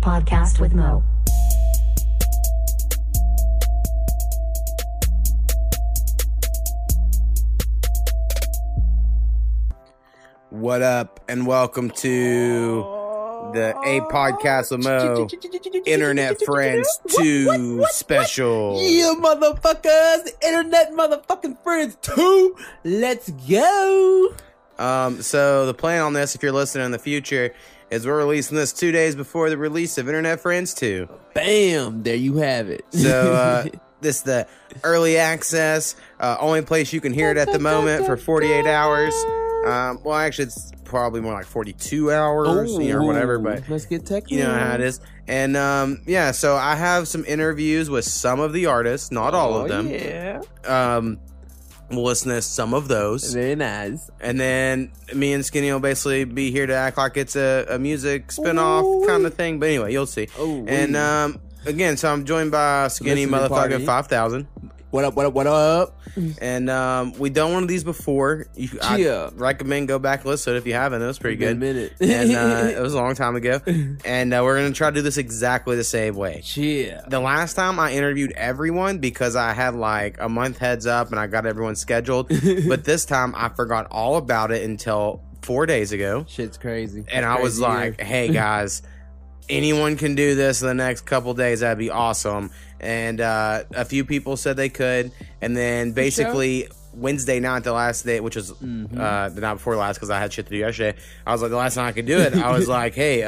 Podcast with Mo. What up, and welcome to the A Podcast with Mo Internet Friends 2 what? Special. Yeah, motherfuckers, Internet motherfucking Friends 2. Let's go. So the plan on this, if you're listening in the future, is we're releasing this 2 days before the release of Internet Friends 2. Bam! There you have it. So this is the early access, only place you can hear it at the moment for 48 hours. Well, actually, it's probably more like 42 hours or whatever. But let's get technical. You know how it is. And yeah, so I have some interviews with some of the artists, not all of them. Yeah. We'll listen to some of those. Very nice. And then me and Skinny will basically be here to act like it's a music spinoff kind of thing. But anyway, you'll see. Ooh. And again, so I'm joined by Skinny motherfucking 5000. What up, what up, what up? And we've done one of these before. I recommend go back and listen if you haven't. It was pretty good. And it was a long time ago. And we're going to try to do this exactly the same way. Yeah. The last time I interviewed everyone because I had like a month heads up and I got everyone scheduled. But this time I forgot all about it until 4 days ago. Shit's crazy. And I was like, hey guys, anyone can do this in the next couple days. That'd be awesome. And a few people said they could. And then basically Wednesday night, the last day, which was the night before last because I had shit to do yesterday. I was like, the last time I could do it, I was like, hey,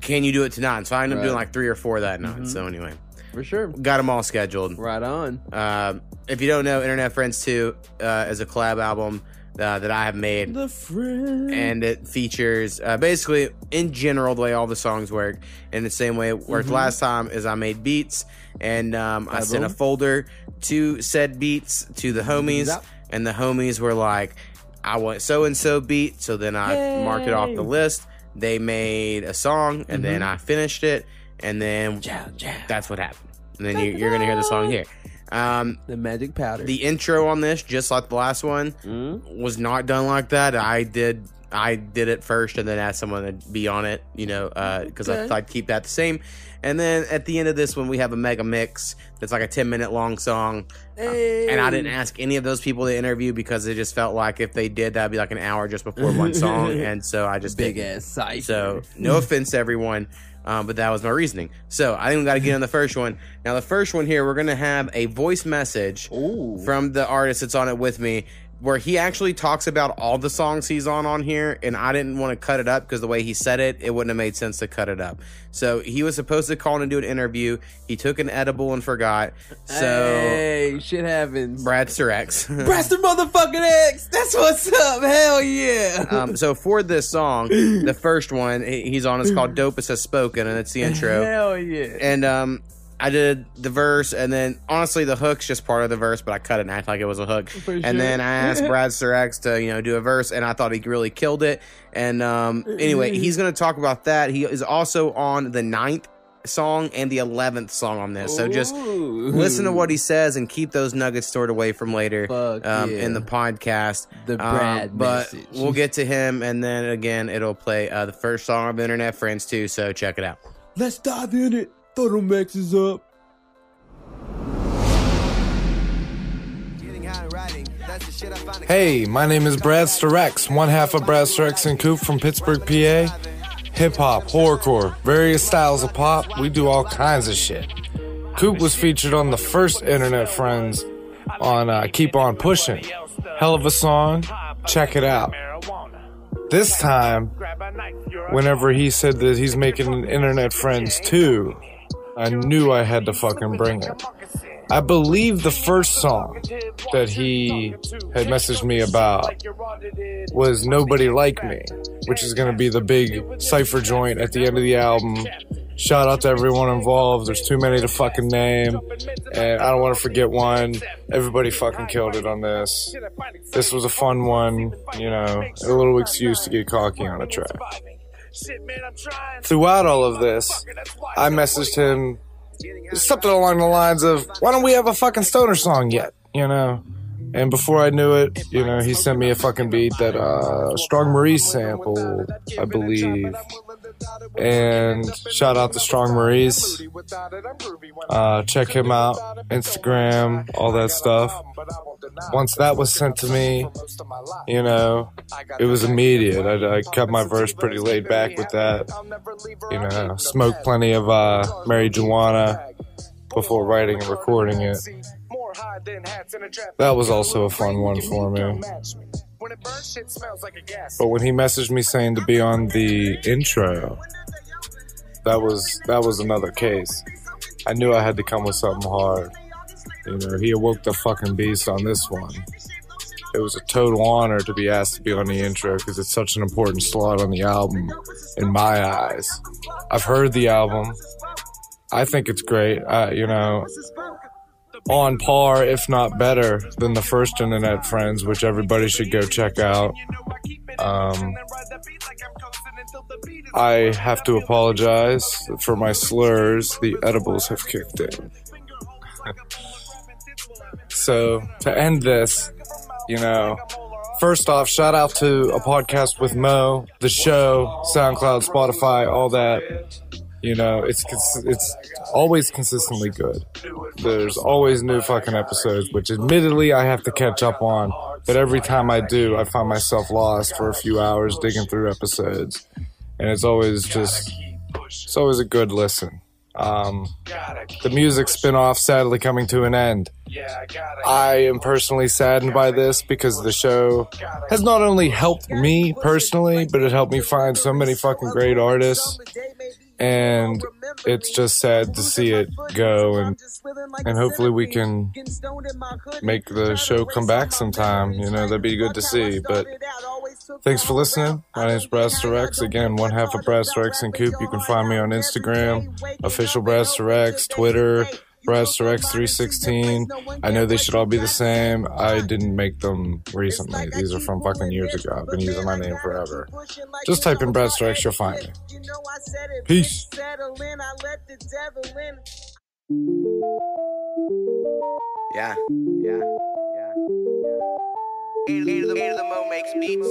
can you do it tonight? And so I ended up doing like 3 or 4 that night. So anyway. For sure. Got them all scheduled. Right on. If you don't know, Internet Friends 2 is a collab album that I have made. The Friend. And it features basically, in general, the way all the songs work. And the same way it worked last time is I made beats. And I sent a folder to said beats to the homies. Yep. And the homies were like, I want so-and-so beat. So then I marked it off the list. They made a song. And then I finished it. And then that's what happened. And then you're going to hear the song here. The magic powder. The intro on this, just like the last one, was not done like that. I did it first and then asked someone to be on it, you know, because I'd keep that the same. And then at the end of this one, we have a mega mix that's like a 10-minute long song. Hey. And I didn't ask any of those people to interview because it just felt like if they did, that'd be like an hour just before one song. And so I just big-ass cypher. So no offense to everyone, but that was my reasoning. So I think we got to get on the first one. Now, the first one here, we're going to have a voice message from the artist that's on it with me, where he actually talks about all the songs he's on here, and I didn't want to cut it up because the way he said it, it wouldn't have made sense to cut it up. So he was supposed to call in and do an interview. He took an edible and forgot. So hey, shit happens. Bradster X. Bradster motherfucking X! That's what's up! Hell yeah! So for this song, the first one he's on is called Dopest Has Spoken, and it's the intro. Hell yeah! And I did the verse, and then honestly, the hook's just part of the verse, but I cut it and act like it was a hook. For and sure. Then I asked Bradster X to, you know, do a verse, and I thought he really killed it. And anyway, he's going to talk about that. He is also on the 9th song and the 11th song on this. So just listen to what he says and keep those nuggets stored away from later in the podcast. The Brad message. But we'll get to him, and then again, it'll play the first song of Internet Friends 2. So check it out. Let's dive in it. Total Max is up. Hey, my name is Bradster X, one half of Bradster X and Coop from Pittsburgh, PA. Hip hop, horrorcore, various styles of pop, we do all kinds of shit. Coop was featured on the first Internet Friends on Keep On Pushing. Hell of a song, check it out. This time, whenever he said that he's making Internet Friends 2, I knew I had to fucking bring it. I believe the first song that he had messaged me about was Nobody Like Me, which is going to be the big cypher joint at the end of the album. Shout out to everyone involved. There's too many to fucking name, and I don't want to forget one. Everybody fucking killed it on this. This was a fun one, you know, a little excuse to get cocky on a track. Throughout all of this, I messaged him something along the lines of, why don't we have a fucking stoner song yet, you know? And before I knew it, you know, he sent me a fucking beat that Strong Maurice sampled, I believe. And shout out to Strong Maurice. Check him out, Instagram, all that stuff. Once that was sent to me, you know, it was immediate. I kept my verse pretty laid back with that. You know, smoked plenty of Mary Juana before writing and recording it. That was also a fun one for me. But when he messaged me saying to be on the intro, that was another case. I knew I had to come with something hard. You know, he awoke the fucking beast on this one. It was a total honor to be asked to be on the intro because it's such an important slot on the album in my eyes. I've heard the album. I think it's great. You know, on par, if not better, than the first Internet Friends, which everybody should go check out. I have to apologize for my slurs. The edibles have kicked in. So, to end this, you know, first off, shout out to A Podcast with Mo, the show, SoundCloud, Spotify, all that. You know, it's always consistently good. There's always new fucking episodes, which admittedly I have to catch up on. But every time I do, I find myself lost for a few hours digging through episodes. And it's always just, it's always a good listen. The music spinoff sadly coming to an end. I am personally saddened by this because the show has not only helped me personally, but it helped me find so many fucking great artists. And it's just sad to see it go, and hopefully we can make the show come back sometime. You know, that'd be good to see. But thanks for listening. My name's Bradster X. Again, one half of Bradster X and Coop. You can find me on Instagram, official Bradster X, Twitter, Bradster X 316. I know they should all be the same. I didn't make them recently. These are from fucking years ago. I've been using my name forever. Just type in Bradster X, you'll find me. Peace. Yeah, yeah, yeah, yeah. The Mo makes beats.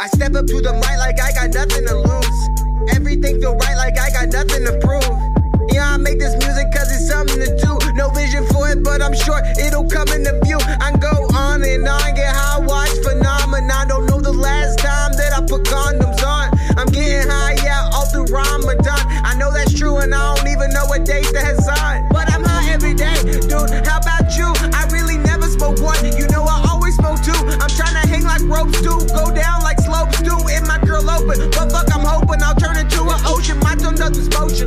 I step up to the mic like I got nothing to lose. Everything feel right like I got nothing to prove. Yeah, I make this music cause it's something to do. No vision for it, but I'm sure it'll come into view. I go on and on, get high, watch phenomena. Don't know the last time that I put condoms on. I'm getting high, yeah, all through Ramadan. I know that's true and I don't even know what day Tha Hassan. But I'm high every day, dude, how about you? I really never smoke one, you know I always smoke two. I'm trying to hang like ropes do, go down like slopes do. In my grill open, but fuck I'm hoping I'll turn into an ocean. My tongue does this motion,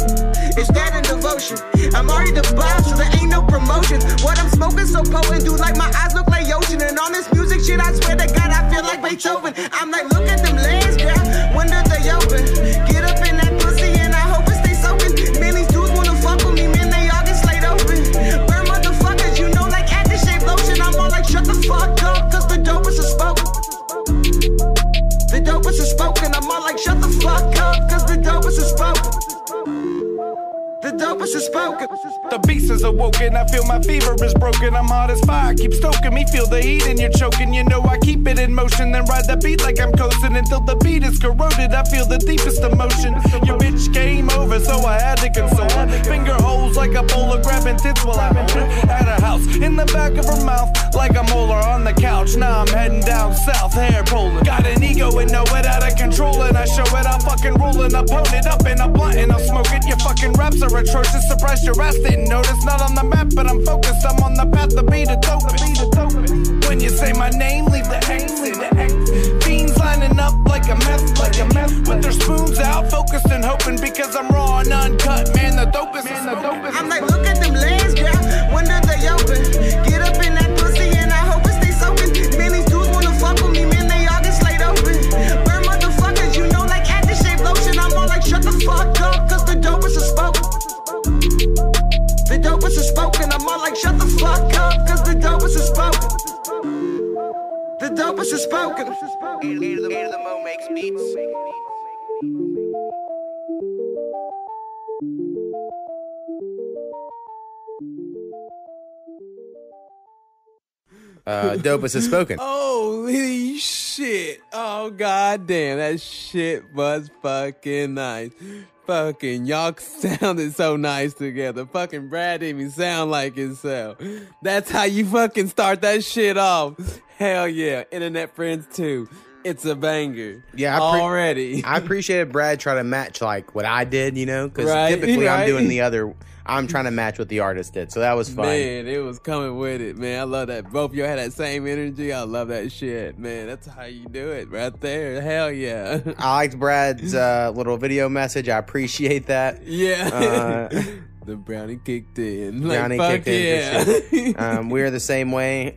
it's that in devotion. I'm already the boss, so there ain't no promotion. What I'm smoking so potent, dude, like my eyes look like ocean. And on this music shit, I swear to God, I feel like Beethoven. I'm like, look at them legs, girl, wonder they open. Get up in that pussy and I hope it stays soaking. Man, these dudes wanna fuck with me, man, they all get slayed open. Burn motherfuckers, you know, like acid shaped lotion. I'm all like, shut the fuck up, cause the dope is a spoke. The dope is a spoken, I'm all like, shut the fuck up, cause the dope is a spoken. The dope is spoken. The beast is awoken, I feel my fever is broken. I'm hot as fire, keep stoking me, feel the heat and you're choking. You know I keep it in motion, then ride the beat like I'm coasting. Until the beat is corroded, I feel the deepest emotion. Your bitch came over, so I had to console her. Finger holes like a bowler, grabbing tits while I'm at her house. In the back of her mouth, like a molar on the couch. Now I'm heading down south, hair pulling. Got an ego and know it out of control. And I show it, I fucking roll and I bone it up. And I blunt and I smoke it, your fucking raps are atrocious. Surprised your ass didn't notice. Not on the map, but I'm focused. I'm on the path to be the dopest. When you say my name, leave the X in the X. Fiends lining up like a mess, with their spoons out, focused and hoping because I'm raw and uncut. Man, the dopest. Man, the dopest. I'm like, look at them legs, girl. Wonder they open. Get up in that pussy and I hope it stays soaking. Man, these dudes wanna fuck with me, man, they all get slayed open. Burn motherfuckers, you know, like acid shaped lotion. I'm all like, shut the fuck up, cause the dope is a spoken. The dope is spoken, I'm all like, shut the fuck up, cause the dope is spoken. The dope is spoken. The Mo makes beats. Dope is spoken. Oh, Holy shit. Oh, god damn. That shit was fucking nice. Fucking y'all sounded so nice together. Fucking Brad didn't even sound like himself. That's how you fucking start that shit off. Hell yeah. Internet Friends 2. It's a banger. Yeah, I appreciated Brad trying to match like what I did, you know, because typically I'm doing the other. I'm trying to match what the artist did, so that was fun. Man, it was coming with it, man. I love that. Both of y'all had that same energy. I love that shit, man. That's how you do it, right there. Hell yeah. I liked Brad's little video message. I appreciate that. Yeah. The brownie kicked in. Brownie like, kicked yeah. in for shit. We're the same way.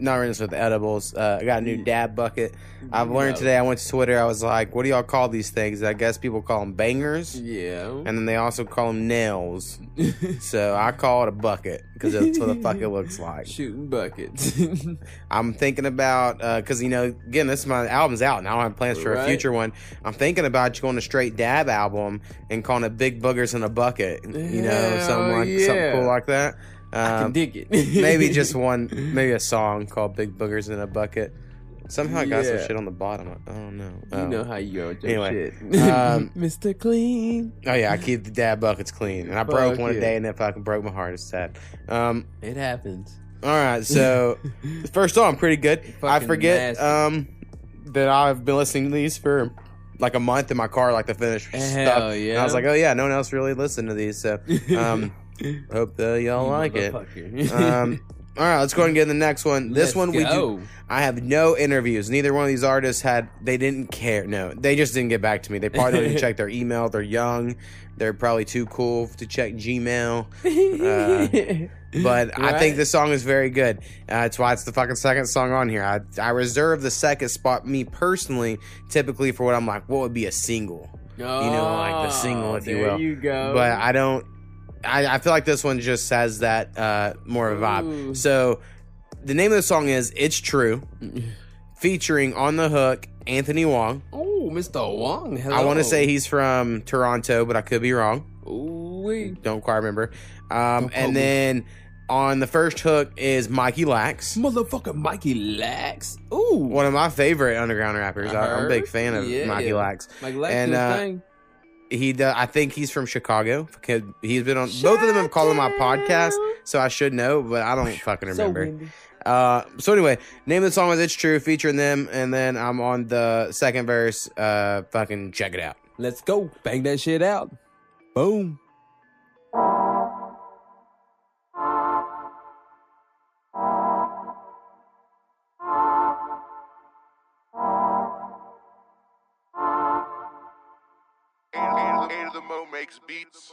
Not really with the edibles. I got a new dab bucket. I've learned today. I went to Twitter. I was like, what do y'all call these things? I guess people call them bangers. Yeah. And then they also call them nails. So I call it a bucket because that's what the fuck it looks like. Shooting buckets. I'm thinking about, because, you know, again, this is my album's out and I don't have plans for a future one. I'm thinking about just going to straight dab album and calling it Big Boogers in a Bucket. You know, something cool like that. I can dig it. Maybe just one, maybe a song called Big Boogers in a Bucket. Somehow I got some shit on the bottom. I don't know. You know how you go with your shit. Mr. Clean. Oh, yeah. I keep the dab buckets clean. And I broke one today, and that fucking broke my heart. It's sad. It happens. All right. So, first of all, I'm pretty good. I forget that I've been listening to these for like a month in my car, like the finished stuff. Yeah. And I was like, oh, yeah, no one else really listened to these. So, hope that y'all like it. All right, let's go ahead and get in the next one. This one I have no interviews. Neither one of these artists they didn't care. No, they just didn't get back to me. They probably didn't check their email. They're young. They're probably too cool to check Gmail. But I think this song is very good. That's why it's the fucking second song on here. I reserve the second spot, me personally, typically for what I'm like, what would be a single? Oh, you know, like the single, if you will. There you go. But I don't. I feel like this one just has that more of a vibe. Ooh. So the name of the song is It's True, featuring on the hook Anthony Hoang. Oh, Mr. Hoang. Hello. I want to say he's from Toronto, but I could be wrong. Ooh-wee. Don't quite remember. And then on the first hook is Mikey Lax. Motherfucker Mikey Lax. Ooh. One of my favorite underground rappers. I'm a big fan of Mikey Lax. Mikey Lax is a thing. I think he's from Chicago. He's been on both of them. Have called him my podcast, so I should know, but I don't fucking remember. So anyway, name of the song is "It's True," featuring them, and then I'm on the second verse. Fucking check it out. Let's go, bang that shit out. Boom. Beats.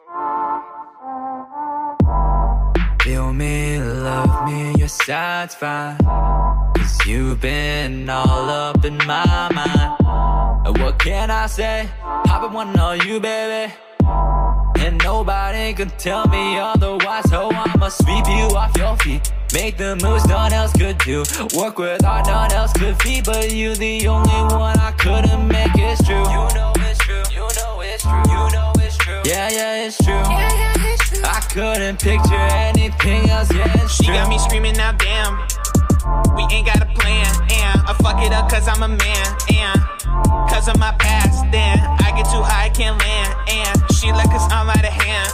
Feel me, love me, your side's fine. 'Cause you've been all up in my mind. And what can I say? I've been wanting all you, baby. And nobody could tell me otherwise. So I'ma sweep you off your feet. Make the moves none else could do. Work with art none else could feed. But you the only one I couldn't make. It's true. You know it's true. You know it's true. You know it's true. Yeah, yeah, it's true. Yeah, yeah, it's true. I couldn't picture anything else. Yeah, it's true. She got me screaming out, damn. We ain't got a plan. And I fuck it up 'cause I'm a man. And 'cause of my past. Then I get too high, I can't land. And she like 'cause I'm out of hand.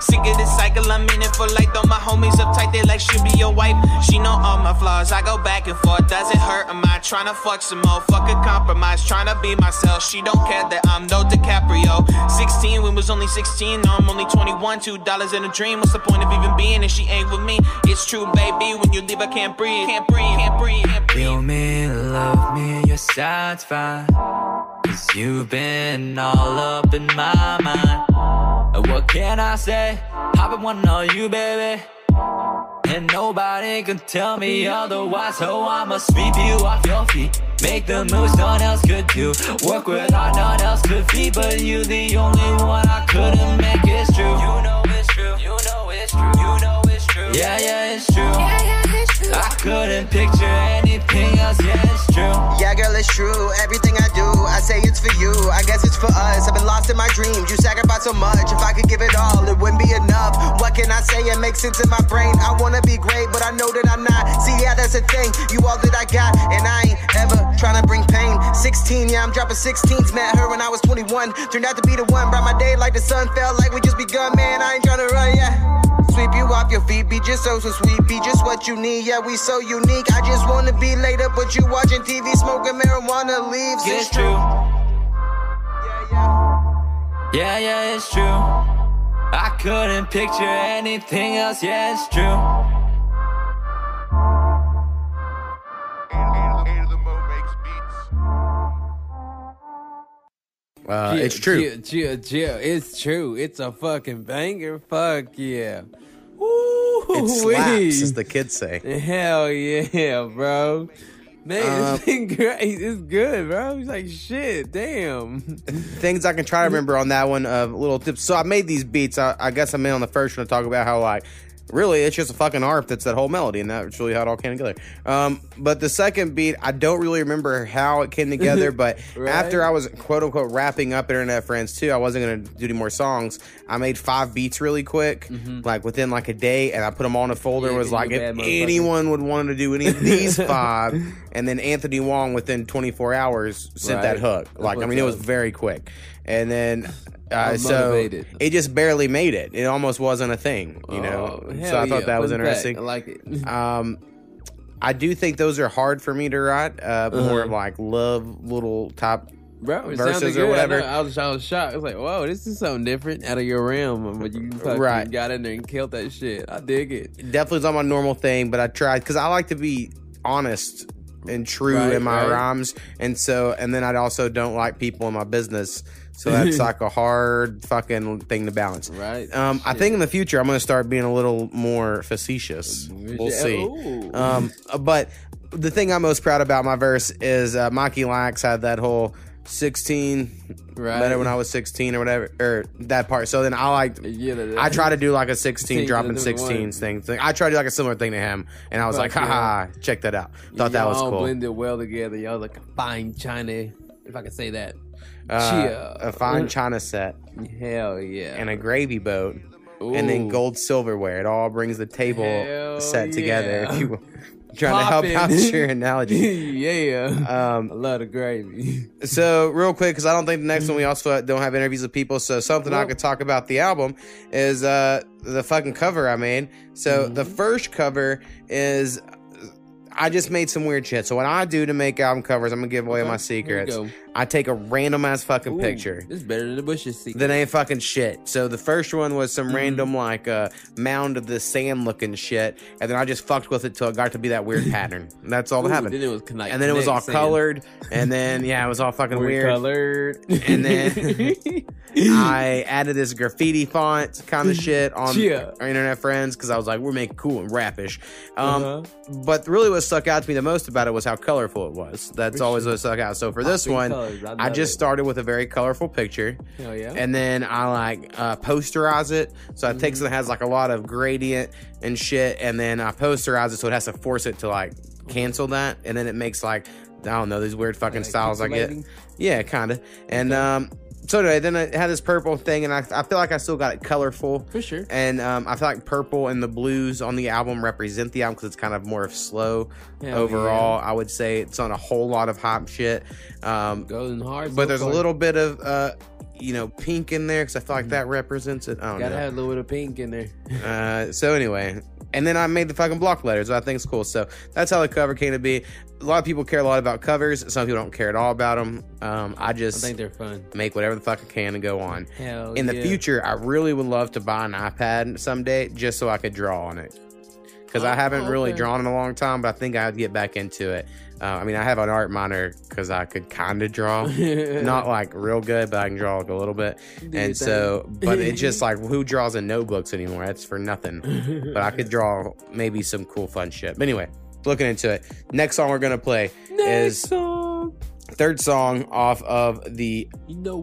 Sick of this cycle, I'm in it for life. Though my homies uptight, they like she be your wife. She know all my flaws, I go back and forth. Doesn't hurt, am I trying to fuck some more? Fuck a compromise, trying to be myself. She don't care that I'm no DiCaprio. 16, when was only 16, now I'm only 21. $2 in a dream, what's the point of even being? And she ain't with me, it's true, baby. When you leave, I can't breathe, can't breathe, can't breathe, can't breathe. Feel me, love me, your side's fine. 'Cause you've been all up in my mind. What can I say? I've been wanting all you, baby. And nobody can tell me otherwise. So I'ma sweep you off your feet. Make the moves none else could do. Work with hard none else could feed. But you the only one I couldn't make. It's true. You know it's true. You know it's true. You know it's true. Yeah, yeah, it's true. Yeah, yeah. I couldn't picture anything else, yeah, it's true. Yeah, girl, it's true, everything I do, I say it's for you, I guess it's for us. I've been lost in my dreams, you sacrificed so much. If I could give it all, it wouldn't be enough. What can I say? It makes sense in my brain. I wanna be great, but I know that I'm not. See, yeah, that's the thing. You all that I got, and I ain't ever trying to bring pain. 16, yeah, I'm dropping 16s. Met her when I was 21. Turned out to be the one. Brought my day like the sun fell, like we just begun. Man, I ain't trying to run, yeah. Sweep you off your feet, be just so sweet, be just what you need, yeah, we so unique. I just wanna be laid up, but you watching TV, smoking marijuana leaves. It's true. Yeah, yeah. Yeah, yeah, it's true. I couldn't picture anything else, yeah, it's true. It's true. Chill. It's true. It's a fucking banger. Fuck yeah. Woo. It slaps, as the kids say. Hell yeah, bro. Man, it's been great. It's good, bro. He's like, shit, damn. Things I can try to remember on that one, little tips. So I made these beats. I guess I'm in on the first one to talk about how, like, really, it's just a fucking harp that's that whole melody, and that's really how it all came together. But the second beat, I don't really remember how it came together, but right? After I was, quote-unquote, wrapping up Internet Friends 2, I wasn't going to do any more songs. I made 5 beats really quick, like, within, like, a day, and I put them all in a folder. Yeah, it was like, if anyone would want to do any of these 5, and then Anthony Hoang, within 24 hours, sent that hook. Like, I mean, it was very quick. And then... So it just barely made it. It almost wasn't a thing, you know. So I thought that was interesting. I like it. I do think those are hard for me to write. More like love little top verses or whatever. I was shocked. I was like, "Whoa, this is something different out of your realm." But you fucking got in there and killed that shit. I dig it. Definitely not my normal thing, but I tried because I like to be honest and true in my rhymes. And so, and then I also don't like people in my business. So that's like a hard fucking thing to balance. Right. I think in the future I'm going to start being a little more facetious. We'll see. But the thing I'm most proud about my verse is Mikey Lax had that whole 16 letter when I was 16 or whatever, or that part. So then I like I try to do like a 16 dropping 16s thing. I try to do like a similar thing to him, and I was like, haha, check that out. Thought that was cool. Y'all blended well together. Y'all like a fine china, if I could say that. A fine china set. Hell yeah. And a gravy boat. Ooh. And then gold silverware. It all brings the table set together. If you will. Trying to help out your analogy. I love the gravy. So real quick, because I don't think the next one, we also don't have interviews with people. So something I could talk about the album is the fucking cover I made. So the first cover is... I just made some weird shit. So what I do to make album covers, I'm gonna give away my secrets. I take a random ass fucking picture. It's better than the bushes secret. That ain't fucking shit. So the first one was some random like mound of the sand looking shit, and then I just fucked with it till it got to be that weird pattern. And that's all that happened. Then it was and then it was all sand. Colored, and then it was all fucking weird. Colored, and then I added this graffiti font kind of shit on our Internet Friends because I was like, we're making cool and rapish. But really, what stuck out to me the most about it was how colorful it was. That's always what stuck out. So for this one, I just started with a very colorful picture. And then I like posterize it. So it takes it has like a lot of gradient and shit, and then I posterize it so it has to force it to like cancel that, and then it makes like, I don't know, these weird fucking styles I get. Yeah, kind of. And so anyway, then it had this purple thing, and I feel like I still got it colorful. For sure. And I feel like purple and the blues on the album represent the album because it's kind of more of slow overall. I would say it's on a whole lot of hop shit. Going hard. But there's a little bit of, pink in there because I feel like that represents it. I don't know. Gotta have a little bit of pink in there. So anyway... And then I made the fucking block letters. I think it's cool. So that's how the cover came to be. A lot of people care a lot about covers. Some people don't care at all about them. I just think they're fun. Make whatever the fuck I can and go on. Hell In the future, I really would love to buy an iPad someday just so I could draw on it. Because I haven't really drawn in a long time, but I think I'd get back into it. I mean, I have an art minor because I could kind of draw. Not like real good, but I can draw like a little bit. And so, but it's just like, who draws in notebooks anymore? That's for nothing. But I could draw maybe some cool, fun shit. But anyway, looking into it. Next song we're going to play third song off of the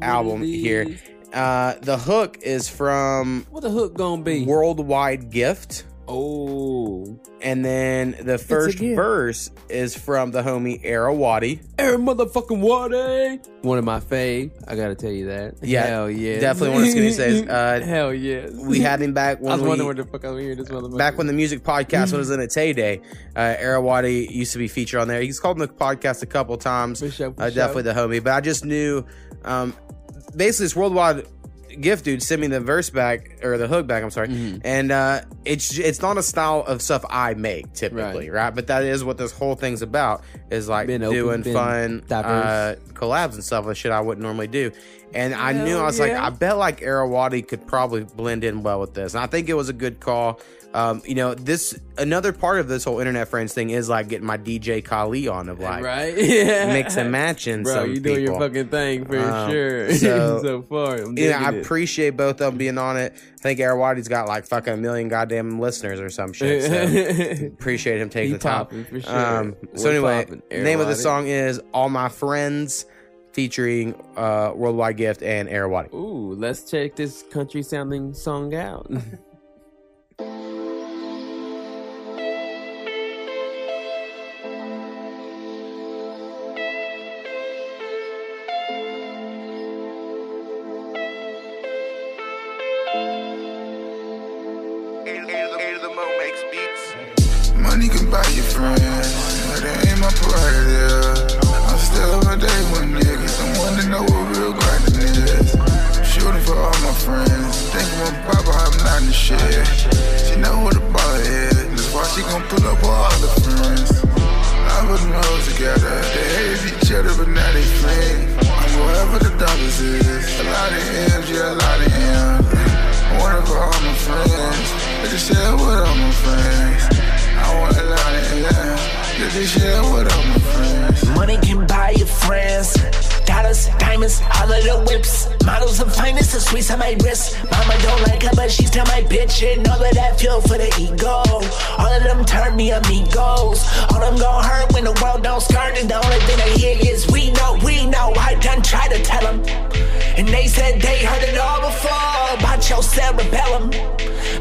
album here. The hook is from... What the hook gonna be? WORLDW1D3G!FT. Oh. And then the first verse is from the homie Era Wadi. Era motherfucking Wadi. One of my fave. I gotta tell you that. Yeah. Hell yeah. Definitely one of Skinny says. Hell yeah. We had him back when I was wondering where the fuck I was hearing this motherfucker. Back when the music podcast was in its heyday. Era Wadi used to be featured on there. He's called on the podcast a couple times. Definitely the homie. But I just knew basically this worldwide gift dude sent me the verse back or the hook back, I'm sorry, and it's not a style of stuff I make typically, right? But that is what this whole thing's about, is like doing fun collabs and stuff, the shit I wouldn't normally do. And I knew, I was like, I bet like Era Wadi could probably blend in well with this, and I think it was a good call. You know, this another part of this whole Internet Friends thing is like getting my DJ Kali on of like mix and matching. Bro, you doing your fucking thing for sure. So, so far, I appreciate both of them being on it. I think Era Wadi's got like fucking 1 million goddamn listeners or some shit. So appreciate him taking the time. For sure. So anyway, name of the song is "All My Friends," featuring Worldwide Gift and Era Wadi. Ooh, let's check this country sounding song out. Money can buy your friends, but it ain't my priority. I'm still a day one nigga, someone to know what real grinding is. Shooting for all my friends, thinking when Papa hopping out and shit. She know where the ball is, that's why she gon' pull up all the friends. I put them hoes together, they hated each other but now they friends. I'm wherever the dollars is, a lot of M's, yeah, a lot of M's. I want for all my friends, I just share with all my friends. I want a lot of love, just share with all my friends. Money can buy your friends, dollars, diamonds, all of the whips. Models and finest, the sweets on my wrist. Mama don't like her, but she's still my bitch. And all of that fuel for the ego. All of them turn me amigos. All them gon' hurt when the world don't skirt. And the only thing they hear is we know, I done try to tell them. And they said they heard it all before about your cerebellum.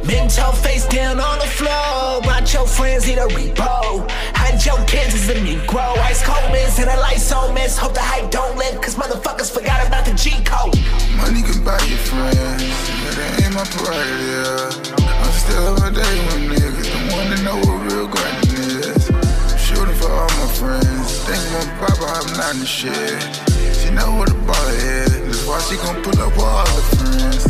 Bent your face down on the floor, watch your friends eat a repo. Hide your kids as a Negro. Ice cold miss and a light so miss. Hope the hype don't live, cause motherfuckers forgot about the G code. Money can buy your friends, but it ain't my priority. I'm still a day one nigga, the one to know what real grinding is. Shooting for all my friends, thinking when Papa hopping out and shit. She know what the ball is, that's why she gon' pull up all her friends.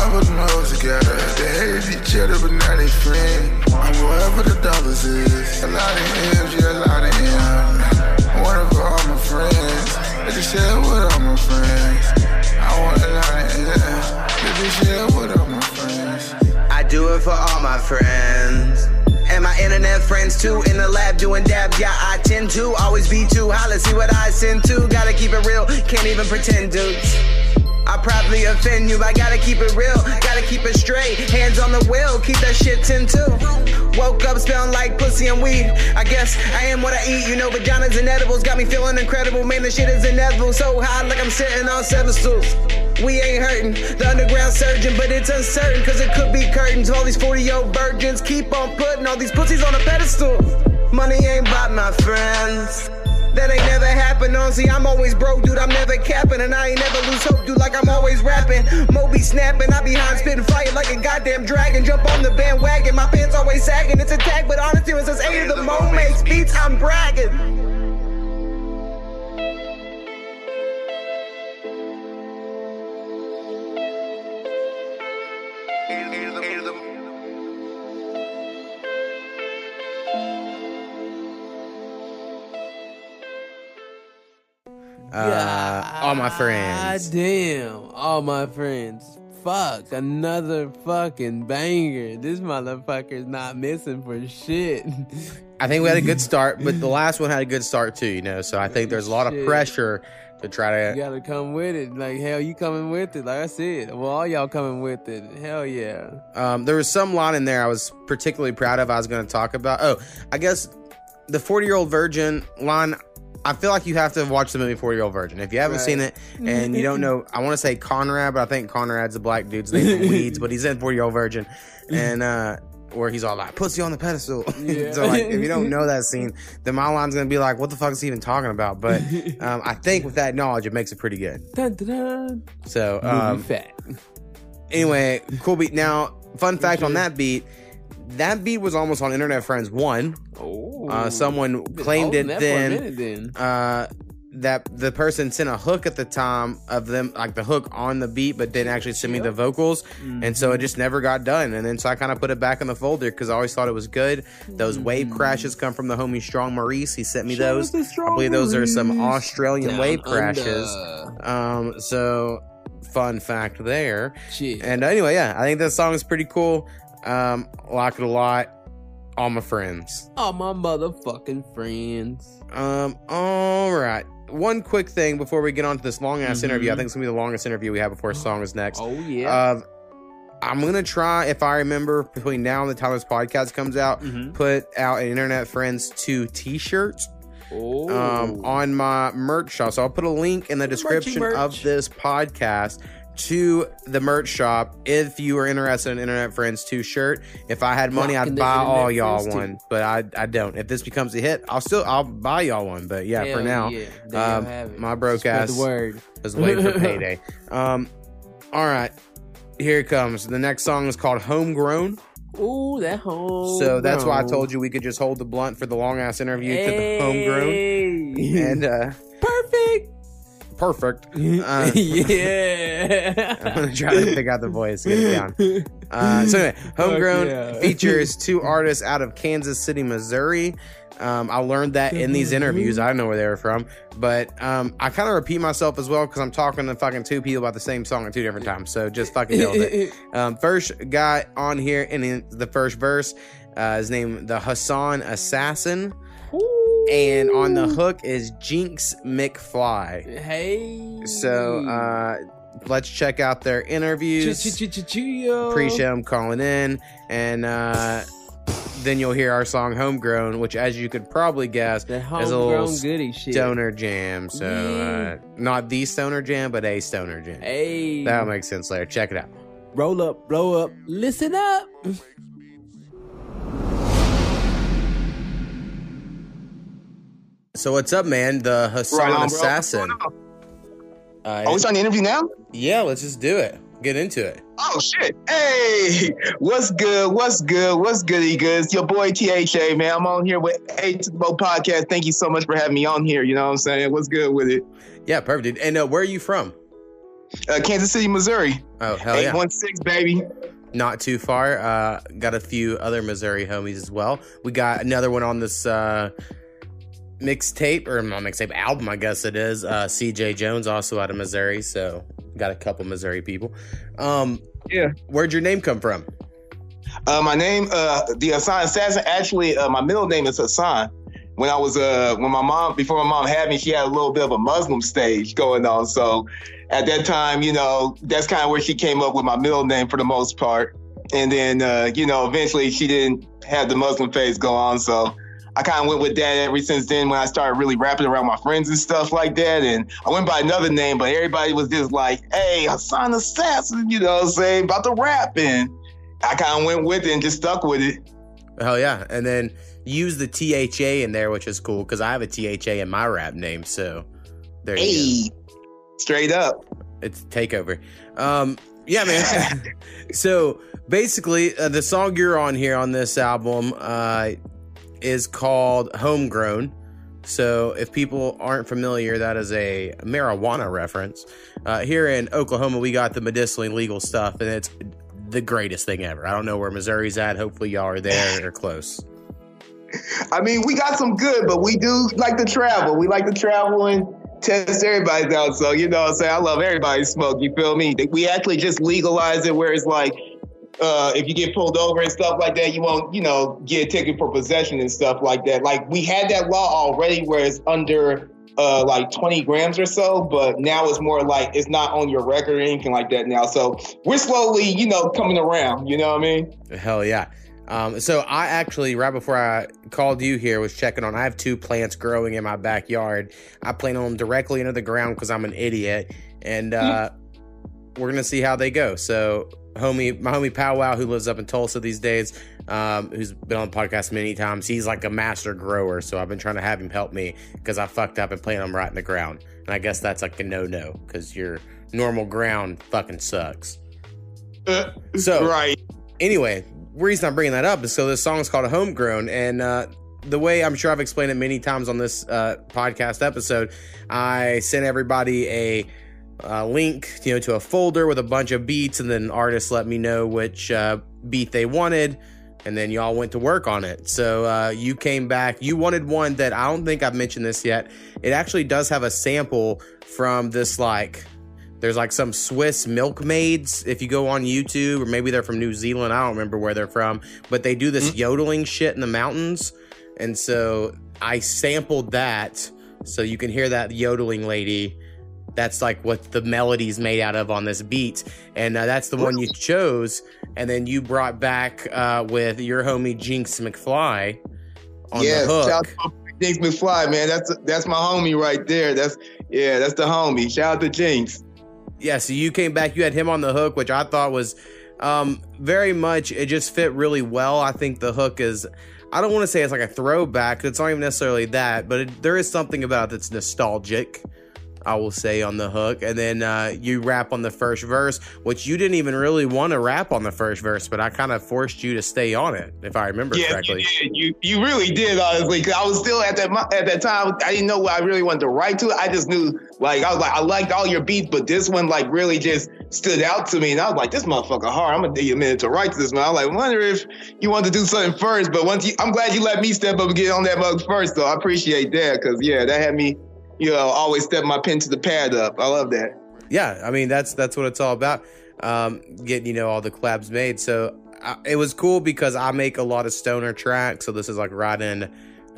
I put them hoes together, they hated each other but now they friends. I'm wherever the dollars is, a lot of M's, yeah, a lot of M's. I want it for all my friends, I just share it with all my friends. I want a lot of M's, I just share it with all my friends. I do it for all my friends, and my internet friends too. In the lab doing dab, yeah, I tend to always be too high, let's see what I send to. Gotta keep it real, can't even pretend, dudes. I probably offend you, I gotta keep it real, gotta keep it straight, hands on the wheel, keep that shit 10-2. Woke up smelling like pussy and weed, I guess I am what I eat, you know, vaginas and edibles got me feeling incredible, man, this shit is inevitable, so high like I'm sitting on 7 stools. We ain't hurting, the underground surgeon, but it's uncertain, cause it could be curtains, all these 40-year-old virgins keep on putting all these pussies on a pedestal. Money ain't bought my friends, that ain't never happened on. See, I'm always broke, dude, I'm never capping, and I ain't never lose hope, dude, like I'm always rapping. Mo be snapping, I be behind spitting fire like a goddamn dragon. Jump on the bandwagon, my pants always sagging. It's a tag, but honestly, when since 8 of the Mo makes beats, I'm bragging. All my friends. Damn, all my friends. Fuck, another fucking banger. This motherfucker's not missing for shit. I think we had a good start, but the last one had a good start too, you know. So I think there's a lot of pressure to try to. You gotta come with it. Like hell, you coming with it. Like I said, well, all y'all coming with it. Hell yeah. There was some line in there I was particularly proud of. I was going to talk about. Oh, I guess the 40-year-old virgin line. I feel like you have to watch the movie 40-Year-Old Virgin. If you haven't seen it and you don't know, I want to say Conrad, but I think Conrad's a black dude's name from Weeds, but he's in 40-Year-Old Virgin. And where he's all like, pussy on the pedestal. Yeah. So, like, if you don't know that scene, then my line's going to be like, what the fuck is he even talking about? But I think with that knowledge, it makes it pretty good. Dun, dun, dun. So, fat. Anyway, cool beat. Now, fun fact on that beat was almost on Internet Friends 1. Oh. Someone claimed it then. That the person sent a hook at the time of them, like the hook on the beat, but didn't actually send me the vocals. Mm-hmm. And so it just never got done. And then so I kind of put it back in the folder because I always thought it was good. Those wave crashes come from the homie Strong Maurice. He sent me those. I believe those are some Australian wave crashes. So fun fact there. Jeez. And anyway, yeah, I think that song is pretty cool. Like it a lot. All my friends. All my motherfucking friends. All right. One quick thing before we get on to this long-ass interview. I think it's going to be the longest interview we have before a song is next. Oh, yeah. I'm going to try, if I remember, between now and the time this podcast comes out, put out an Internet Friends 2 t-shirt on my merch shop. So I'll put a link in the description of this podcast to the merch shop if you are interested in an Internet Friends 2 shirt. If I had money, I'd buy all y'all one, but I don't. If this becomes a hit, I'll buy y'all one. But yeah, hell for now, my broke ass is waiting for payday. All right, here it comes. The next song is called Homegrown. Ooh, that home. So that's why I told you we could just hold the blunt for the long ass interview to the Homegrown. And perfect. Yeah. I'm going to try to pick out the voice. Get it down. So anyway, Homegrown features two artists out of Kansas City, Missouri. I learned that in these interviews. I don't know where they were from. But I kind of repeat myself as well because I'm talking to fucking two people about the same song at two different times. So just fucking deal with it. First guy on here in the first verse is named Tha Hassan Assassin. And on the hook is Jinxs McFly. Hey. So let's check out their interviews. Appreciate them calling in. And then you'll hear our song Homegrown, which, as you could probably guess, is a little stoner jam. So not the stoner jam, but a stoner jam. Hey. That'll make sense later. Check it out. Roll up, blow up, listen up. So what's up, man? Tha Hassan Assassin. Are we starting the interview now? Yeah, let's just do it. Get into it. Oh, shit. Hey, what's good? What's good? What's goody goods? Your boy, T.H.A., man. I'm on here with A to the Mo Podcast. Thank you so much for having me on here. You know what I'm saying? What's good with it? Yeah, perfect, dude. And where are you from? Kansas City, Missouri. Oh, hell yeah. 816, baby. Not too far. Got a few other Missouri homies as well. We got another one on this... mixtape, or not mixtape, album, I guess it is. CeeJay Jonez, also out of Missouri, so got a couple Missouri people. Yeah. Where'd your name come from? My name, the Hassan Assassin, actually, my middle name is Hassan. When I was, before my mom had me, she had a little bit of a Muslim stage going on, so at that time, you know, that's kind of where she came up with my middle name for the most part. And then, you know, eventually she didn't have the Muslim phase go on, so I kind of went with that ever since then when I started really rapping around my friends and stuff like that. And I went by another name, but everybody was just like, hey, Hassan Assassin, you know what I'm saying, about the rap. And I kind of went with it and just stuck with it. Hell yeah. And then use the T-H-A in there, which is cool because I have a T-H-A in my rap name. So there you go. Straight up. It's takeover. Yeah, man. So basically the song you're on here on this album, is called Homegrown. So if people aren't familiar, that is a marijuana reference. Here in Oklahoma, we got the medicinally legal stuff, and it's the greatest thing ever. I don't know where Missouri's at. Hopefully y'all are there or close. I mean, we got some good, but we do like to travel. We like to travel and test everybody's out. So, you know what I'm saying? I love everybody's smoke. You feel me? We actually just legalized it where it's like, if you get pulled over and stuff like that, you won't, you know, get a ticket for possession and stuff like that. Like, we had that law already where it's under, like, 20 grams or so, but now it's more like it's not on your record or anything like that now. So we're slowly, you know, coming around, you know what I mean? Hell yeah. So I actually, right before I called you here, was checking on, I have two plants growing in my backyard. I plant on them directly into the ground because I'm an idiot. And we're going to see how they go. So my homie Powwow, who lives up in Tulsa these days, who's been on the podcast many times. He's like a master grower, so I've been trying to have him help me because I fucked up and planted them right in the ground. And I guess that's like a no-no because your normal ground fucking sucks. So right. Anyway, the reason I'm bringing that up is so this song is called Homegrown, and the way I'm sure I've explained it many times on this podcast episode, I sent everybody a link, you know, to a folder with a bunch of beats, and then artists let me know which beat they wanted, and then y'all went to work on it. So you came back. You wanted one that I don't think I've mentioned this yet. It actually does have a sample from this, like, there's like some Swiss milkmaids, if you go on YouTube, or maybe they're from New Zealand. I don't remember where they're from, but they do this yodeling shit in the mountains. And so I sampled that, so you can hear that yodeling lady. That's like what the melody's made out of on this beat. And that's the one you chose. And then you brought back with your homie Jinxs McFly on the hook. Shout out to Jinxs McFly, man. That's my homie right there. That's the homie. Shout out to Jinx. Yeah, so you came back. You had him on the hook, which I thought was very much, it just fit really well. I think the hook is, I don't want to say it's like a throwback. It's not even necessarily that, but there is something about it that's nostalgic, I will say, on the hook. And then you rap on the first verse, which you didn't even really want to rap on the first verse, but I kind of forced you to stay on it, if I remember correctly. Yeah, you really did, honestly, because I was still at that time, I didn't know what I really wanted to write to. I just knew, like, I was like, I liked all your beats, but this one, like, really just stood out to me. And I was like, this motherfucker hard. I'm going to give you a minute to write to this, man. I was like, I wonder if you want to do something first. But I'm glad you let me step up and get on that mug first, though. I appreciate that, because, yeah, that had me, you know, always step my pen to the pad up. I love that. Yeah, I mean, that's what it's all about, getting, you know, all the collabs made. So it was cool because I make a lot of stoner tracks, so this is like right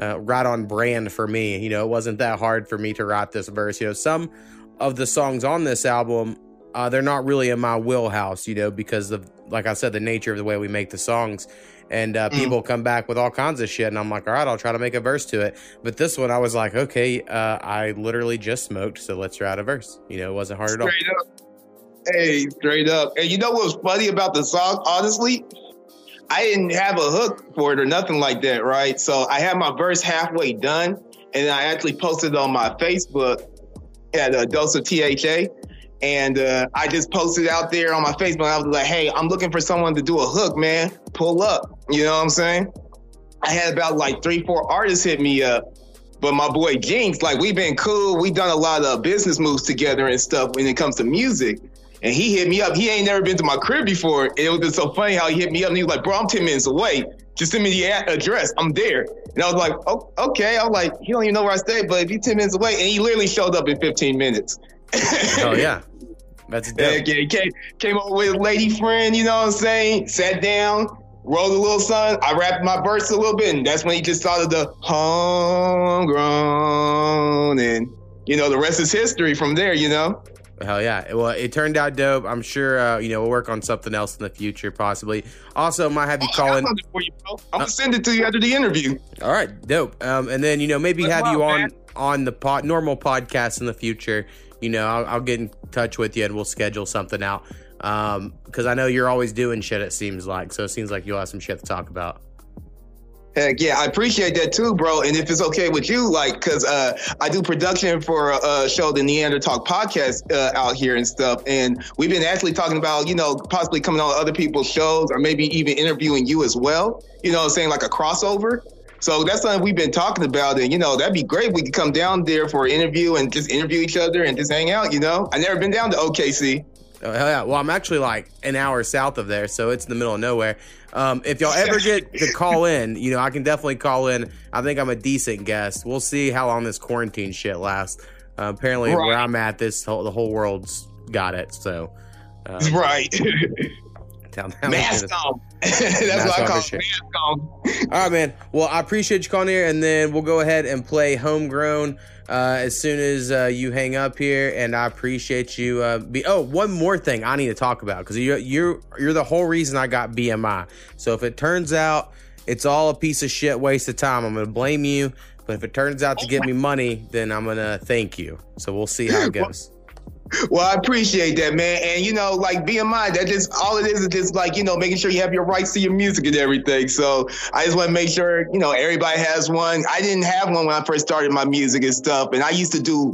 on brand for me. You know, it wasn't that hard for me to write this verse. You know, some of the songs on this album, they're not really in my wheelhouse, you know, because of, like I said, the nature of the way we make the songs. And people come back with all kinds of shit. And I'm like, all right, I'll try to make a verse to it. But this one, I was like, okay, I literally just smoked, so let's write a verse. You know, it wasn't hard straight at all. Hey, straight up. And you know what was funny about the song, honestly? I didn't have a hook for it or nothing like that, right? So I had my verse halfway done. And I actually posted on my Facebook at a Dose of THA. And I just posted out there on my Facebook. I was like, hey, I'm looking for someone to do a hook, man. Pull up. You know what I'm saying? I had about like 3-4 artists hit me up. But my boy Jinx, like, we've been cool. We've done a lot of business moves together and stuff when it comes to music. And he hit me up. He ain't never been to my crib before. It was just so funny how he hit me up. And he was like, bro, I'm 10 minutes away. Just send me the address. I'm there. And I was like, oh, okay. I was like, he don't even know where I stay, but if you're 10 minutes away. And he literally showed up in 15 minutes. Oh, yeah. That's dope. Yeah, came over with a lady friend, you know what I'm saying? Sat down, rolled a little sun. I rapped my verse a little bit, and that's when he just started the homegrown. And, you know, the rest is history from there, you know? Hell yeah. Well, it turned out dope. I'm sure, you know, we'll work on something else in the future, possibly. Also, might have you call in. I'm going to send it to you after the interview. All right, dope. And then, you know, maybe on the normal podcast in the future. You know, I'll get in touch with you and we'll schedule something out. Because I know you're always doing shit, it seems like. So it seems like you'll have some shit to talk about. Heck yeah, I appreciate that too, bro. And if it's okay with you, like, because I do production for a show, the Neander Talk podcast out here and stuff. And we've been actually talking about, you know, possibly coming on other people's shows or maybe even interviewing you as well. You know what I'm saying? Like a crossover. So that's something we've been talking about. And, you know, that'd be great. We could come down there for an interview and just interview each other and just hang out, you know? I've never been down to OKC. Oh, hell yeah. Well, I'm actually like an hour south of there, so it's in the middle of nowhere. If y'all ever get to call in, you know, I can definitely call in. I think I'm a decent guest. We'll see how long this quarantine shit lasts. Apparently, right. Where I'm at, the whole world's got it. So, right. Mask on. That's what I call it. Mask on. All right, man. Well, I appreciate you calling here, and then we'll go ahead and play Homegrown as soon as you hang up here. And I appreciate you. One more thing I need to talk about, because you're the whole reason I got BMI. So if it turns out it's all a piece of shit, waste of time, I'm gonna blame you. But if it turns out to get me money, then I'm gonna thank you. So we'll see how it goes. Well, I appreciate that, man. And, you know, like, be in mind that just all it is just like, you know, making sure you have your rights to your music and everything. So I just want to make sure, you know, everybody has one. I didn't have one when I first started my music and stuff. And I used to do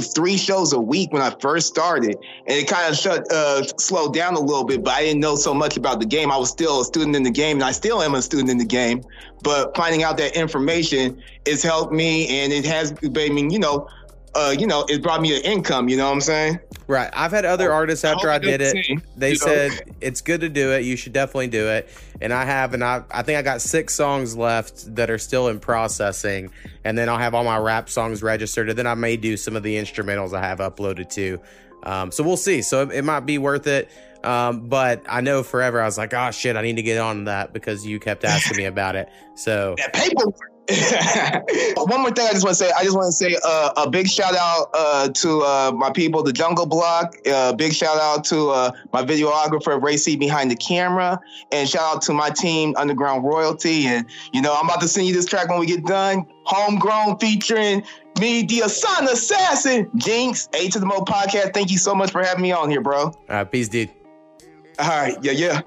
3 shows a week when I first started. And it kind of slowed down a little bit, but I didn't know so much about the game. I was still a student in the game, and I still am a student in the game. But finding out that information has helped me, and it has been, you know, it brought me an income, you know what I'm saying? Right. I've had other artists after I did it, they said, it's good to do it. You should definitely do it. And I have, and I think I got 6 songs left that are still in processing. And then I'll have all my rap songs registered. And then I may do some of the instrumentals I have uploaded to. So we'll see. So it might be worth it. But I know forever I was like, oh shit, I need to get on that because you kept asking me about it. So that paperwork. One more thing I just want to say. I just want to say a big shout out to my people, the Jungle Block. Big shout out to my videographer, Ray C, behind the camera. And shout out to my team, Underground Royalty. And, you know, I'm about to send you this track when we get done. Homegrown featuring me, Tha Hassan Assassin, Jinx, A to the Mo Podcast. Thank you so much for having me on here, bro. All right, peace, dude. All right, yeah.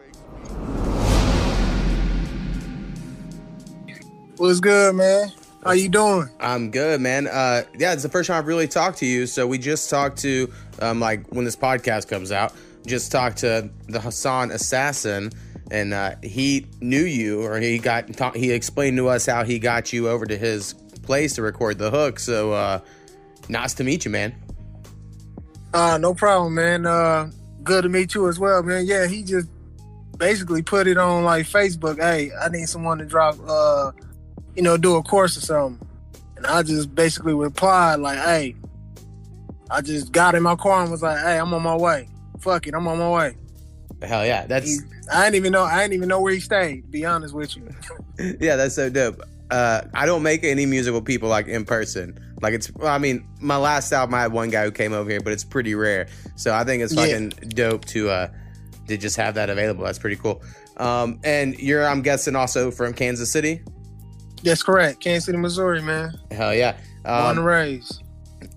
What's good, man? How you doing? I'm good, man. Yeah, it's the first time I've really talked to you. So we just talked to, like, when this podcast comes out, just talked to Tha Hassan Assassin, and he knew you, or he explained to us how he got you over to his place to record the hook. So nice to meet you, man. No problem, man. Good to meet you as well, man. Yeah, he just basically put it on, like, Facebook. Hey, I need someone to drop... do a course or something. And I just basically replied like, hey, I just got in my car and was like, hey, I'm on my way. Fuck it, I'm on my way. Hell yeah. I didn't even know where he stayed, to be honest with you. Yeah, that's so dope. I don't make any music with people like in person. Like my last album I had one guy who came over here, but it's pretty rare. So I think it's fucking dope to just have that available. That's pretty cool. And you're, I'm guessing, also from Kansas City? That's correct. Kansas City, Missouri, man. Hell yeah. Born and raised.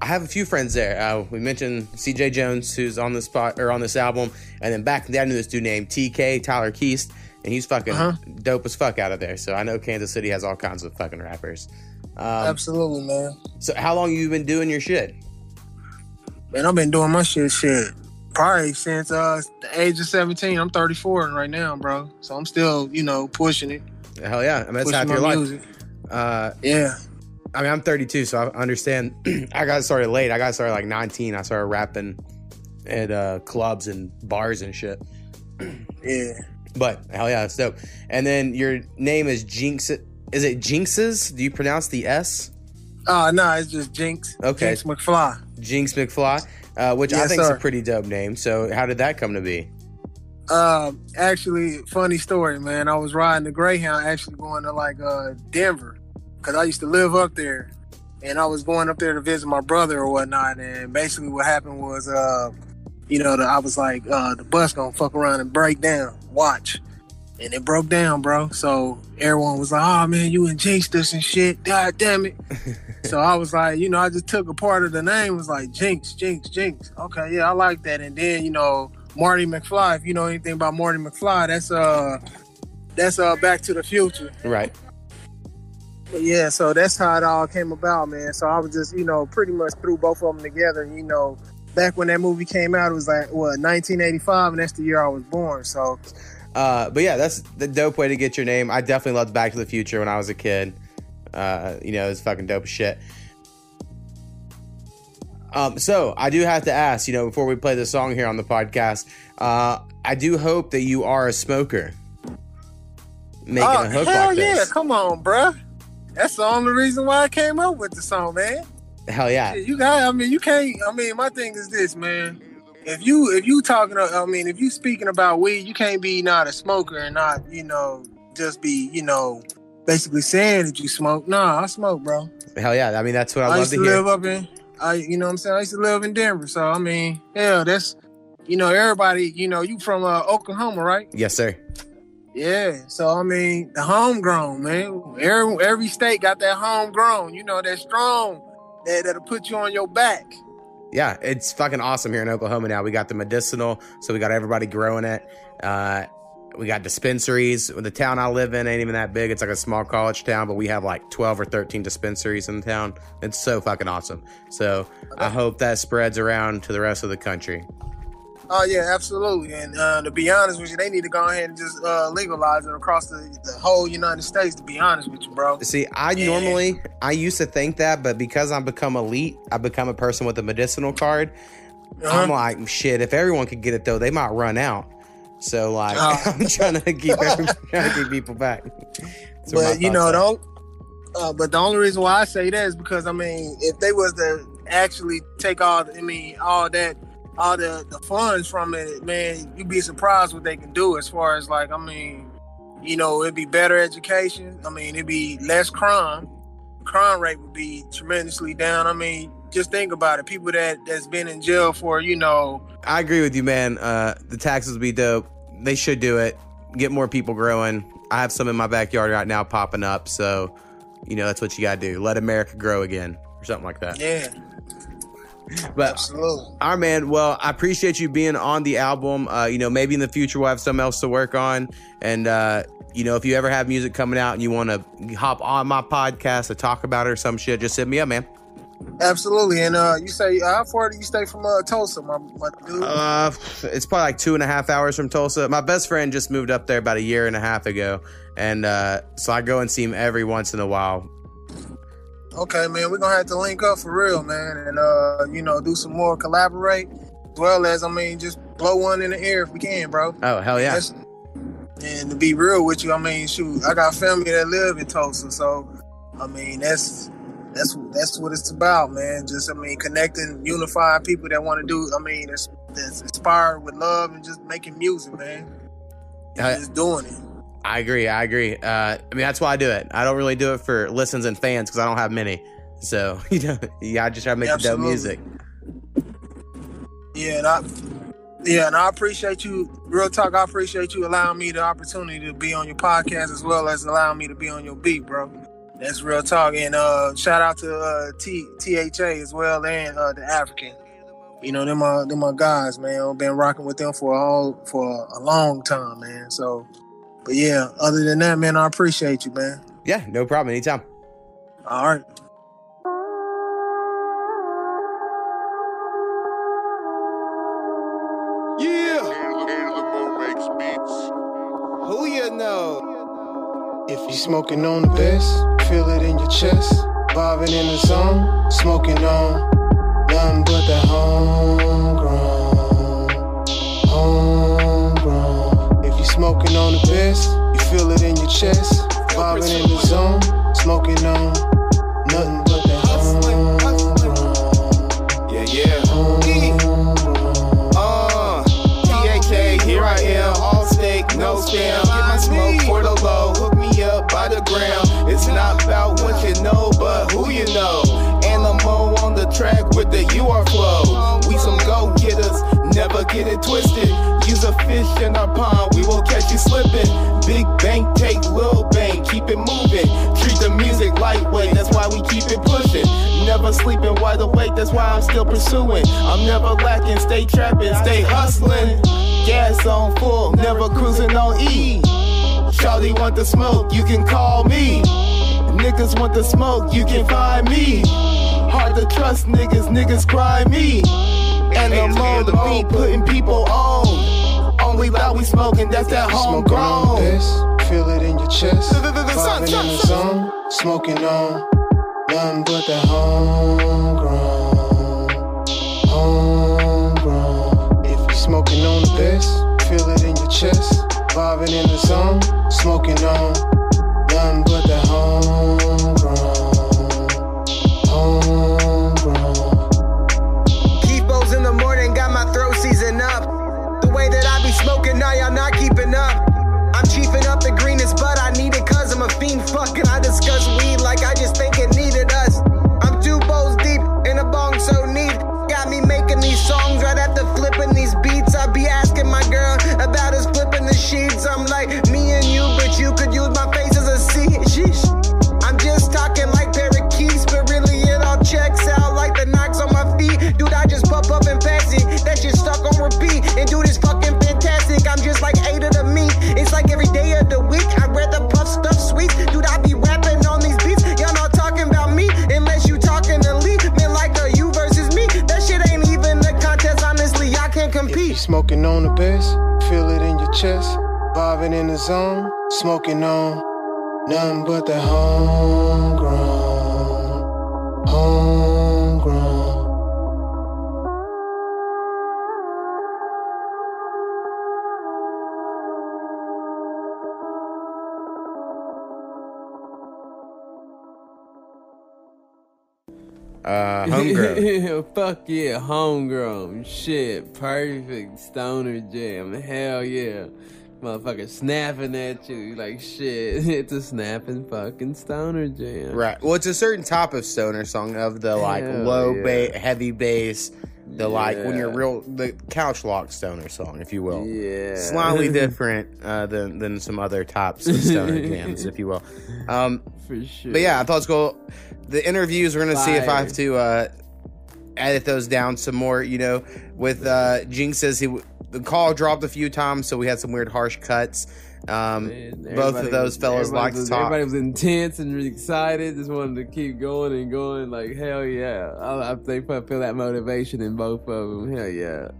I have a few friends there. We mentioned CeeJay Jonez, who's on this spot or on this album. And then back then, I knew this dude named TK, Tyler Keast. And he's fucking dope as fuck out of there. So I know Kansas City has all kinds of fucking rappers. Absolutely, man. So how long have you been doing your shit? Man, I've been doing my shit. Probably since the age of 17. I'm 34 right now, bro. So I'm still, pushing it. Hell yeah. I mean, that's half your life. Music. I mean, I'm 32, so I understand. I got started late. I got started like 19. I started rapping at clubs and bars and shit. Yeah. But hell yeah, it's dope. And then your name is Jinx. Is it Jinxes? Do you pronounce the S? No, it's just Jinx. Okay. Jinx McFly. Jinx McFly, which I think is a pretty dope name. So how did that come to be? Actually, funny story, man. I was riding the Greyhound, actually going to like Denver, because I used to live up there, and I was going up there to visit my brother or whatnot. And basically, what happened was, I was like, the bus gonna fuck around and break down. Watch, and it broke down, bro. So everyone was like, "Oh man, you and Jinxed us and shit. God damn it!" So I was like, I just took a part of the name, was like Jinx. Okay, yeah, I like that. And then Marty McFly, if you know anything about Marty McFly, that's Back to the Future. Right. But yeah, so that's how it all came about, man. So I was just, pretty much threw both of them together. Back when that movie came out, it was like, 1985, and that's the year I was born, so. But yeah, that's the dope way to get your name. I definitely loved Back to the Future when I was a kid. It was fucking dope as shit. So I do have to ask, before we play the song here on the podcast, I do hope that you are a smoker. Making a hook hell like this. Yeah, come on, bruh. That's the only reason why I came up with the song, man. Hell yeah. My thing is this, man. If you speaking about weed, you can't be not a smoker and not, just be, basically saying that you smoke. Nah, I smoke, bro. Hell yeah. I mean, that's what I love to hear. I used to live in Denver, so I mean, hell, that's everybody. You from Oklahoma, right? Yes, sir. Yeah, so I mean, the homegrown, man. Every state got that homegrown. That strong, that'll put you on your back. yeah, it's fucking awesome here in Oklahoma now. We got the medicinal, so we got everybody growing it. We got dispensaries. The town I live in ain't even that big. It's like a small college town, but we have like 12 or 13 dispensaries in the town. It's so fucking awesome. So I hope that spreads around to the rest of the country. Oh, yeah, absolutely. And to be honest with you, they need to go ahead and just legalize it across the whole United States, to be honest with you, bro. See, I used to think that, but because I've become elite, I become a person with a medicinal card. Uh-huh. I'm like, shit, if everyone could get it, though, they might run out. So, like, I'm trying to keep people back. But, you know, but the only reason why I say that is because, I mean, if they was to actually take all the funds from it, man, you'd be surprised what they can do as far as, like, I mean, you know, it'd be better education. I mean, it'd be less crime. Crime rate would be tremendously down. I mean, just think about it. People that's been in jail for, you know. I agree with you, man. The taxes would be dope. They should do it. Get more people growing. I have some in my backyard right now popping up. So, you know, that's what you got to do. Let America grow again or something like that. Yeah. But absolutely. Our man, well, I appreciate you being on the album. You know, maybe in the future we'll have something else to work on. And, you know, if you ever have music coming out and you want to hop on my podcast to talk about it or some shit, just hit me up, man. Absolutely. And you say, how far do you stay from Tulsa, my dude? It's probably like 2.5 hours from Tulsa. My best friend just moved up there about 1.5 years ago. And so I go and see him every once in a while. Okay, man, we're going to have to link up for real, man. And, you know, do some more, collaborate, as well as, I mean, just blow one in the air if we can, bro. Oh, hell yeah. And to be real with you, I mean, shoot, I got family that live in Tulsa. So, I mean, that's what it's about, man. Just, I mean, connecting, unifying people that want to do, I mean, that's inspired with love and just making music, man. Just doing it. I agree. I mean, that's why I do it. I don't really do it for listens and fans because I don't have many. So, you know, yeah, I just try to make dope music. Yeah, and I appreciate you. Real talk, I appreciate you allowing me the opportunity to be on your podcast as well as allowing me to be on your beat, bro. That's real talk. And shout out to THA as well and the African. You know, they're my guys, man. I've been rocking with them for a long time, man. So. But yeah, other than that, man, I appreciate you, man. Yeah, no problem. Anytime. All right. Yeah. Who you know? If you smoking on the best, feel it in your chest. Bobbing in the zone, smoking on nothing but the homegrown. Smoking on the best, you feel it in your chest. Bobbing in the zone, smoking on nothing but the homegrown. Yeah, yeah. THA, here I am, all steak, no spam. Get my smoke for the low, hook me up by the gram. It's not about what you know, but who you know. Animal on the track with the UR flow. We some go-getters, never get it twisted. Use a fish in our pond, we will catch you slipping. Big bank, take little bank, keep it moving. Treat the music lightweight, that's why we keep it pushing. Never sleeping, wide awake, that's why I'm still pursuing. I'm never lacking, stay trapping, stay hustling. Gas on full, never cruising on E. Charlie want the smoke, you can call me. Niggas want the smoke, you can find me. Hard to trust niggas cry me. And I'm on the beat, putting people on. Only loud we smoking, that's that homegrown. Feel it in your chest. Bobbing in the zone, smoking on nothing but that homegrown. If you smoking on the best, feel it in your chest. Bobbing in the zone, smoking on nothing but that homegrown. In the morning, got my throat season up. The way that I be smoking, now y'all not keeping up. I'm chiefing up the greenest, but I need it cause I'm a fiend. Fucking, I discuss weed like I just think it needed us. I'm 2 bowls deep in a bong so neat. Got me making these songs right after flipping these beats. I be asking my girl about us flipping the sheets. I'm like, me and you, but you could use my face as a seat. Sheesh. I'm just talking like parakeets, but really it all checks out like the knocks on my feet. Dude, I just chest, vibing in the zone, smoking on nothing but that homegrown, homegrown. Homegrown. Fuck yeah, homegrown. Shit, perfect stoner jam. Hell yeah. Motherfucker snapping at you like shit. It's a snapping fucking stoner jam. Right. Well, it's a certain type of stoner song of the like hell low yeah. Heavy bass. The yeah. Like when you're real, the couch lock stoner song, if you will. Yeah. Slightly different than some other types of stoner jams, if you will. For sure. But yeah, I thought it's cool. The interviews, we're going to see if I have to edit those down some more, you know, with Jinx says the call dropped a few times, so we had some weird harsh cuts. Man, both of those fellas like to talk. Everybody was intense and really excited, just wanted to keep going and going. Like hell yeah, I feel that motivation in both of them. Hell yeah.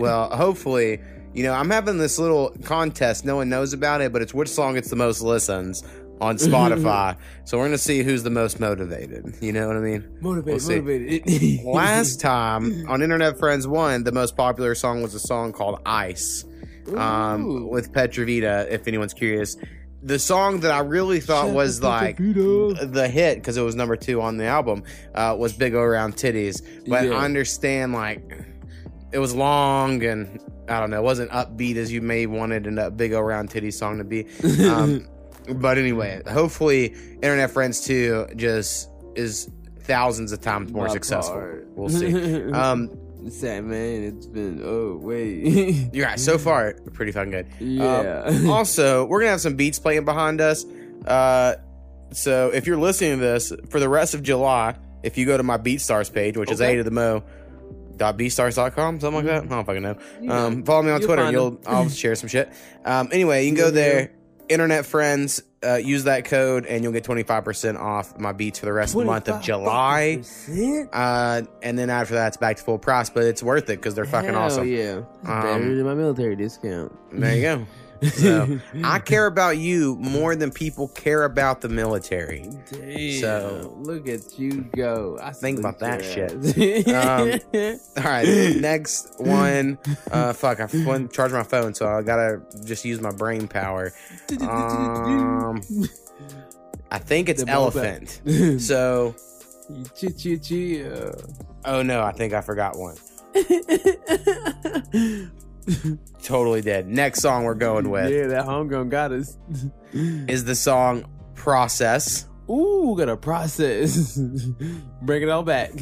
Well, hopefully, you know, I'm having this little contest. No one knows about it, but it's which song gets the most listens on Spotify. So we're gonna see who's the most motivated. You know what I mean? Motivated. Last time on Internet Friends 1, the most popular song was a song called "Ice." With Petravita, if anyone's curious. The song that I really thought was like the hit, because it was number 2 on the album, was Big O Round Titties. But yeah. I understand, like, it was long and I don't know, it wasn't upbeat as you may wanted a Big O Round Titties song to be. But anyway, hopefully Internet Friends 2 just is thousands of times more successful. We'll see. Sad man, it's been you're right so far, pretty fucking good. Yeah. Also, we're gonna have some beats playing behind us. So if you're listening to this for the rest of July, if you go to my BeatStars page, which is aToTheMo.beatstars.com, something like that. I don't fucking know. Follow me on Twitter. I'll share some shit. Anyway, you can go there. Internet Friends, use that code and you'll get 25% off my beats for the rest of the month of July. And then after that, it's back to full price, but it's worth it because they're fucking awesome. Yeah. Better than my military discount. There you go. So I care about you more than people care about the military. Damn, so look at you go. I think about that shit. All right, next one. Fuck, I charged my phone, so I gotta just use my brain power. I think it's elephant. So oh no, I think I forgot one. Totally dead. Next song we're going with. Yeah, that homegrown got us. Is the song Process. Ooh, gotta process. Bring it all back.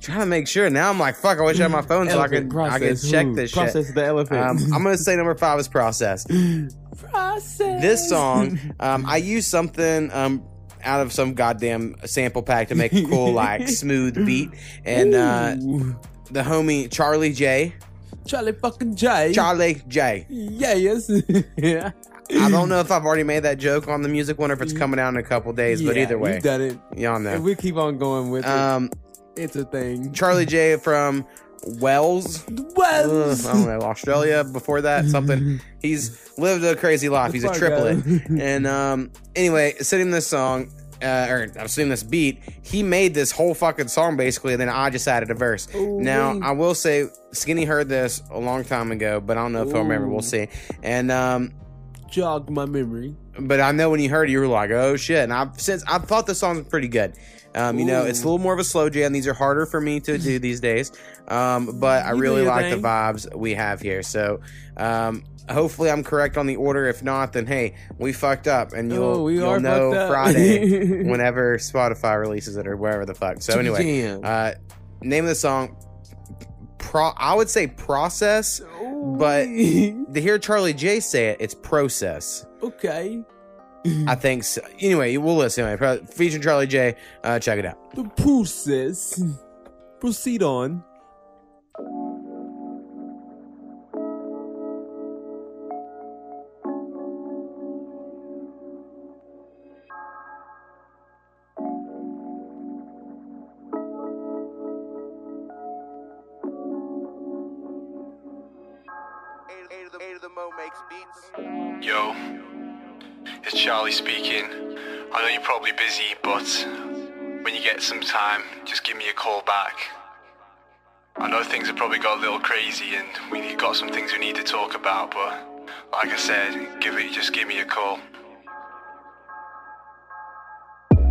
Trying to make sure. Now I'm like, fuck, I wish I had my phone so I could check this shit. Process the elephant. I'm going to say number 5 is Process. Process. This song, I used something out of some goddamn sample pack to make a cool, like, smooth beat. And the homie Charlie J. Yes. Yeah. I don't know if I've already made that joke on the music one or if it's coming out in a couple days, but either way. We've done it. Y'all know. If we keep on going with it. It's a thing. Charlie J from Wales. I don't know, Australia before that, something. He's lived a crazy life. He's a triplet. And anyway, sitting this song. I've seen this beat. He made this whole fucking song basically, and then I just added a verse. Ooh, now I will say Skinny heard this a long time ago, but I don't know if he'll remember. We'll see. And jogged my memory. But I know when you heard it, you were like, "Oh shit!" And I thought the song was pretty good. You know, it's a little more of a slow jam. These are harder for me to do these days. But I really like the vibes we have here. So hopefully I'm correct on the order. If not, then hey, we fucked up, and you'll know Friday whenever Spotify releases it or wherever the fuck. So anyway, name of the song. I would say Process, but to hear Charlie J say it, it's Process. Okay. I think so. Anyway, we'll listen. Anyway, featuring Charlie J. Check it out. The process. Proceed on. Yo, it's Charlie speaking. I know you're probably busy, but when you get some time, just give me a call back. I know things have probably got a little crazy and we've got some things we need to talk about, but like I said, just give me a call.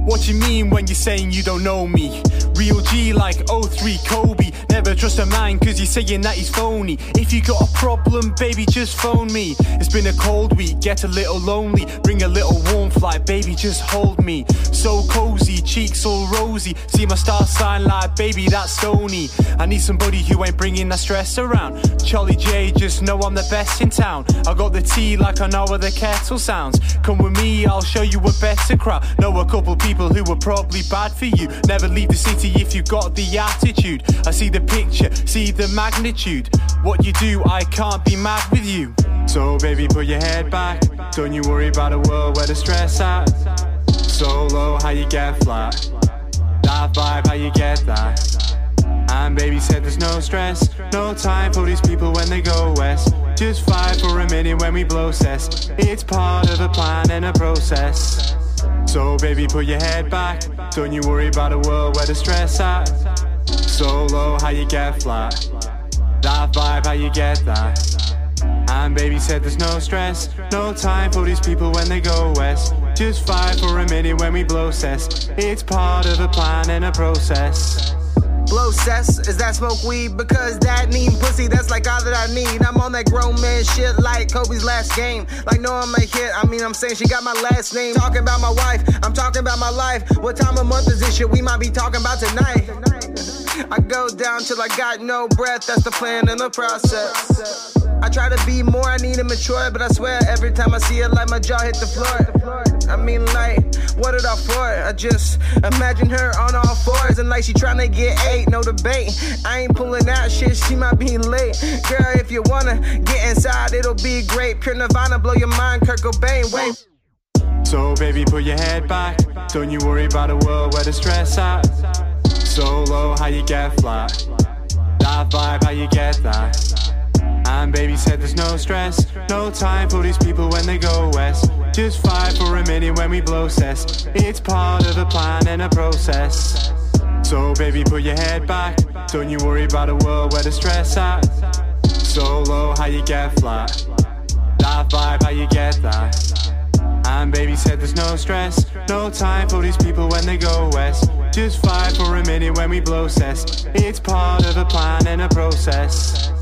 What you mean when you're saying you don't know me? Real G like 03 Kobe. Never trust a man cause he's saying that he's phony. If you got a problem, baby, just phone me. It's been a cold week, get a little lonely. Bring a little warmth like, baby, just hold me. So cozy, cheeks all rosy. See my star sign like, baby, that's stony. I need somebody who ain't bringing that stress around. Charlie J, just know I'm the best in town. I got the tea like I know where the kettle sounds. Come with me, I'll show you a better crowd. Know a couple people who were probably bad for you. Never leave the city if you got the attitude. I see the picture, see the magnitude. What you do, I can't be mad with you. So baby, put your head back. Don't you worry about a world where the stress at. So low, how you get flat. That vibe, how you get that. And baby said there's no stress. No time for these people when they go west. Just fight for a minute when we blow cess. It's part of a plan and a process. So baby, put your head back. Don't you worry about a world where the stress at. So low, how you get flat. That vibe, how you get that. And baby said there's no stress. No time for these people when they go west. Just fight for a minute when we blow cess. It's part of a plan and a process. Blow cess, is that smoke weed? Because that need pussy, that's like all that I need. I'm on that grown man shit like Kobe's last game. Like no, I'm a hit, I mean I'm saying she got my last name. Talking about my wife, I'm talking about my life. What time of month is this shit we might be talking about tonight? I go down till I got no breath, that's the plan and the process. I try to be more, I need to mature, but I swear every time I see it like my jaw hit the floor. I mean like, what it all for? I just imagine her on all fours and like she tryna get eight, no debate. I ain't pulling out shit, she might be late. Girl, if you wanna get inside, it'll be great. Pure Nirvana, blow your mind, Kurt Cobain, wait. So baby, put your head back. Don't you worry about a world where the stress at. So low, how you get flat. That vibe, how you get that. And baby said there's no stress. No time for these people when they go west. Just fight for a minute when we blow cess. It's part of a plan and a process. So baby, put your head back. Don't you worry about a world where the stress at. So low, how you get flat. That vibe, how you get that. And baby said there's no stress. No time for these people when they go west. Just fight for a minute when we blow cess. It's part of a plan and a process.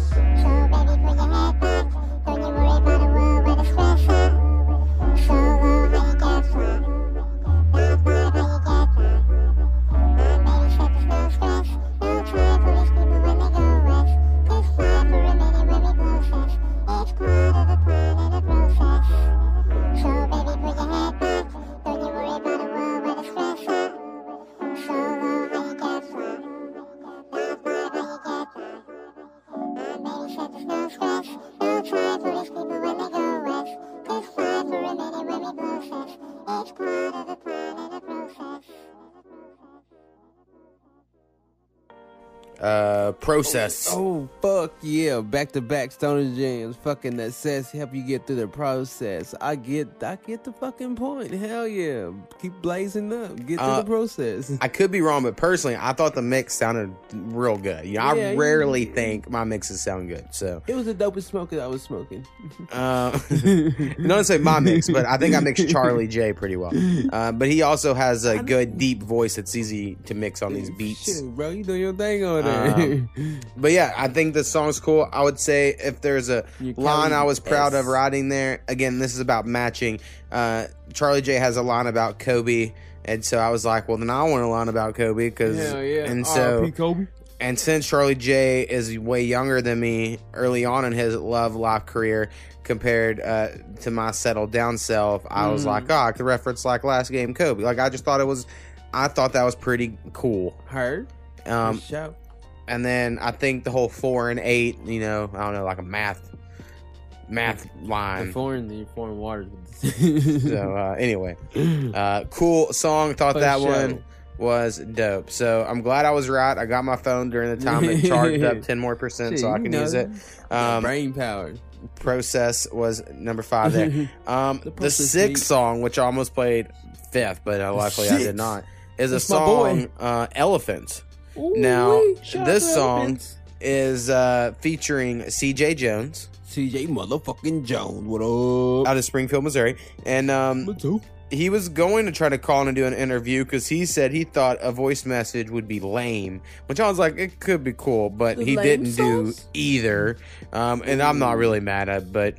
Process. Oh, fuck yeah. Back-to-back Stoner Jams. Fucking that sass help you get through the process. I get the fucking point. Hell yeah. Keep blazing up. Get through the process. I could be wrong, but personally, I thought the mix sounded real good. You know, yeah, I rarely think my mixes sound good. So it was the dopest smoker I was smoking. Not to say my mix, but I think I mixed Charlie J pretty well. But he also has a good deep voice that's easy to mix on these beats. Shit, bro, you doing your thing on there. But yeah, I think the song's cool. I would say if there's a line I was proud of writing there, again, this is about matching. Charlie J has a line about Kobe, and so I was like, well, then I want a line about Kobe because, yeah. And so, R.I.P. Kobe. And since Charlie J is way younger than me early on in his love life career compared to my settled down self, I was like, I could reference like last game Kobe. Like I thought that was pretty cool. Heard. Shout. And then I think the whole 4 and 8, you know, I don't know, like a math line. The foreign waters. So anyway, cool song. Thought that one was dope. So I'm glad I was right. I got my phone during the time it charged up 10% more, so I can use it. Brain power. Process was number 5 there. The 6th song, which I almost played 5th, but luckily I did not, is a song, Elephant. Ooh, now, this song is featuring CeeJay Jonez. CeeJay motherfucking Jonez. What up? Out of Springfield, Missouri. And he was going to try to call and do an interview because he said he thought a voice message would be lame, which I was like, it could be cool, but he didn't do either. And I'm not really mad at it, but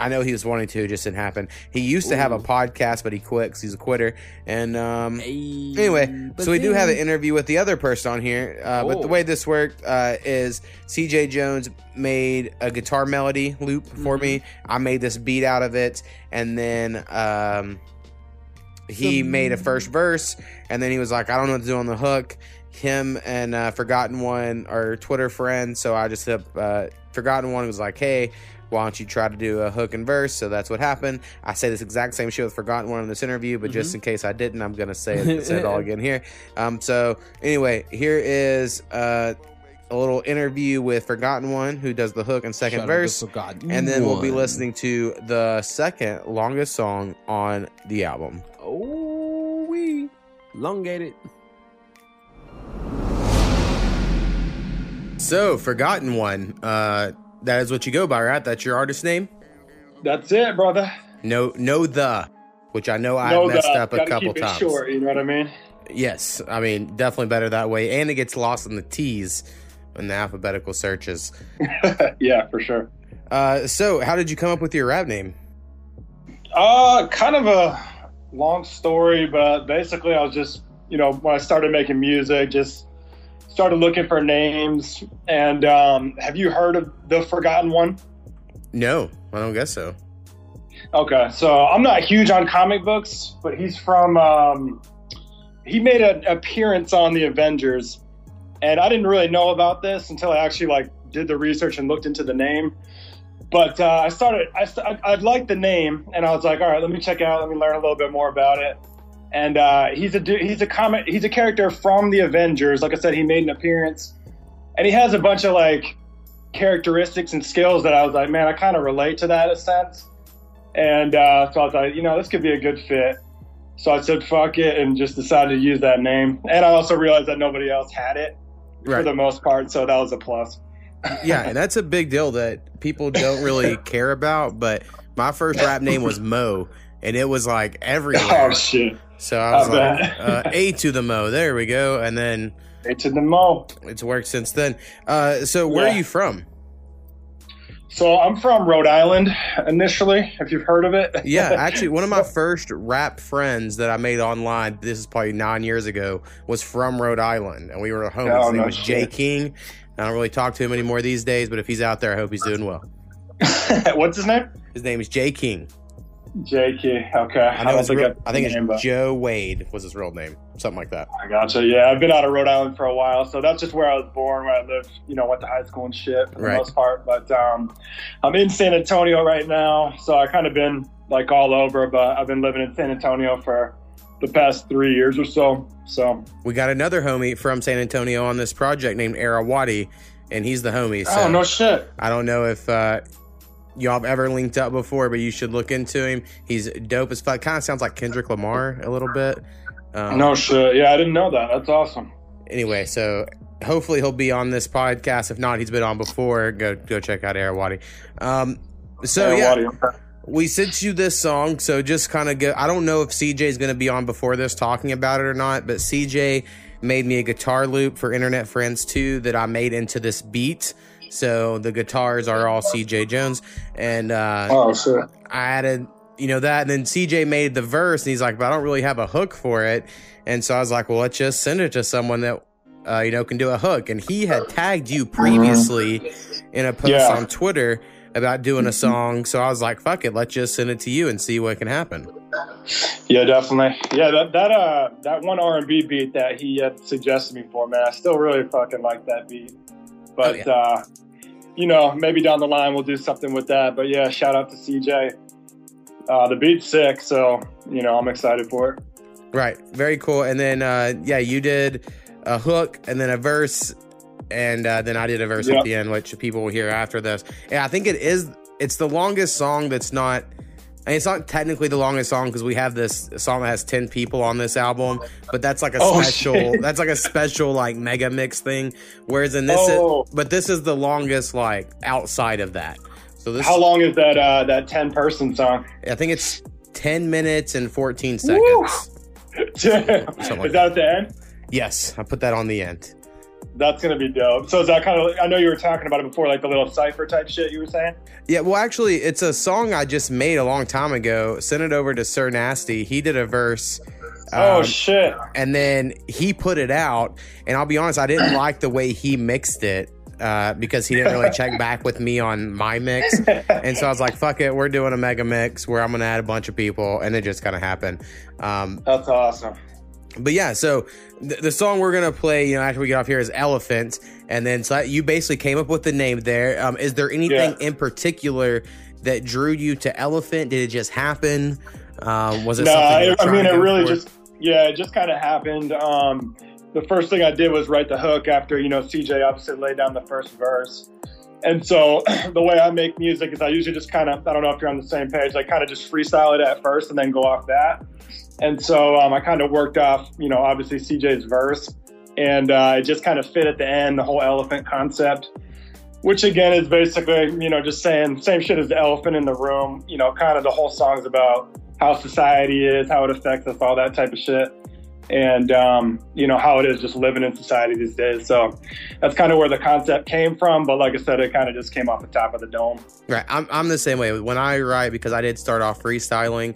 I know he was wanting to, it just didn't happen. He used to have a podcast, but he quit because he's a quitter. And anyway, so we do have an interview with the other person on here. But the way this worked is CeeJay Jonez made a guitar melody loop for me. I made this beat out of it, and then he made a first verse, and then he was like, I don't know what to do on the hook. Him and Forgotten One are Twitter friends, so I just hit up Forgotten One, was like, hey, why don't you try to do a hook and verse? So that's what happened. I say this exact same shit with Forgotten One in this interview, but just in case I didn't, I'm gonna say it all again here. So anyway, here is a little interview with Forgotten One, who does the hook and second verse, and then we'll be listening to the second longest song on the album. Oh, we elongated. So Forgotten One, that is what you go by, right? That's your artist name. That's it, brother. I messed up a couple times. Short, you know what I mean? Yes, I mean definitely better that way, and it gets lost in the T's. In the alphabetical searches. Yeah, for sure. So how did you come up with your rap name? Kind of a long story, but basically I was just, when I started making music, just started looking for names. And have you heard of The Forgotten One? No, I don't guess so. Okay, so I'm not huge on comic books, but he's from, he made an appearance on The Avengers. And I didn't really know about this until I actually did the research and looked into the name. But I liked the name, and I was like, all right, let me check it out. Let me learn a little bit more about it. And he's a character from the Avengers. Like I said, he made an appearance, and he has a bunch of characteristics and skills that I was like, man, I kind of relate to that in a sense. And so I was like, this could be a good fit. So I said, fuck it, and just decided to use that name. And I also realized that nobody else had it. Right. For the most part, so that was a plus. Yeah, and that's a big deal that people don't really care about, but my first rap name was Mo, and it was everywhere. Oh, shit. So I was A to the Mo, there we go, and then... A to the Mo. It's worked since then. So where are you from? So I'm from Rhode Island initially, if you've heard of it. Yeah, actually, one of my first rap friends that I made online, this is probably 9 years ago, was from Rhode Island, and we were at home. His name was Jay King. I don't really talk to him anymore these days, but if he's out there, I hope he's doing well. What's his name? His name is Jay King. Jay King, okay. I think it's Joe Wade was his real name, something like that. I gotcha, yeah. I've been out of Rhode Island for a while, so that's just where I was born, where I lived, went to high school and shit for the most part. But I'm in San Antonio right now, so I kind of been all over, but I've been living in San Antonio for the past 3 years or so. So we got another homie from San Antonio on this project named Era Wadi, and he's the homie. So oh, no shit. I don't know if... y'all have ever linked up before, but you should look into him. He's dope as fuck. Kind of sounds like Kendrick Lamar a little bit. No shit. Yeah, I didn't know that. That's awesome. Anyway, so hopefully he'll be on this podcast. If not, he's been on before. Go check out Era Wadi. We sent you this song, so just kind of go. I don't know if CeeJay is going to be on before this talking about it or not, but CeeJay made me a guitar loop for Internet Friends 2 that I made into this beat. So the guitars are all CeeJay Jonez, and I added that, and then CeeJay made the verse, and he's like, but I don't really have a hook for it. And so I was like, well, let's just send it to someone that can do a hook. And he had tagged you previously in a post on Twitter about doing a song, so I was like, fuck it, let's just send it to you and see what can happen. Yeah, definitely. Yeah, that one R&B beat that he had suggested me for, man, I still really fucking like that beat. But, maybe down the line we'll do something with that. But, yeah, shout out to CeeJay. The beat's sick, so, I'm excited for it. Right. Very cool. And then, yeah, you did a hook and then a verse. And then I did a verse at the end, which people will hear after this. Yeah, I think it is. It's the longest song that's not. I mean, it's not technically the longest song because we have this song that has 10 people on this album, but that's like a special. That's like a special like mega mix thing. Whereas in this, but this is the longest like outside of that. So this. How long is that? That 10-person song? I think it's 10 minutes and 14 seconds. Something like is that at the end? Yes, I put that on the end. That's going to be dope. So is that kind of, I know you were talking about it before, like the little cypher type shit you were saying? Yeah, well, actually, it's a song I just made a long time ago. Sent it over to Sir Nasty. He did a verse. And then he put it out. And I'll be honest, I didn't like the way he mixed it because he didn't really check back with me on my mix. And so I was like, fuck it, we're doing a mega mix where I'm going to add a bunch of people. And it just kind of happened. That's awesome. But yeah, so the song we're gonna play, you know, after we get off here is "Elephant," and then so you basically came up with the name there. Is there anything in particular that drew you to "Elephant"? Did it just happen? Was it? No, I mean, it really just it just kind of happened. The first thing I did was write the hook after CeeJay obviously laid down the first verse, and so the way I make music is I usually just kind of, I don't know if you're on the same page, I kind of just freestyle it at first and then go off that. And so I kind of worked off, obviously CeeJay's verse, and it just kind of fit at the end, the whole elephant concept, which again is basically, just saying same shit as the elephant in the room, kind of the whole song's about how society is, how it affects us, all that type of shit. And, how it is just living in society these days. So that's kind of where the concept came from. But like I said, it kind of just came off the top of the dome. Right. I'm the same way when I write, because I did start off freestyling.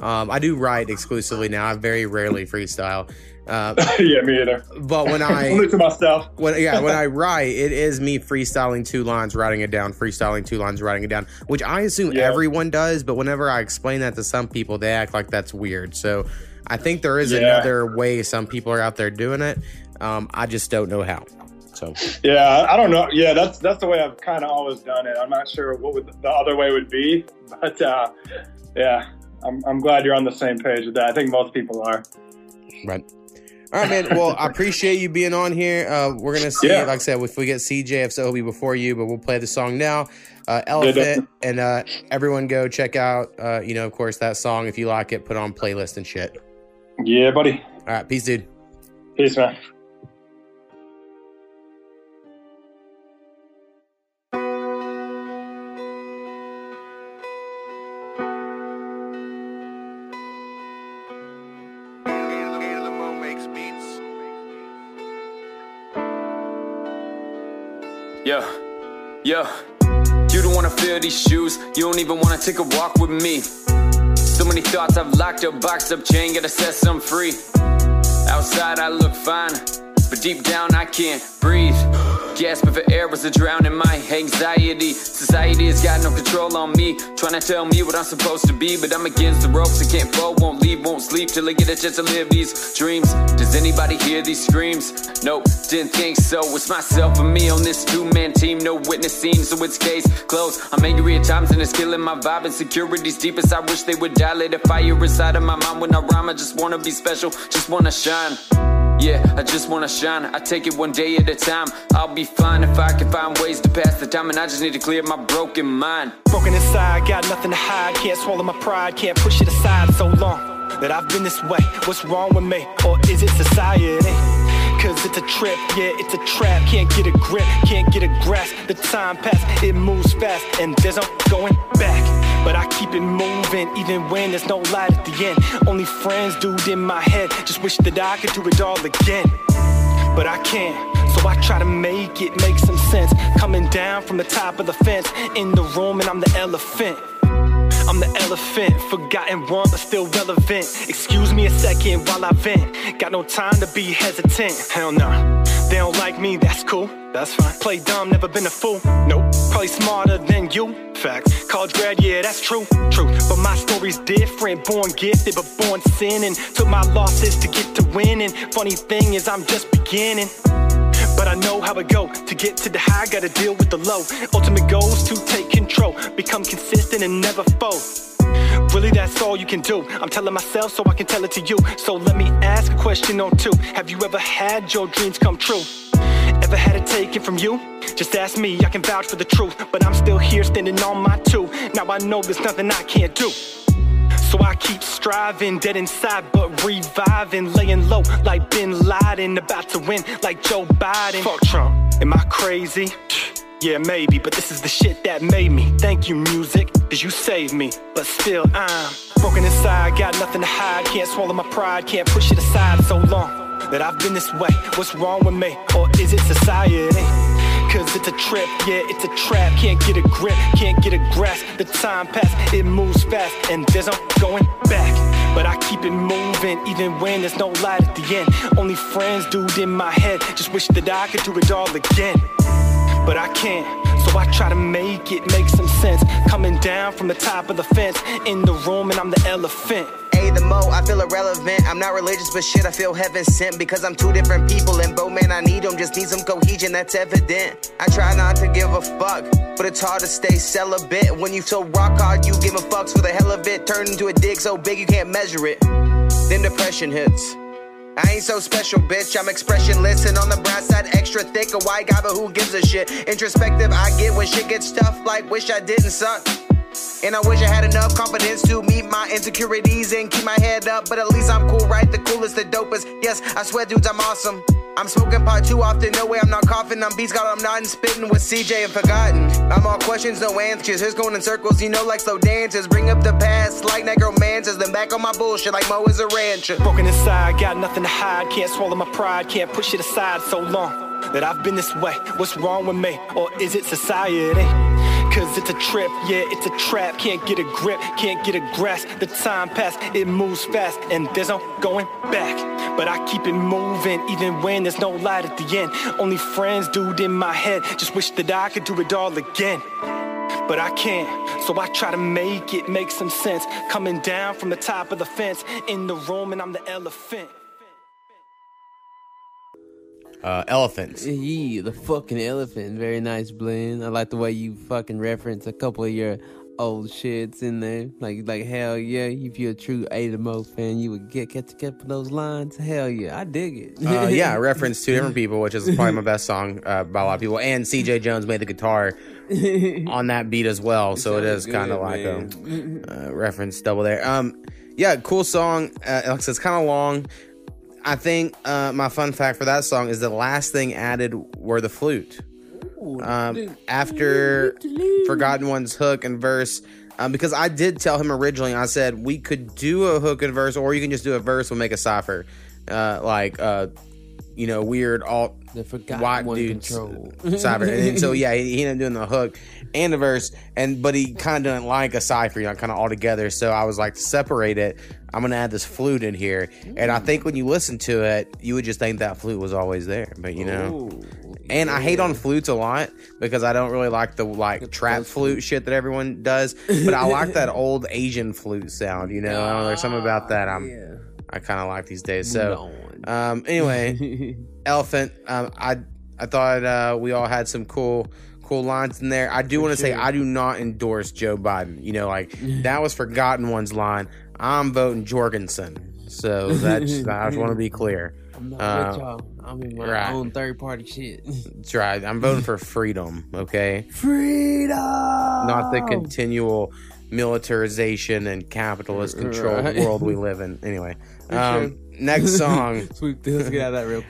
I do write exclusively now. I very rarely freestyle. Yeah, me either. But when I look to myself, when I write, it is me freestyling two lines, writing it down, freestyling two lines, writing it down, which I assume everyone does. But whenever I explain that to some people, they act like that's weird. So I think there is another way some people are out there doing it. I just don't know how. So yeah, I don't know. Yeah, that's the way I've kind of always done it. I'm not sure what the other way would be, but yeah. I'm glad you're on the same page with that. I think most people are. Right. All right, man. Well, I appreciate you being on here. We're going to see, like I said, if we get CeeJay, if so, he'll be before you, but we'll play the song now. Elephant. And everyone go check out, of course, that song. If you like it, put on playlist and shit. Yeah, buddy. All right. Peace, dude. Peace, man. Yeah, you don't wanna feel these shoes, you don't even wanna take a walk with me. So many thoughts I've locked up, boxed up, chain, gotta set some free. Outside I look fine, but deep down I can't breathe. Gasping for air as I drown in my anxiety. Society has got no control on me, trying to tell me what I'm supposed to be. But I'm against the ropes, I can't fold, won't leave, won't sleep till I get a chance to live these dreams. Does anybody hear these screams? Nope, didn't think so. It's myself and me on this two-man team. No witness seen, so it's case closed. I'm angry at times and it's killing my vibe. Insecurities deepest, I wish they would die. Let a fire inside of my mind when I rhyme. I just wanna be special, just wanna shine. Yeah, I just wanna shine, I take it one day at a time. I'll be fine if I can find ways to pass the time. And I just need to clear my broken mind. Broken inside, got nothing to hide. Can't swallow my pride, can't push it aside. So long that I've been this way. What's wrong with me? Or is it society? Cause it's a trip, yeah, it's a trap. Can't get a grip, can't get a grasp. The time passes, it moves fast. And there's no going back, but I keep it moving, even when there's no light at the end. Only friends, dude, in my head. Just wish that I could do it all again, but I can't. So I try to make it make some sense. Coming down from the top of the fence, in the room, and I'm the elephant. I'm the elephant, forgotten one, but still relevant. Excuse me a second while I vent. Got no time to be hesitant. Hell nah. They don't like me, that's cool, that's fine. Play dumb, never been a fool, nope. Probably smarter than you, facts. College grad, yeah, that's true, true. But my story's different, born gifted, but born sinning. Took my losses to get to winning. Funny thing is, I'm just beginning. But I know how it go. To get to the high, gotta deal with the low. Ultimate goals to take control. Become consistent and never fold. Really Really, that's all you can do. I'm telling myself so I can tell it to you. So let me ask a question or two. Have you ever had your dreams come true? Ever had it taken from you? Just ask me, I can vouch for the truth. But I'm still here standing on my two. Now I know there's nothing I can't do. So I keep striving, dead inside, but reviving, laying low like Bin Laden, about to win like Joe Biden. Fuck Trump, am I crazy? Yeah, maybe, but this is the shit that made me. Thank you, music, cause you saved me. But still, I'm broken inside, got nothing to hide. Can't swallow my pride, can't push it aside. So long that I've been this way. What's wrong with me? Or is it society? Cause it's a trip, yeah, it's a trap. Can't get a grip, can't get a grasp. The time passes, it moves fast, and there's no going back. But I keep it moving, even when there's no light at the end. Only friends, dude, in my head. Just wish that I could do it all again, but I can't. So I try to make it make some sense. Coming down from the top of the fence, in the room, and I'm the elephant. The mo, I feel irrelevant. I'm not religious, but shit, I feel heaven sent. Because I'm two different people, and bro, man, I need them. Just need some cohesion, that's evident. I try not to give a fuck, but it's hard to stay celibate. When you so rock hard, you giving fucks for the hell of it. Turn into a dick so big you can't measure it. Then depression hits. I ain't so special, bitch, I'm expressionless. And on the bright side, extra thick. A white guy, but who gives a shit? Introspective I get when shit gets tough. Like, wish I didn't suck. And I wish I had enough confidence to meet my insecurities and keep my head up. But at least I'm cool, right? The coolest, the dopest. Yes, I swear, dudes, I'm awesome. I'm smoking pot too often. No way, I'm not coughing. I'm beats, God, I'm nodding, spitting with CeeJay and Forgotten. I'm all questions, no answers. Here's going in circles, you know, like slow dances. Bring up the past like necromancers. Then back on my bullshit like Mo is a rancher. Broken inside, got nothing to hide. Can't swallow my pride, can't push it aside. So long that I've been this way. What's wrong with me? Or is it society? Cause it's a trip, yeah, it's a trap. Can't get a grip, can't get a grasp. The time passes, it moves fast, and there's no going back. But I keep it moving, even when there's no light at the end. Only friends, dude, in my head. Just wish that I could do it all again, but I can't. So I try to make it make some sense. Coming down from the top of the fence, in the room, and I'm the elephant. Elephants. Yeah, the fucking elephant. Very nice blend. I like the way you fucking reference a couple of your old shits in there. Like hell yeah. If you're a true A-Mo fan, you would get to those lines. Hell yeah, I dig it. Yeah, I referenced two different people, which is probably my best song by a lot of people. And CeeJay Jonez made the guitar on that beat as well, so it is kind of like a reference double there. Yeah, cool song. It's kind of long. I think my fun fact for that song is the last thing added were the flute. After Forgotten One's hook and verse, because I did tell him originally, I said, we could do a hook and verse, or you can just do a verse, we'll make a cipher. Weird alt white dudes cipher. And so, yeah, he ended up doing the hook and the verse, but he kind of didn't like a cipher, kind of all together. So I was like, to separate it, I'm going to add this flute in here. And I think when you listen to it, you would just think that flute was always there. But, I hate on flutes a lot because I don't really like the trap flute shit that everyone does. But I like that old Asian flute sound, I don't know, there's something about that I kind of like these days. So anyway, elephant, I thought we all had some cool lines in there. I do want to say I do not endorse Joe Biden. That was Forgotten One's line. I'm voting Jorgensen. So that's I just want to be clear. I'm not with y'all. I'm in my own third party shit. That's right. I'm voting for freedom, okay? Freedom! Not the continual militarization and capitalist controlled world we live in. Anyway. Next song. Sweep, let's get out of that real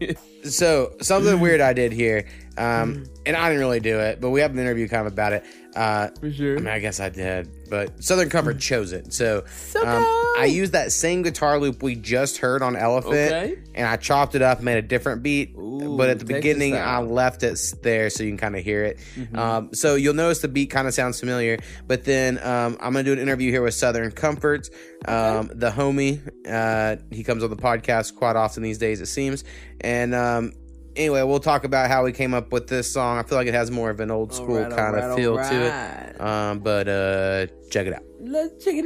quick. So something weird I did here, and I didn't really do it, but we have an interview kind of about it. For sure. I mean, I guess I did, but Southern Comfort chose it. So I used that same guitar loop we just heard on Elephant, and I chopped it up, made a different beat. Ooh, but at the beginning, I left it there so you can kind of hear it. Mm-hmm. So you'll notice the beat kind of sounds familiar, but then I'm going to do an interview here with Southern Comfort, the homie. He comes on the podcast quite often these days, it seems. And anyway, we'll talk about how we came up with this song. I feel like it has more of an old school kind of feel to it. But check it out. Let's check.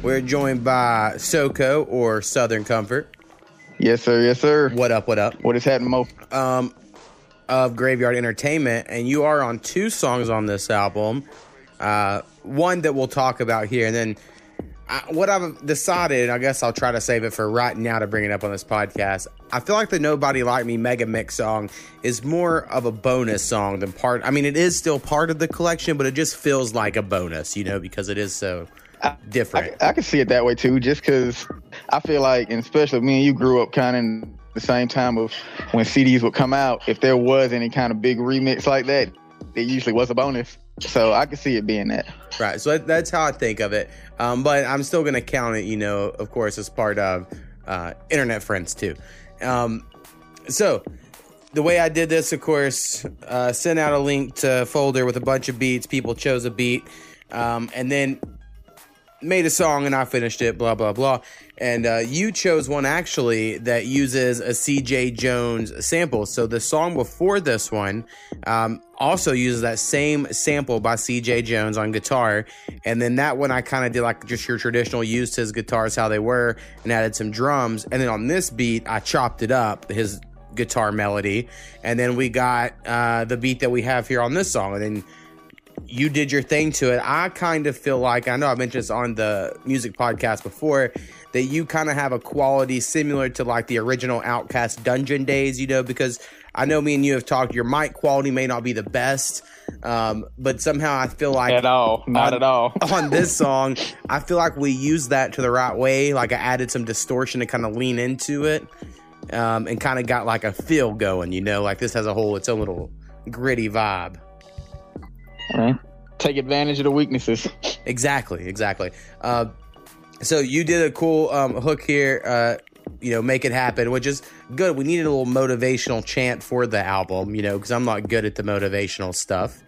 We're joined by SoCo, or Southern Comfort. Yes, sir. What up? What is happening, Mo? of Graveyard Entertainment, and you are on two songs on this album, one that we'll talk about here, and then what I've decided, I guess I'll try to save it for right now to bring it up on this podcast. I feel like the Nobody Like Me Mega Mix song is more of a bonus song than part. I mean, it is still part of the collection, but it just feels like a bonus, you know, because it is so different. I can see it that way too, just because I feel like, and especially me and you grew up kind of in the same time of when CDs would come out, if there was any kind of big remix like that, it usually was a bonus. So I can see it being that. Right. So that's how I think of it. But I'm still going to count it, you know, of course, as part of Internet Friends too. So the way I did this, of course, sent out a link to a folder with a bunch of beats. People chose a beat and then made a song, and I finished it, blah, blah, blah. And you chose one, actually, that uses a CeeJay Jonez sample. So the song before this one also uses that same sample by CeeJay Jonez on guitar. And then that one I kind of did like just your traditional, used his guitars how they were and added some drums. And then on this beat, I chopped it up, his guitar melody. And then we got the beat that we have here on this song. And then you did your thing to it. I kind of feel like, I know I mentioned this on the music podcast before, that you kind of have a quality similar to like the original Outkast Dungeon days, you know, because I know me and you have talked, your mic quality may not be the best, but somehow I feel like not at all on this song, I feel like we used that to the right way. Like I added some distortion to kind of lean into it and kind of got like a feel going, you know, like this has a whole, its own little gritty vibe. Take advantage of the weaknesses. Exactly. So you did a cool hook here, you know, make it happen, which is good. We needed a little motivational chant for the album, you know, because I'm not good at the motivational stuff.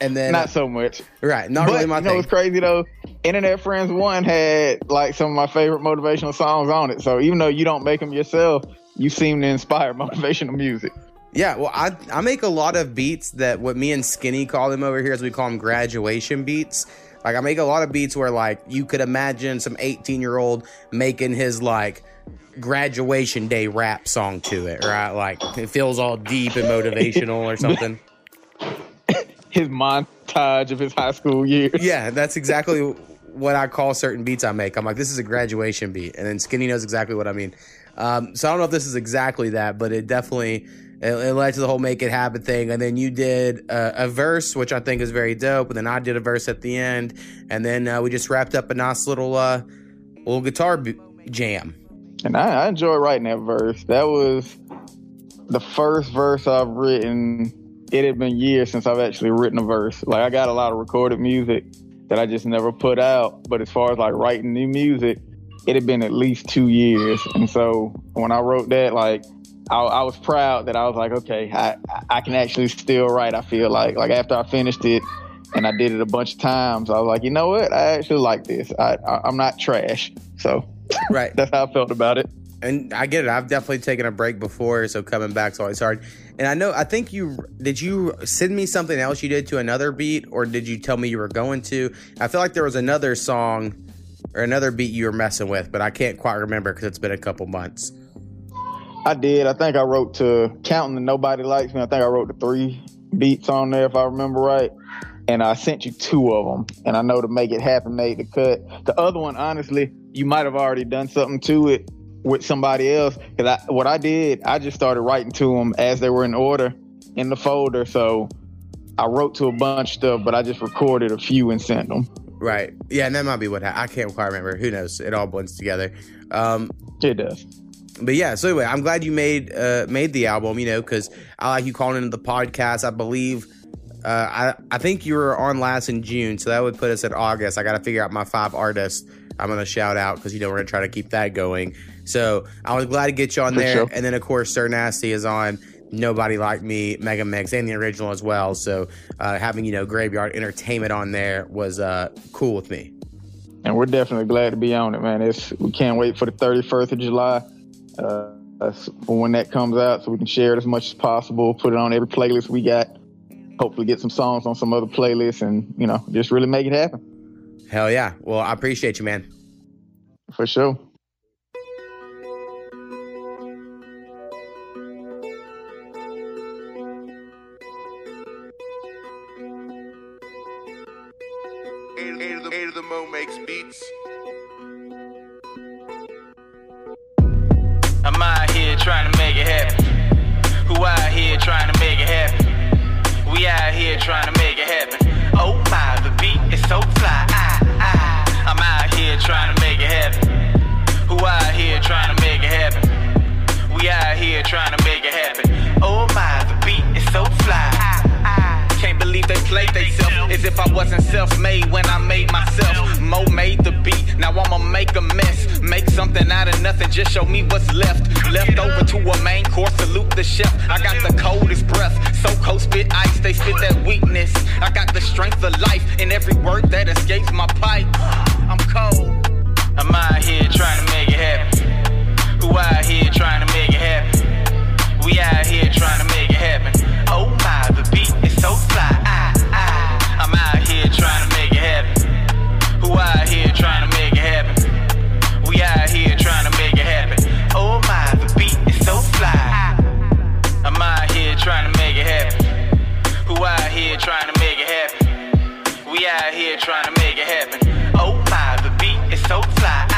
And then not so much. Right. Not but, really my thing. You know what's crazy, though? Internet Friends 1 had, like, some of my favorite motivational songs on it. So even though you don't make them yourself, you seem to inspire motivational music. Yeah, well, I make a lot of beats that what me and Skinny call them over here is we call them graduation beats. Like, I make a lot of beats where, like, you could imagine some 18-year-old making his, like, graduation day rap song to it, right? Like, it feels all deep and motivational or something. His montage of his high school years. Yeah, that's exactly what I call certain beats I make. I'm like, this is a graduation beat. And then Skinny knows exactly what I mean. So I don't know if this is exactly that, but it definitely... It led to the whole make it happen thing. And then you did a verse, which I think is very dope. And then I did a verse at the end. And then we just wrapped up a nice little guitar jam. And I enjoy writing that verse. That was the first verse I've written. It had been years since I've actually written a verse. Like, I got a lot of recorded music that I just never put out. But as far as, like, writing new music, it had been at least 2 years. And so when I wrote that, like... I was proud that I was like, okay, I can actually still write, I feel like. Like, after I finished it, and I did it a bunch of times, I was like, you know what? I actually like this. I'm not trash. So right. That's how I felt about it. And I get it. I've definitely taken a break before, so coming back's always hard. And I think did you send me something else you did to another beat, or did you tell me you were going to? I feel like there was another song or another beat you were messing with, but I can't quite remember because it's been a couple months. I did. I think I wrote to Counting the Nobody Likes Me. I think I wrote the 3 beats on there, if I remember right. And I sent you 2 of them. And I know to Make It Happen made the cut. The other one, honestly, you might have already done something to it with somebody else. Because what I did, I just started writing to them as they were in order in the folder. So I wrote to a bunch of stuff, but I just recorded a few and sent them. Right. Yeah, and that might be what happened. I can't quite remember. Who knows? It all blends together. It does. But yeah, so anyway, I'm glad you made the album, you know, because I like you calling into the podcast. I believe, I think you were on last in June, so that would put us at August. I got to figure out my 5 artists I'm going to shout out because, you know, we're going to try to keep that going. So I was glad to get you on there. Sure. And then, of course, Sir Nasty is on Nobody Like Me, Mega Mix, and the original as well. So having, you know, Graveyard Entertainment on there was cool with me. And we're definitely glad to be on it, man. We can't wait for the 31st of July. When that comes out, so we can share it as much as possible, put it on every playlist we got, hopefully get some songs on some other playlists, and, you know, just really make it happen. Hell yeah. Well, I appreciate you, man. For sure. Air the Mo makes beats. I'm out here trying to make it happen. Who out here trying to make it happen? We out here trying to make it happen. Oh my, the beat is so fly. I'm out here trying to make it happen. Who out here trying to make it happen? We out here trying to make it happen. Oh my, the beat is so fly. Can't believe they played theyself, as if I wasn't self-made when I made myself. Mo made the beat, now I'ma make a mess. Make something out of nothing, just show me what's left. Left over to a main course, salute the chef. I got the coldest breath, so cold spit ice, they spit that weakness. I got the strength of life in every word that escapes my pipe. I'm cold. I'm out here trying to make it happen. Who out here trying to make it happen? We out here trying to make it happen. Oh my, the beat is so fly. I'm out here trying to make it happen. Who out here trying to make it happen? We out here trying to make it happen. Oh my, the beat is so fly. I'm out here trying to make it happen. Who out here trying to make it happen? We out here trying to make it happen. Oh my, the beat is so fly.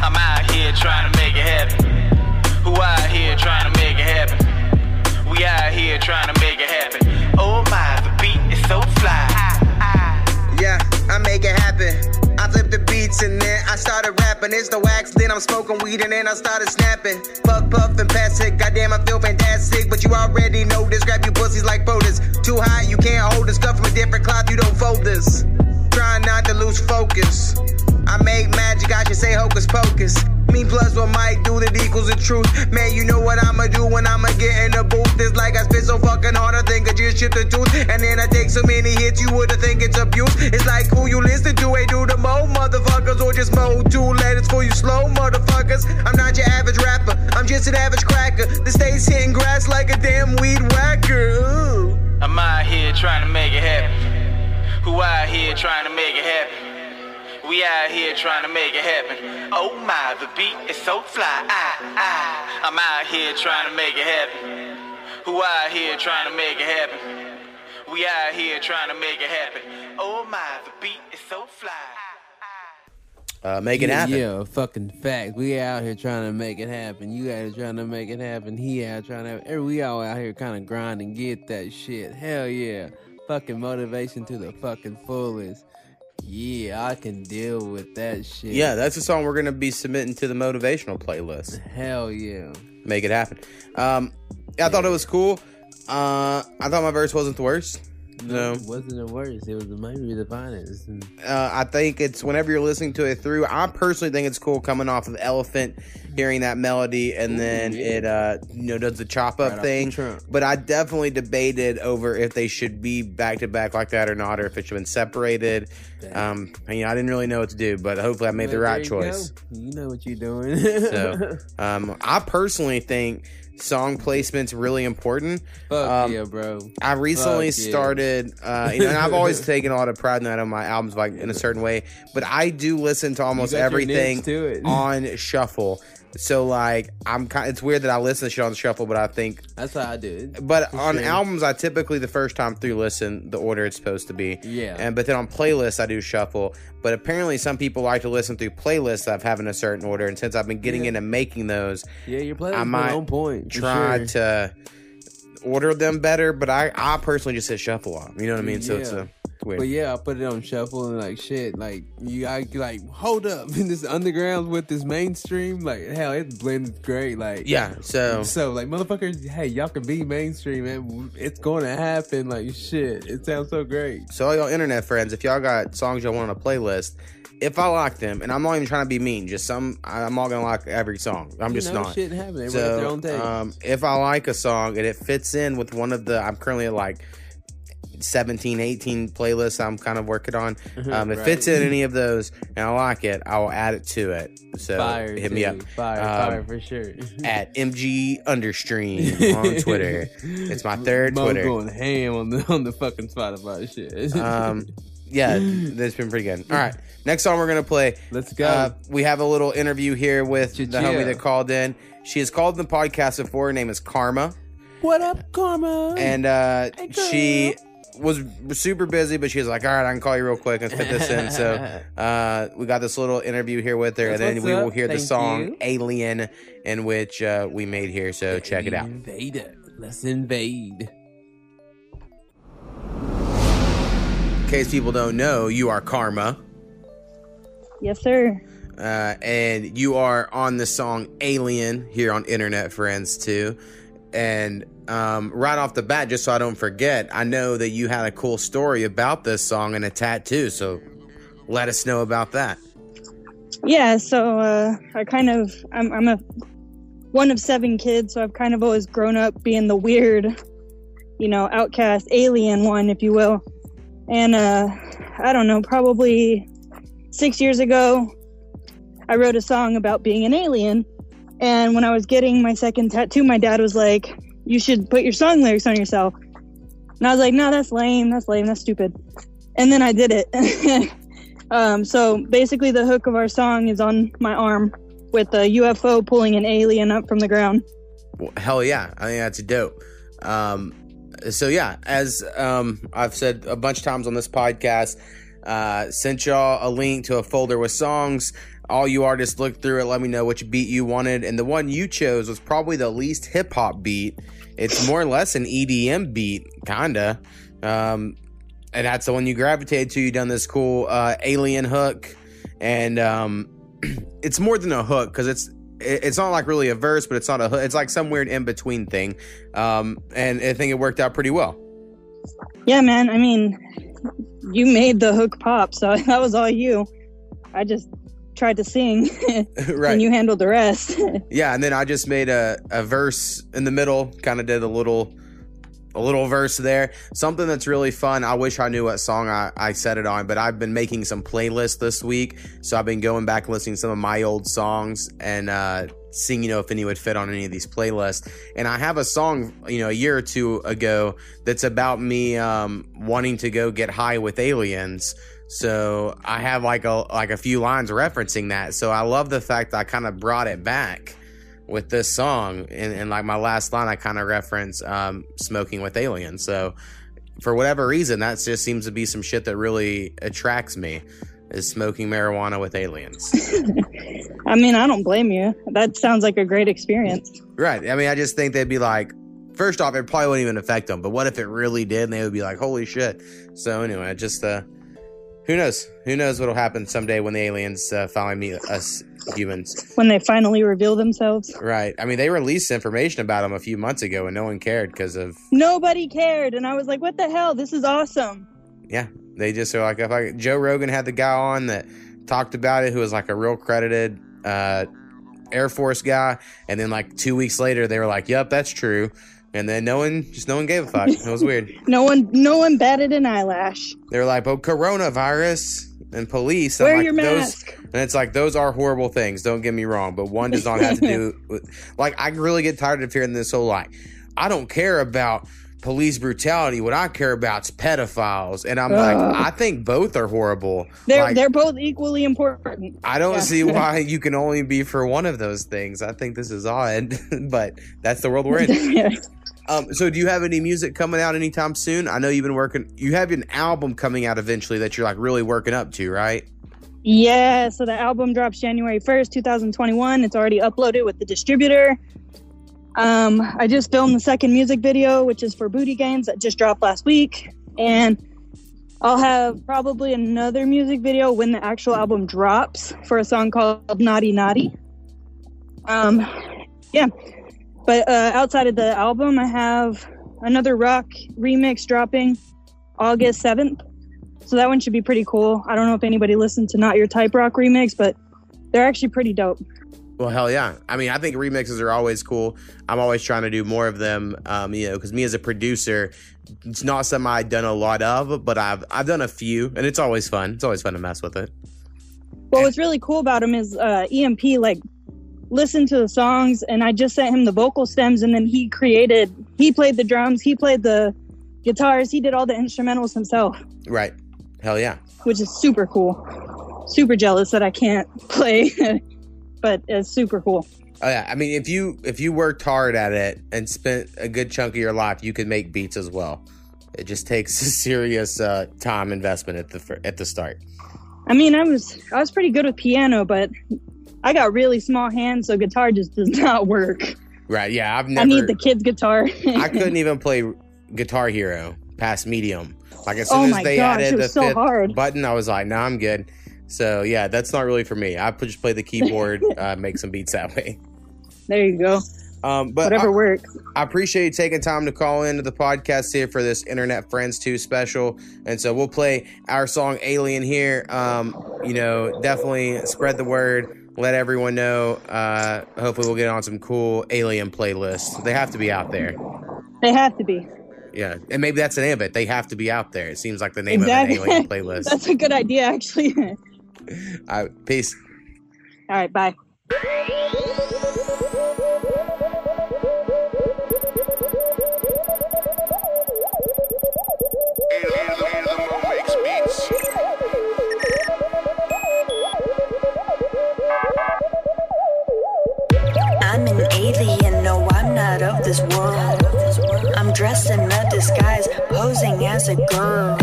I'm out here trying to make it happen. Who out here trying to make it happen? We out here trying to make it happen. Oh my, the beat is so fly. Yeah, I make it happen. I flipped the beats and then I started rapping. It's no accident, I'm smoking weed and then I started snapping. Puff and pass it, goddamn I feel fantastic. But you already know this, grab you pussies like boulders. Too high, you can't hold this. Cut from a different cloth, you don't fold this. Trying not to lose focus. I made magic, I should say hocus pocus. Me plus what Mike do that equals the truth. Man, you know what I'ma do when I'ma get in the booth. It's like I spit so fucking hard I think I just chipped a tooth. And then I take so many hits you would've think it's abuse. It's like who you listen to, ain't do the Mo motherfuckers. Or just Mo two letters for you slow motherfuckers. I'm not your average rapper, I'm just an average cracker. The state's hitting grass like a damn weed whacker. Ooh. I'm out here trying to make it happen. Who out here trying to make it happen? We out here trying to make it happen. Oh my, the beat is so fly. I'm out here trying to make it happen. Who out here trying to make it happen? We out here trying to make it happen. Oh my, the beat is so fly. Make it happen. Yeah, fucking fact. We out here trying to make it happen. You out here trying to make it happen. He out trying to. We all out here kind of grind and get that shit. Hell yeah, fucking motivation to the fucking fullest. Yeah, I can deal with that shit. Yeah, that's the song we're going to be submitting to the motivational playlist. Hell yeah. Make it happen. I thought it was cool. I thought my verse wasn't the worst. No. It wasn't the worst. It was maybe the finest. I think it's whenever you're listening to it through, I personally think it's cool coming off of Elephant, hearing that melody, and then it does the chop up right thing. But I definitely debated over if they should be back to back like that or not, or if it should have been separated. I didn't really know what to do, but hopefully I made the right choice. You know what you're doing. So, I personally think song placement's really important. Fuck yeah, bro. I recently started and I've always taken a lot of pride in that on my albums, like in a certain way, but I do listen to almost everything on shuffle. So like it's weird that I listen to shit on shuffle, but I think that's how I do it. But on albums I typically the first time through listen the order it's supposed to be. Yeah. But then on playlists I do shuffle. But apparently some people like to listen through playlists that I've had in a certain order, and since I've been getting into making those, your playlist is my own point. Try to order them better, but I personally just hit shuffle on. You know what I mean? So it's a weird. But yeah, I put it on shuffle and like shit, like I like hold up in this underground with this mainstream, like hell, it blends great, like So like motherfuckers, hey, y'all can be mainstream, man. It's going to happen, like shit. It sounds so great. So all y'all internet friends, if y'all got songs y'all want on a playlist, if I like them, and I'm not even trying to be mean, just I'm not gonna like every song. I'm just not. Shit happens. So if I like a song and it fits in with one of the, I'm currently like 17, 18 playlists I'm kind of working on. It fits in any of those, and I like it, I will add it to it. So fire, hit me up. Fire for sure. At MG_Understream on Twitter. It's my third Twitter. I'm going ham on the fucking Spotify shit. Yeah, that's been pretty good. All right, next song we're gonna play. Let's go. We have a little interview here with the homie that called in. She has called in the podcast before. Her name is Karmaa. What up, Karmaa? And she was super busy, but she was like, all right, I can call you real quick and fit this in. So we got this little interview here with her, and then we will hear the song Alien, in which we made here. So check it out. Invader. Let's invade. In case people don't know, you are Karmaa. Yes, sir. And you are on the song Alien here on Internet Friends 2. And right off the bat, just so I don't forget, I know that you had a cool story about this song and a tattoo, so let us know about that. Yeah, so I'm one of seven kids, so I've kind of always grown up being the weird, outcast alien one, if you will. And I don't know, probably 6 years ago, I wrote a song about being an alien. And when I was getting my second tattoo, my dad was like, you should put your song lyrics on yourself. And I was like, no, that's lame, that's stupid. And then I did it. So basically the hook of our song is on my arm with a UFO pulling an alien up from the ground. Well, hell yeah, I think that's dope. So yeah, as I've said a bunch of times on this podcast, sent y'all a link to a folder with songs. All you artists looked through it, let me know which beat you wanted. And the one you chose was probably the least hip-hop beat. It's more or less an EDM beat, kinda. And that's the one you gravitated to. You done this cool alien hook. And it's more than a hook, because it's not like really a verse, but it's not a hook. It's like some weird in-between thing. And I think it worked out pretty well. Yeah, man. I mean, you made the hook pop, so that was all you. I just tried to sing right, and you handled the rest. Yeah, and then I just made a verse in the middle, kind of did a little verse there. Something that's really fun. I wish I knew what song I said it on, but I've been making some playlists this week, so I've been going back listening to some of my old songs and seeing if any would fit on any of these playlists. And I have a song a year or two ago that's about me wanting to go get high with aliens. So I have like a few lines referencing that. So I love the fact that I kind of brought it back with this song. And like my last line, I kind of reference smoking with aliens. So for whatever reason, that just seems to be some shit that really attracts me, is smoking marijuana with aliens. I mean, I don't blame you. That sounds like a great experience. Right. I mean, I just think they'd be like, first off, it probably wouldn't even affect them. But what if it really did? And they would be like, holy shit. So anyway, just... who knows? Who knows what'll happen someday when the aliens finally meet us humans? When they finally reveal themselves? Right. I mean, they released information about them a few months ago, and no one cared because of... Nobody cared, and I was like, what the hell? This is awesome. Yeah. They just are like... Joe Rogan had the guy on that talked about it, who was like a real credited Air Force guy, and then like 2 weeks later, they were like, yep, that's true. And then no one gave a fuck. It was weird. no one batted an eyelash. They were like, oh, coronavirus and police. Wear your mask. And it's like, those are horrible things. Don't get me wrong. But one does not have to do with... Like, I really get tired of hearing this whole, like, I don't care about police brutality. What I care about is pedophiles. And I'm like, I think both are horrible. They're both equally important. I don't see why you can only be for one of those things. I think this is odd. But that's the world we're in. So do you have any music coming out anytime soon? I know you've been working. You have an album coming out eventually that you're like really working up to, right? Yeah. So the album drops January 1st, 2021. It's already uploaded with the distributor. I just filmed the second music video, which is for Booty Games, that just dropped last week. And I'll have probably another music video when the actual album drops for a song called Naughty Naughty. Yeah. But outside of the album, I have another rock remix dropping August 7th. So that one should be pretty cool. I don't know if anybody listened to Not Your Type Rock remix, but they're actually pretty dope. Well, hell yeah. I mean, I think remixes are always cool. I'm always trying to do more of them, because me as a producer, it's not something I've done a lot of, but I've done a few, and it's always fun. It's always fun to mess with it. Well, what's really cool about them is EMP, like, listen to the songs, and I just sent him the vocal stems, and then he played the drums, he played the guitars, he did all the instrumentals himself. Right. Hell yeah. Which is super cool. Super jealous that I can't play, but it's super cool. Oh yeah. I mean, if you worked hard at it and spent a good chunk of your life, you could make beats as well. It just takes a serious time investment at the start. I mean, I was pretty good with piano, but I got really small hands, so guitar just does not work. Right, yeah, I need the kid's guitar. I couldn't even play Guitar Hero past medium. Like, as soon as they added the fifth button, I was like, nah, I'm good. So, yeah, that's not really for me. I just play the keyboard, make some beats that way. There you go. But whatever works. I appreciate you taking time to call into the podcast here for this Internet Friends 2 special. And so we'll play our song Alien here. Definitely spread the word. Let everyone know. Hopefully we'll get on some cool Alien playlists. They have to be out there. They have to be. Yeah. And maybe that's the name of it. They have to be out there. It seems like the name of an Alien playlist. That's a good idea, actually. All right, peace. All right. Bye. I'm an alien, no, I'm not of this world. I'm dressed in a disguise, posing as a girl.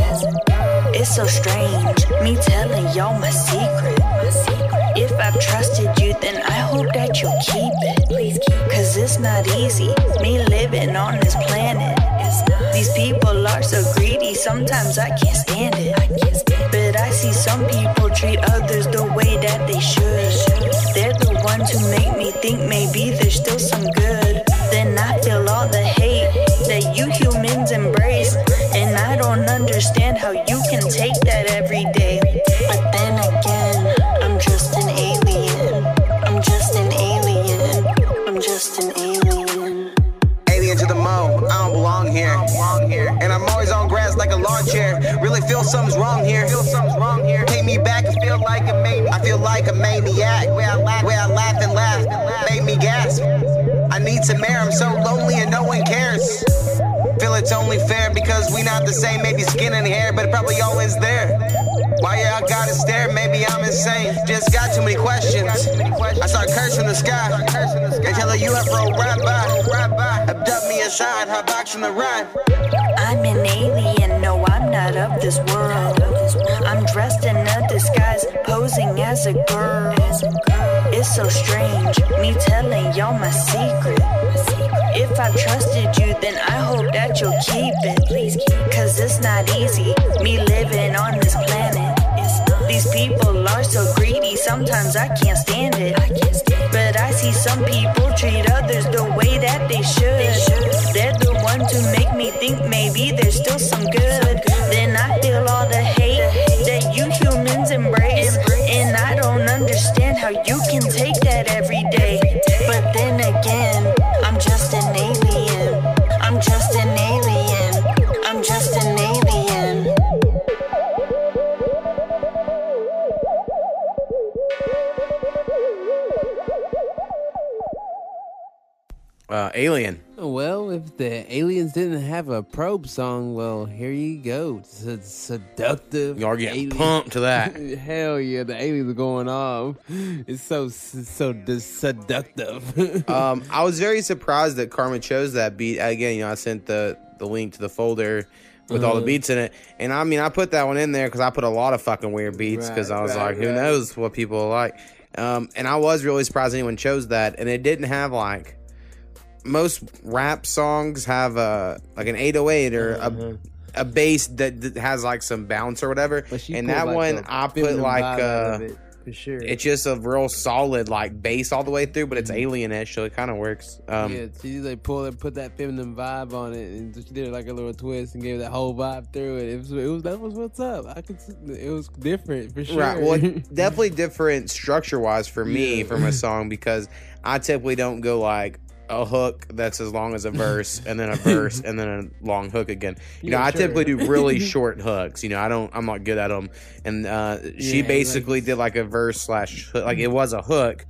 It's so strange, me telling y'all my secret. If I've trusted you, then I hope that you'll keep it. Cause it's not easy, me living on this planet. These people are so greedy, sometimes I can't stand it. But I see some people treat others the way that they should. They're the ones who make me think maybe there's still some good. Then I feel all the hate that you humans embrace. And I don't understand how you can take that every day. But then again, I'm just an alien. I'm just an alien. I'm just an alien. Alien to the moon, I don't belong here. And I'm always on grass like a lawn chair. Really feel something's wrong here. Take me back and feel like a maniac. I feel like a maniac. Where I laugh and laugh. Make me gasp. I need some air, I'm so lonely and no one cares. Feel it's only fair because we not the same. Maybe skin and hair, but it probably always there. Why y'all gotta stare? Maybe I'm insane. Just got too many questions. I start cursing the sky. They tell a UFO right by. Abduct me inside, hop box from the ride. I'm an alien, no, I'm not of this world. I'm dressed in a disguise, posing as a girl. It's so strange, me telling y'all my secret. If I've trusted you, then I hope that you'll keep it. Cause it's not easy, me living on this planet. These people are so greedy, sometimes I can't stand it. But I see some people treat others the way that they should. They're the ones who make me think maybe there's still some good. Then I feel all the hate that you humans embrace. And I don't understand how you can take that every day. But then again, I'm just an alien. I'm just an alien. I'm just an alien. Alien. Well, if the aliens didn't have a probe song, well, here you go. Seductive. Y'all get alien. Pumped to that. Hell yeah, the aliens are going off. It's so seductive. I was very surprised that Karmaa chose that beat. Again, I sent the link to the folder with all the beats in it. And I mean, I put that one in there because I put a lot of fucking weird beats because I was like, who knows what people like. And I was really surprised anyone chose that. And it didn't have like... Most rap songs have like an 808 or a bass that has like some bounce or whatever. And that like one, I put like for sure. It's just a real solid like bass all the way through, but it's alien-ish, so it kind of works. Yeah, she like pulled and put that feminine vibe on it, and she did like a little twist and gave that whole vibe through it. It was that was what's up. It was different for sure. Right, well, definitely different structure-wise for me from a song because I typically don't go like. A hook that's as long as a verse, and then a verse, and then a long hook again. I typically do really short hooks. I'm not good at them. And she basically did like a verse / hook. Like it was a hook,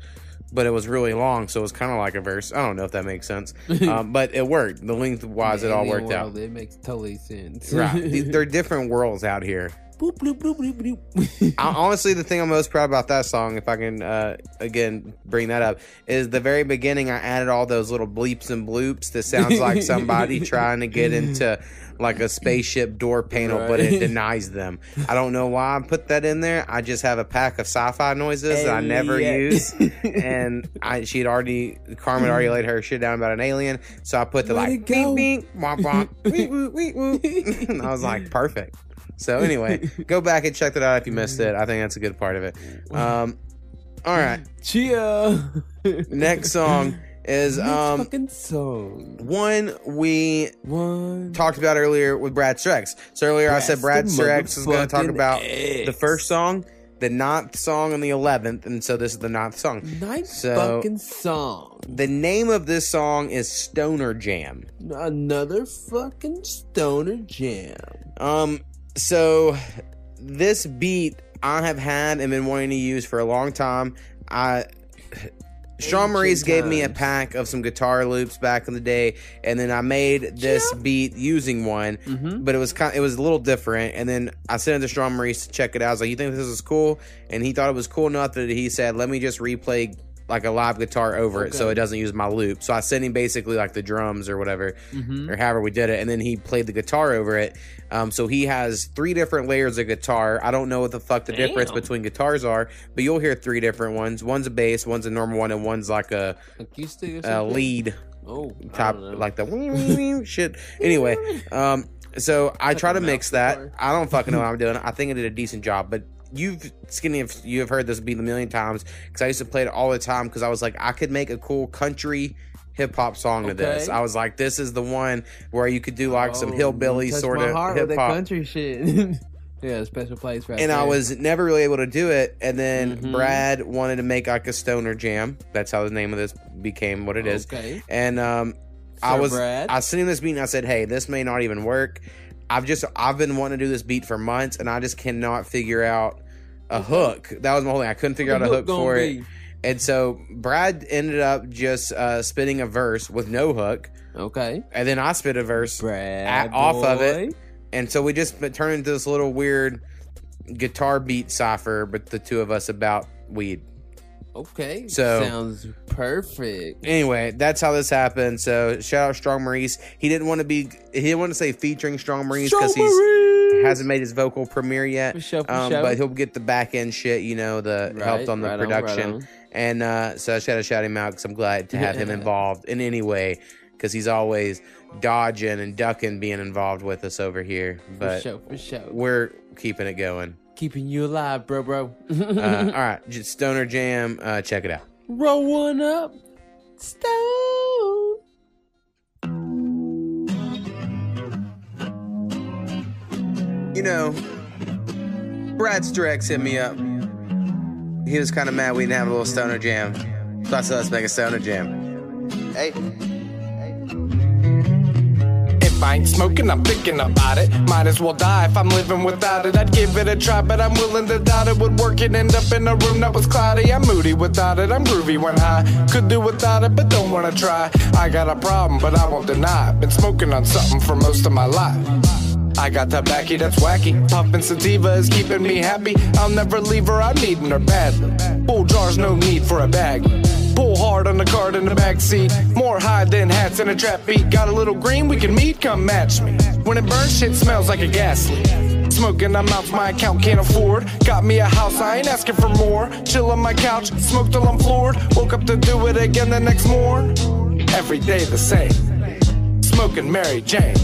but it was really long, so it was kind of like a verse. I don't know if that makes sense, but it worked. The length wise, it all worked out. It makes totally sense. Right, they're different worlds out here. Boop, bloop, bloop, bloop, bloop. Honestly, the thing I'm most proud about that song, if I can, again, bring that up, is the very beginning I added all those little bleeps and bloops that sounds like somebody trying to get into like a spaceship door panel, right, but it denies them. I don't know why I put that in there. I just have a pack of sci-fi noises that I never use. And Karmaa had already laid her shit down about an alien. So I put the like, beep, beep, womp, womp, wee, woo, wee, woo. And I was like, perfect. So anyway, go back and check that out if you missed it. I think that's a good part of it. All right. Chia. Next song is fucking song. One we talked about earlier with Bradster X. So earlier I said Bradster X is going to talk about the first song, the ninth song, and the 11th. And so this is the ninth song. Fucking song. The name of this song is Stoner Jam. Another fucking Stoner Jam. So this beat I have had and been wanting to use for a long time. Strong Maurice gave me a pack of some guitar loops back in the day, and then I made this beat using one, but it was a little different. And then I sent it to Strong Maurice to check it out. I was like, "You think this is cool?" And he thought it was cool enough that he said, "Let me just replay like a live guitar over it, so it doesn't use my loop." So I sent him basically like the drums or whatever, or however we did it, and then he played the guitar over it. So he has three different layers of guitar. I don't know what the fuck the difference between guitars are, but you'll hear three different ones. One's a bass, one's a normal one, and one's like a lead type, like the shit. Anyway, so I try to mix that. I don't fucking know what I'm doing. I think I did a decent job, but you have heard this beat a million times because I used to play it all the time because I was like, I could make a cool country hip-hop song to this. I was like, this is the one where you could do like some hillbilly sort of hip-hop with that country shit. Yeah, special place right there. I was never really able to do it, and then Brad wanted to make like a stoner jam. That's how the name of this became what it is. And I was sitting in this meeting, I said, hey, this may not even work. I've been wanting to do this beat for months, and I just cannot figure out a hook. That was my whole thing. I couldn't figure out a hook for it. And so Brad ended up just spitting a verse with no hook. And then I spit a verse off of it. And so we just turned into this little weird guitar beat cipher with the two of us about weed. So sounds perfect. Anyway, that's how this happened. So shout out Strong Maurice. He didn't want to say featuring Strong Maurice because he hasn't made his vocal premiere yet. For sure. But he'll get the back end shit, the helped on the production. And so I just gotta shout him out because I'm glad to have him involved in any way because he's always dodging and ducking being involved with us over here. But for sure. We're keeping it going. Keeping you alive, bro. All right, just Stoner Jam. Check it out. Roll one up. Stone. Bradster X hit me up. He was kind of mad we didn't have a little Stoner Jam. So I said, let's make a Stoner Jam. If I ain't smoking, I'm thinking about it. Might as well die if I'm living without it. I'd give it a try, but I'm willing to doubt it would work and end up in a room that was cloudy. I'm moody without it, I'm groovy when high. Could do without it, but don't wanna try. I got a problem, but I won't deny it. Been smoking on something for most of my life. I got tobacco that's wacky. Puffin' sativa is keeping me happy. I'll never leave her, I'm needing her badly. Bull jars, no need for a bag. Pull hard on the card in the backseat. More high than hats in a trap beat. Got a little green, we can meet, come match me. When it burns, shit smells like a gas leak. Smoking, I'm out, my account can't afford. Got me a house, I ain't asking for more. Chill on my couch, smoke till I'm floored. Woke up to do it again the next morn. Every day the same. Smoking Mary Jane.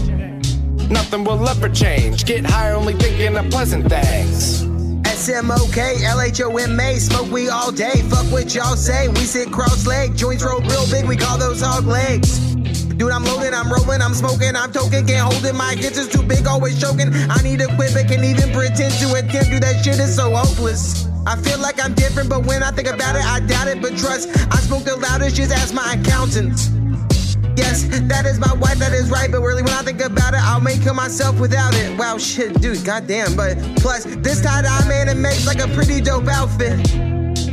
Nothing will ever change. Get high only thinking of pleasant things. S-M-O-K, L-H-O-M-A, smoke weed all day. Fuck what y'all say, we sit cross-legged. Joints roll real big, we call those hog legs. Dude, I'm loaded, I'm rolling, I'm smoking, I'm toking. Can't hold it, my kids is too big, always choking. I need to quit, but can't even pretend to attempt. Dude, that shit is so hopeless. I feel like I'm different, but when I think about it, I doubt it. But trust, I smoke the loudest, just ask my accountant. Yes, that is my wife, that is right, but really when I think about it, I'll make her myself without it. Wow, shit, dude, goddamn, but plus, this tie-dye man, it makes like a pretty dope outfit.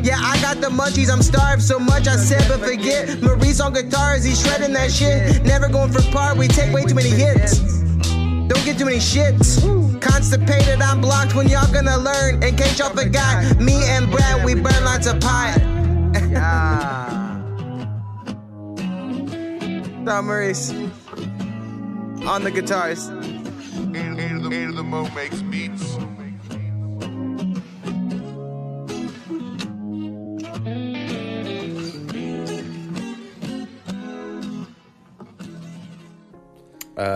Yeah, I got the munchies, I'm starved so much, I said, but forget, Maurice on guitars, he's shredding that shit, never going for par, we take way too many hits. Don't get too many shits. Constipated, I'm blocked when y'all gonna learn. In case y'all forgot, me and Brad, we burn lots of pot. Yeah. Tha Maurice on the guitars. And the Mo makes beats.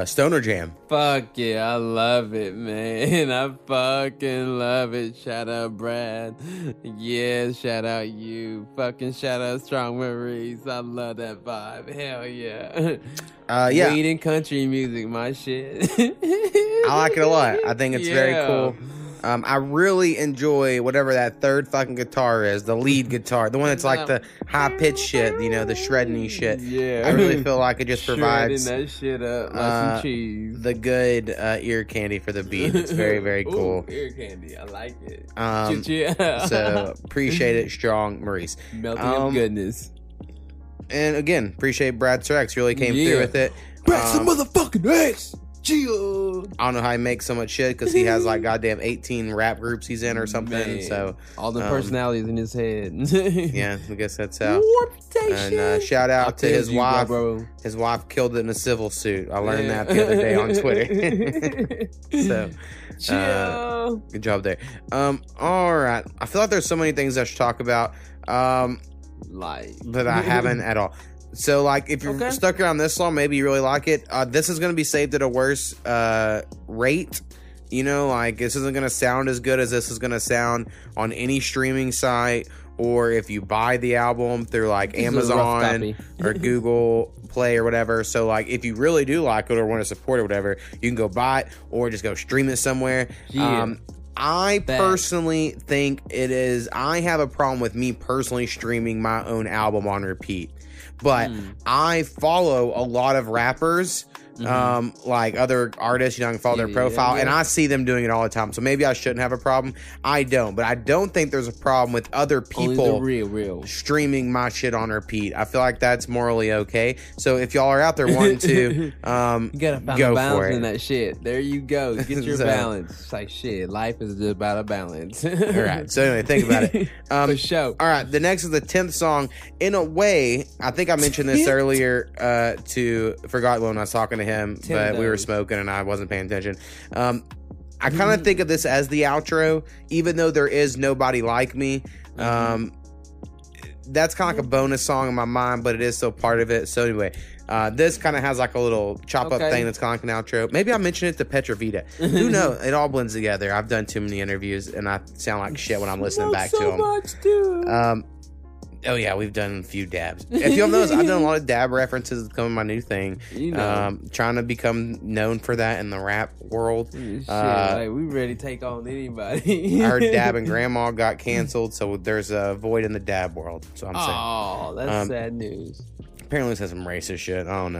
Stoner Jam. Fuck yeah, I love it, man. I fucking love it. Shout out Brad. Yeah, shout out you. Fucking shout out Strong Maurice. I love that vibe. Hell yeah. Yeah. Weed and country music, my shit. I like it a lot. I think it's very cool. I really enjoy whatever that third fucking guitar is, the lead guitar, the one that's like the high-pitched shit, you know, the shredding shit. Yeah. I really feel like it just provides that shit up, some cheese. The good ear candy for the beat. It's very, very cool. Ooh, ear candy. I like it. So appreciate it, Strong Maurice. Melting of goodness. And again, appreciate Bradster X. Really came through with it. Bradster motherfucking X! Chill. I don't know how he makes so much shit because he has like goddamn 18 rap groups he's in or something. Man, so all the personalities in his head. Yeah, I guess that's how. And shout out to his wife. Bro. His wife killed it in a civil suit. I learned that the other day on Twitter. So, chill. Good job there. All right, I feel like there's so many things I should talk about, like, but I haven't at all. So, like, if you're stuck around this long, maybe you really like it. This is going to be saved at a worse rate. You know, like, this isn't going to sound as good as this is going to sound on any streaming site, or if you buy the album through, like, Amazon or Google Play or whatever. So, like, if you really do like it or want to support it or whatever, you can go buy it or just go stream it somewhere. Yeah. I personally think it is... I have a problem with me personally streaming my own album on repeat. But I follow a lot of rappers, like other artists, you know, I can follow their profile, and I see them doing it all the time. So maybe I shouldn't have a problem. I don't. But I don't think there's a problem with other people streaming my shit on repeat. I feel like that's morally okay. So if y'all are out there wanting to, you gotta find go a balance for it. In that shit. There you go. Get your balance. It's like, shit, life is just about a balance. All right. So anyway, think about it. For sure. All right. The next is the 10th song. In a way, I think I mentioned this earlier to Forgotten One. I was talking to him, but we were smoking and I wasn't paying attention. I kind of think of this as the outro, even though there is Nobody Like Me. That's kind of like a bonus song in my mind, but it is still part of it. So anyway, this kind of has like a little chop up thing that's kind of like an outro. Maybe I mentioned it to Petravita. Who knows? It all blends together. I've done too many interviews and I sound like shit when I'm listening back to them. Oh, yeah, we've done a few dabs. If y'all notice, I've done a lot of dab references. It's becoming my new thing. You know. Trying to become known for that in the rap world. Shit, like, we ready to take on anybody. I heard Dab and Grandma got canceled, so there's a void in the dab world. So I'm saying. Oh, that's sad news. Apparently said some racist shit. I don't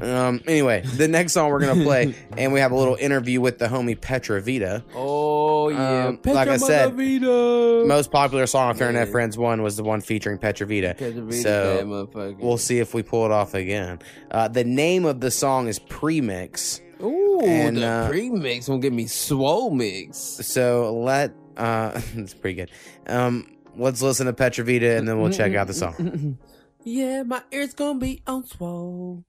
know. Anyway, the next song we're gonna play, and we have a little interview with the homie Petravita. Oh yeah, Petra, like I said, most popular song of Internet Friends 1 was the one featuring Petravita. So we'll see if we pull it off again. The name of the song is Premix. Ooh, and, the Premix won't get me swole mix. So it's pretty good. Let's listen to Petravita, and then we'll check out the song. Yeah, my ears gonna be on swole.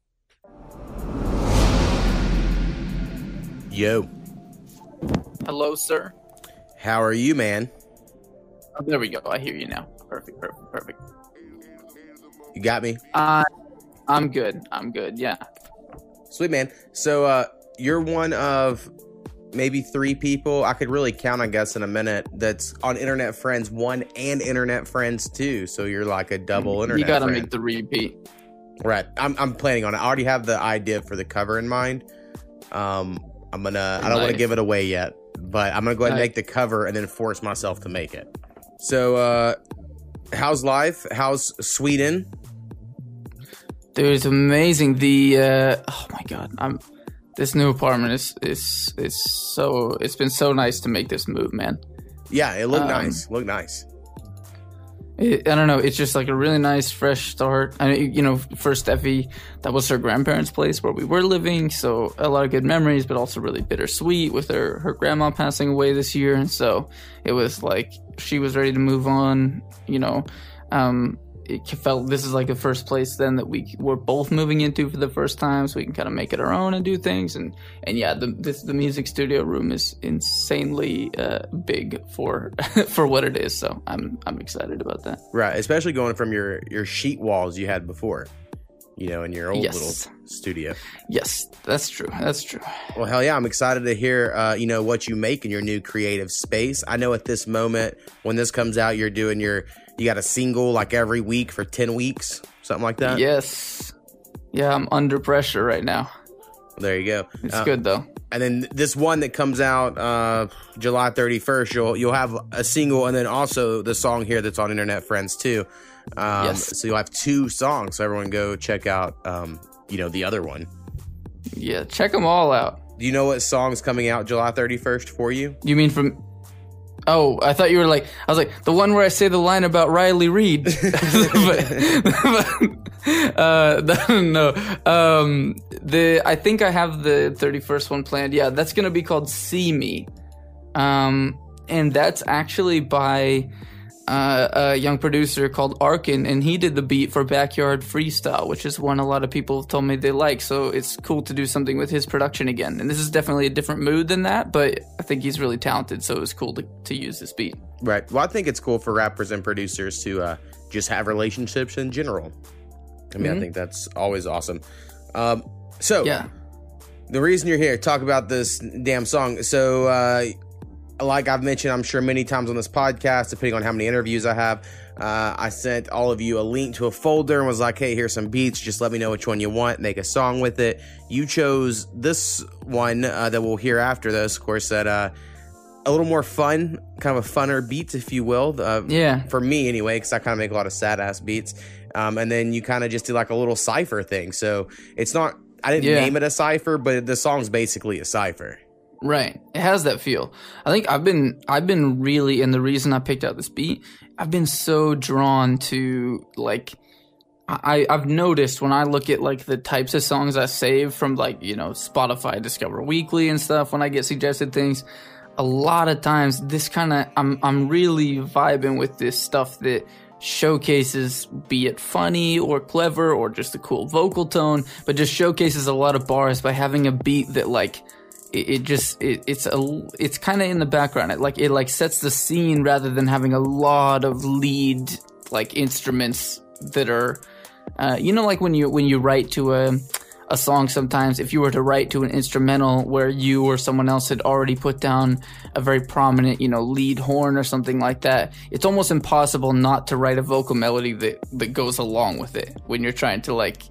Yo. Hello, sir. How are you, man? Oh, there we go. I hear you now. Perfect. You got me? I'm good, yeah. Sweet, man. So, you're one of maybe three people I could really count, I guess, in a minute that's on Internet Friends 1 and Internet Friends 2. So you're like a double Internet Friend. You gotta make the repeat. Right. I'm planning on it. I already have the idea for the cover in mind. I don't want to give it away yet, but I'm gonna go ahead and make the cover and then force myself to make it. So how's life? How's Sweden? Dude, it's amazing. Oh my god, this new apartment is so... It's been so nice to make this move, man. Yeah, it looked nice. I don't know. It's just like a really nice, fresh start. I, you know, first Effie, that was her grandparents' place where we were living. So a lot of good memories, but also really bittersweet with her grandma passing away this year. And so it was like she was ready to move on. You know, it felt this is like the first place then that we were both moving into for the first time. So we can kind of make it our own and do things. And yeah, the music studio room is insanely big for what it is. So I'm excited about that. Right. Especially going from your sheet walls you had before, you know, in your old little studio. Yes, that's true. That's true. Well, hell yeah. I'm excited to hear, you know, what you make in your new creative space. I know at this moment when this comes out, you're doing you got a single like every week for 10 weeks, something like that. Yes. Yeah, I'm under pressure right now. There you go. It's good though. And then this one that comes out July 31st, you'll have a single and then also the song here that's on Internet Friends 2. Yes. So you'll have two songs. So everyone go check out, you know, the other one. Yeah, check them all out. Do you know what song's coming out July 31st for you? You mean from... Oh, I thought you were like, I was like, the one where I say the line about Riley Reid. No. I think I have the 31st one planned. Yeah, that's going to be called See Me. And that's actually by a young producer called Arkin, and he did the beat for Backyard Freestyle, which is one a lot of people have told me they like. So it's cool to do something with his production again. And this is definitely a different mood than that, but I think he's really talented, so it was cool to use this beat. Right. Well, I think it's cool for rappers and producers to just have relationships in general. I mean, I think that's always awesome. Yeah. The reason you're here, talk about this damn song. So, like I've mentioned, I'm sure many times on this podcast, depending on how many interviews I have, I sent all of you a link to a folder and was like, hey, here's some beats. Just let me know which one you want. Make a song with it. You chose this one that we'll hear after this, of course, that a little more fun, kind of a funner beat, if you will. Yeah. For me, anyway, because I kind of make a lot of sad-ass beats. And then you kind of just do like a little cypher thing. So it's not, I didn't name it a cypher, but the song's basically a cypher. Right. It has that feel. I think I've been really, and the reason I picked out this beat, I've been so drawn to, like, I've noticed when I look at, like, the types of songs I save from, like, you know, Spotify Discover Weekly and stuff, when I get suggested things, a lot of times this kind of, I'm really vibing with this stuff that showcases, be it funny or clever or just a cool vocal tone, but just showcases a lot of bars by having a beat that, like, it's kind of in the background. It sets the scene rather than having a lot of lead, like, instruments that are, you know, like when you write to a song, sometimes if you were to write to an instrumental where you or someone else had already put down a very prominent, you know, lead horn or something like that, it's almost impossible not to write a vocal melody that goes along with it when you're trying to, like,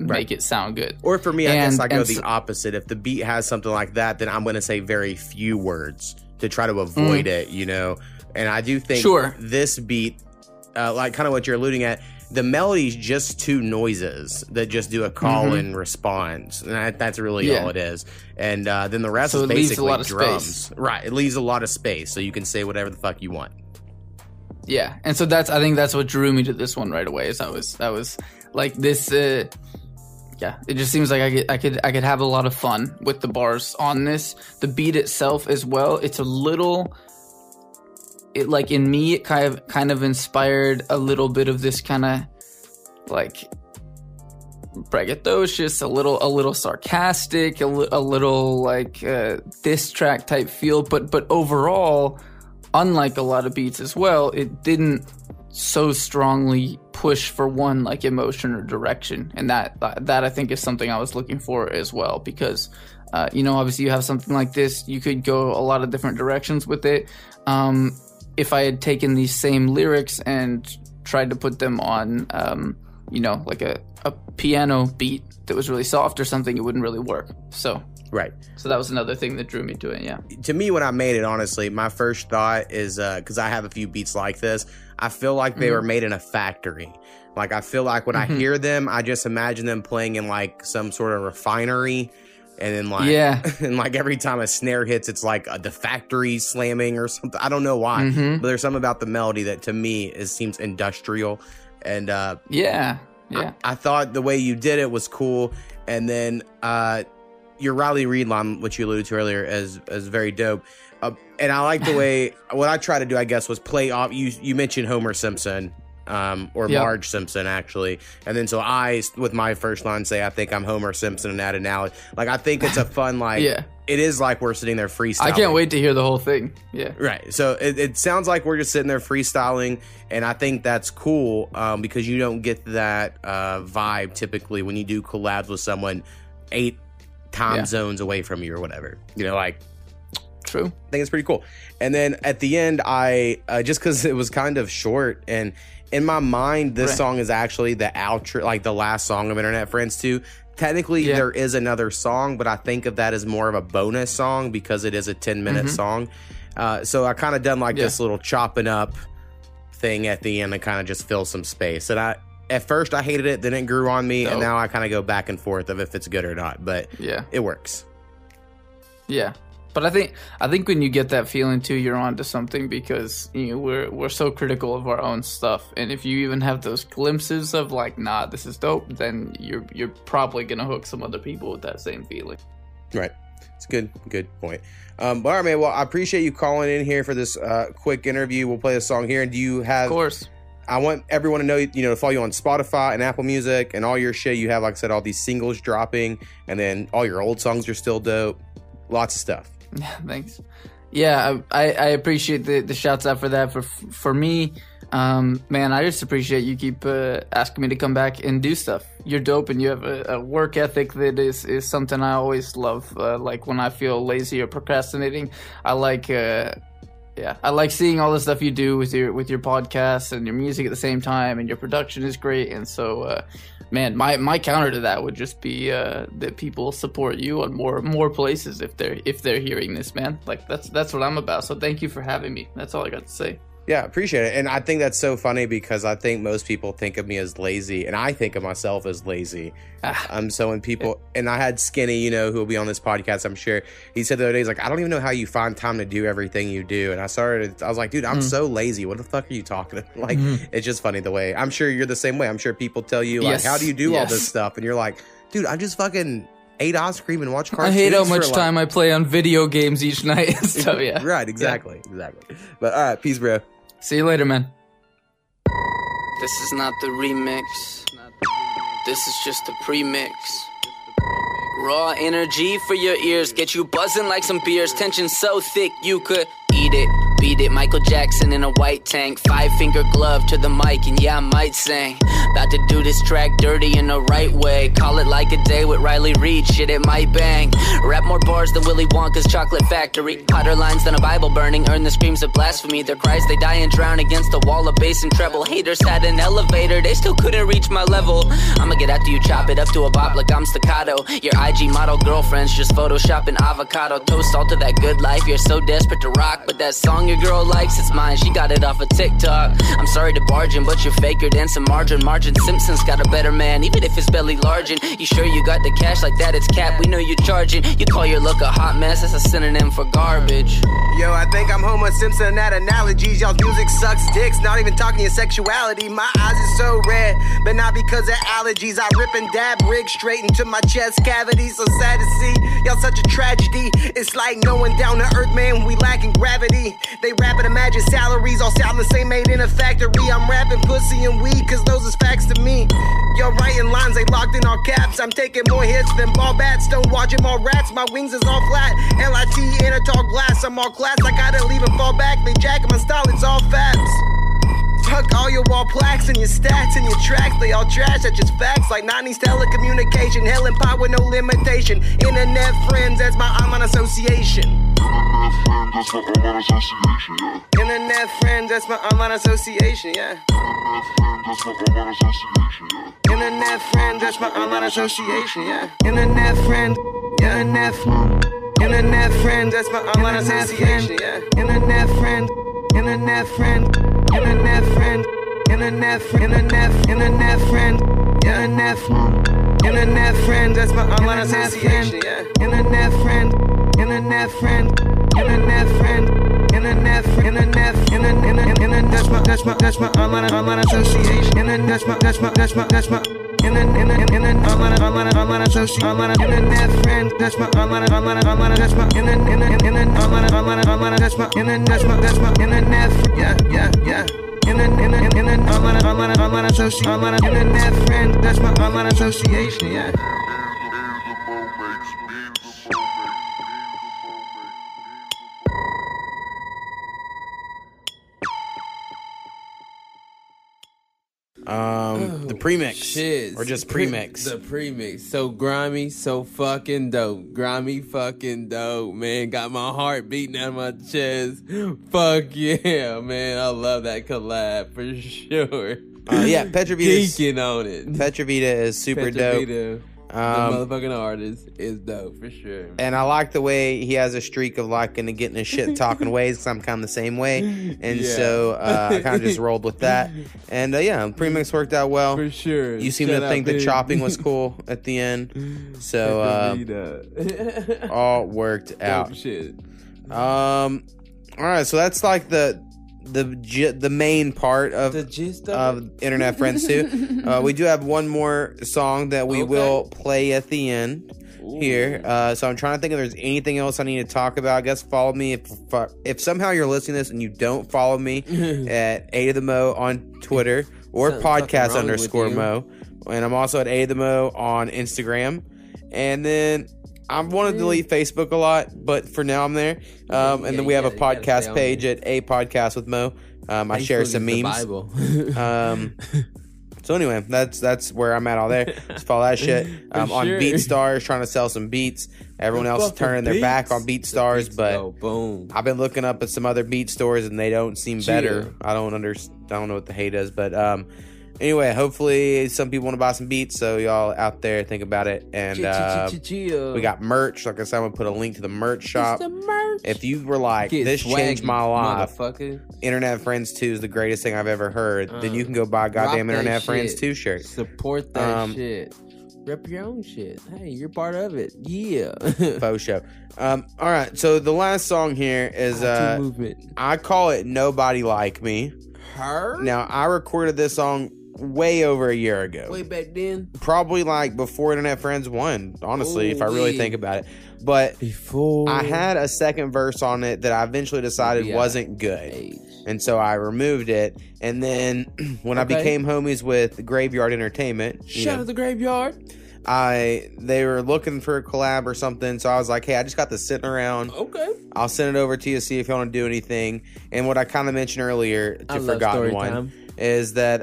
make it sound good. Or for me, I guess I go the opposite. If the beat has something like that, then I'm going to say very few words to try to avoid it, you know. And I do think this beat, like kind of what you're alluding at, the melody's just two noises that just do a call and response. And that's really all it is. And then the rest is basically a lot of drums. Space. Right. It leaves a lot of space, so you can say whatever the fuck you want. Yeah. And so I think that's what drew me to this one right away, is I was like, this... Yeah, it just seems like I could have a lot of fun with the bars on this. The beat itself as well, it's a little, it, like, in me, it kind of inspired a little bit of this kind of, like, braggadocious, a little sarcastic, a little like diss track type feel. But overall, unlike a lot of beats as well, it didn't so strongly push for one, like, emotion or direction, and that I think is something I was looking for as well, because you know, obviously you have something like this, you could go a lot of different directions with it. If I had taken these same lyrics and tried to put them on you know, like a piano beat that was really soft or something, it wouldn't really work. So right. So that was another thing that drew me to it, yeah. To me, when I made it, honestly, my first thought is, because I have a few beats like this, I feel like they were made in a factory. Like, I feel like when I hear them, I just imagine them playing in, like, some sort of refinery And then like, yeah. And like every time a snare hits, it's like the factory slamming or something. I don't know why, but there's something about the melody that to me, it seems industrial. And I thought the way you did it was cool. And then your Riley Reid line, which you alluded to earlier, is very dope. And I like the way, what I try to do, I guess, was play off. You mentioned Homer Simpson. Or Marge Simpson, actually. And then so I, with my first line, say, I think I'm Homer Simpson and add an alley. Like, I think it's a fun, like, it is like we're sitting there freestyling. I can't wait to hear the whole thing. Yeah. Right. So it sounds like we're just sitting there freestyling. And I think that's cool because you don't get that vibe typically when you do collabs with someone 8 time zones away from you or whatever. You know, like. True. I think it's pretty cool. And then at the end, I just because it was kind of short and. In my mind, this song is actually the outro, like the last song of Internet Friends 2. Technically, there is another song, but I think of that as more of a bonus song because it is a 10-minute song. So I kind of done like this little chopping up thing at the end to kind of just fill some space. And at first I hated it, then it grew on me, and now I kind of go back and forth of if it's good or not. But it works. Yeah. But I think when you get that feeling too, you're onto something because you know, we're so critical of our own stuff, and if you even have those glimpses of like, nah, this is dope, then you're probably gonna hook some other people with that same feeling. Right, it's a good point. But all right, man. Well, I appreciate you calling in here for this quick interview. We'll play a song here, and do you have? Of course. I want everyone to know, you know, to follow you on Spotify and Apple Music and all your shit. You have, like I said, all these singles dropping, and then all your old songs are still dope. Lots of stuff. Thanks. Yeah, I appreciate the shouts out for that. For me, man, I just appreciate you keep asking me to come back and do stuff. You're dope, and you have a work ethic that is something I always love. Like when I feel lazy or procrastinating, I like. I like seeing all the stuff you do with your podcasts and your music at the same time, and your production is great. And so, man, my counter to that would just be that people support you on more places if they're hearing this, man. Like that's what I'm about. So thank you for having me. That's all I got to say. Yeah, appreciate it. And I think that's so funny because I think most people think of me as lazy, and I think of myself as lazy. So when people, and I had Skinny, you know, who will be on this podcast, I'm sure. He said the other day, he's like, I don't even know how you find time to do everything you do. And I was like, dude, I'm so lazy. What the fuck are you talking about? Like, it's just funny the way. I'm sure you're the same way. I'm sure people tell you, like, how do you do all this stuff? And you're like, dude, I just fucking ate ice cream and watch cartoons. I hate how much time I play on video games each night and stuff. Yeah. Right, exactly. But all right, peace, bro. See you later, man. This is not the remix. This is just the premix. Raw energy for your ears. Get you buzzing like some beers. Tension so thick you could eat it, beat it. Michael Jackson in a white tank. 5-finger glove to the mic, and yeah, I might sing. About to do this track dirty in the right way. Call it like a day with Riley Reid. Shit, it might bang. Rap more bars than Willy Wonka's Chocolate Factory. Hotter lines than a Bible burning. Earn the screams of blasphemy. Their cries, they die and drown against the wall of bass and treble. Haters had an elevator. They still couldn't reach my level. I'ma get after you. Chop it up to a bop like I'm staccato. Your IG model girlfriends just photoshopping avocado. Toast all to that good life. You're so desperate to rock. But that song your girl likes, it's mine. She got it off of TikTok. I'm sorry to barge in, but you're faker than some margin. Simpson's got a better man, even if his belly largin'. You sure you got the cash like that? It's cap. We know you charging. You call your look a hot mess. That's a synonym for garbage. Yo, I think I'm Homer Simpson at analogies. Y'all's music sucks dicks. Not even talking your sexuality. My eyes are so red, but not because of allergies. I rip and dab rig straight into my chest cavity. So sad to see y'all such a tragedy. It's like going down to earth, man. We lacking gravity. They rapping imagine salaries. All sound the same, made in a factory. I'm rapping pussy and weed, cause those is facts to me. You're writing lines, they locked in all caps. I'm taking more hits than ball bats. Don't watch them all rats. My wings is all flat. LIT in a tall glass. I'm all class. I gotta leave and fall back. They jacking my style. It's all faps. Fuck all your wall plaques and your stats and your tracks. They all trash. That's just facts. Like 90s telecommunication. Hell and pot with no limitation. Internet friends. That's my online association. Internet friends, that's my online association, yeah. Internet friends, that's my online association, yeah. Internet friends, yeah. Internet friends, that's my online association, yeah. Internet friend, internet friend, internet friend, internet friend, internet friend, internet friend, internet friend, Internet Friends, that's my online association. Internet Friends, Internet Friends, Internet Friends, Internet Friends, Internet, that's my online association. Internet, that's my online association. Internet Friends, that's my online, that's my Internet, yeah. Online association, online internet friend, that's my online association, yeah. The premix, shit. Or just premix. The premix, so grimy, so fucking dope. Grimy, fucking dope, man. Got my heart beating out of my chest. Fuck yeah, man. I love that collab for sure. Yeah, Petravita on it. Petravita is super dope. The motherfucking artist is dope for sure, man. And I like the way he has a streak of liking to get in his shit talking ways, because I'm kind of the same way, and yeah. So I kind of just rolled with that, and yeah, premix worked out well for sure. You seem to think the chopping was cool at the end, so all worked out. Dope shit. All right, so that's like the main part of the gist of Internet Friends 2. We do have one more song that we will play at the end. Ooh. Here. So I'm trying to think if there's anything else I need to talk about. I guess follow me if somehow you're listening to this and you don't follow me at A to the Mo on Twitter or podcast_Mo, and I'm also at A to the Mo on Instagram, and then I want to delete Facebook a lot, but for now I'm there. And then we have a podcast page at A Podcast with Mo. I share some memes. So anyway, that's where I'm at all there. Just follow that shit. On BeatStars, trying to sell some beats. Everyone else is turning their back on BeatStars, but boom. I've been looking up at some other beat stores and they don't seem better. I don't know what the hate is, but anyway, hopefully some people want to buy some beats, so y'all out there, think about it. And we got merch. Like I said, I'm going to put a link to the merch shop. The merch. If you were like, this changed my life, Internet Friends 2 is the greatest thing I've ever heard, then you can go buy a goddamn Internet Friends 2 shirt. Support that shit. Rep your own shit. Hey, you're part of it. Yeah. Faux show. All right, so the last song here is, I call it Nobody Like Me. Her? Now, I recorded this song way over a year ago. Way back then? Probably like before Internet Friends 1, honestly, if I really think about it. But before, I had a second verse on it that I eventually decided wasn't good. And so I removed it. And then when I became homies with Graveyard Entertainment. Shout out to Graveyard. They were looking for a collab or something, so I was like, hey, I just got this sitting around. Okay. I'll send it over to you, see if you want to do anything. And what I kind of mentioned earlier to Forgotten One is that,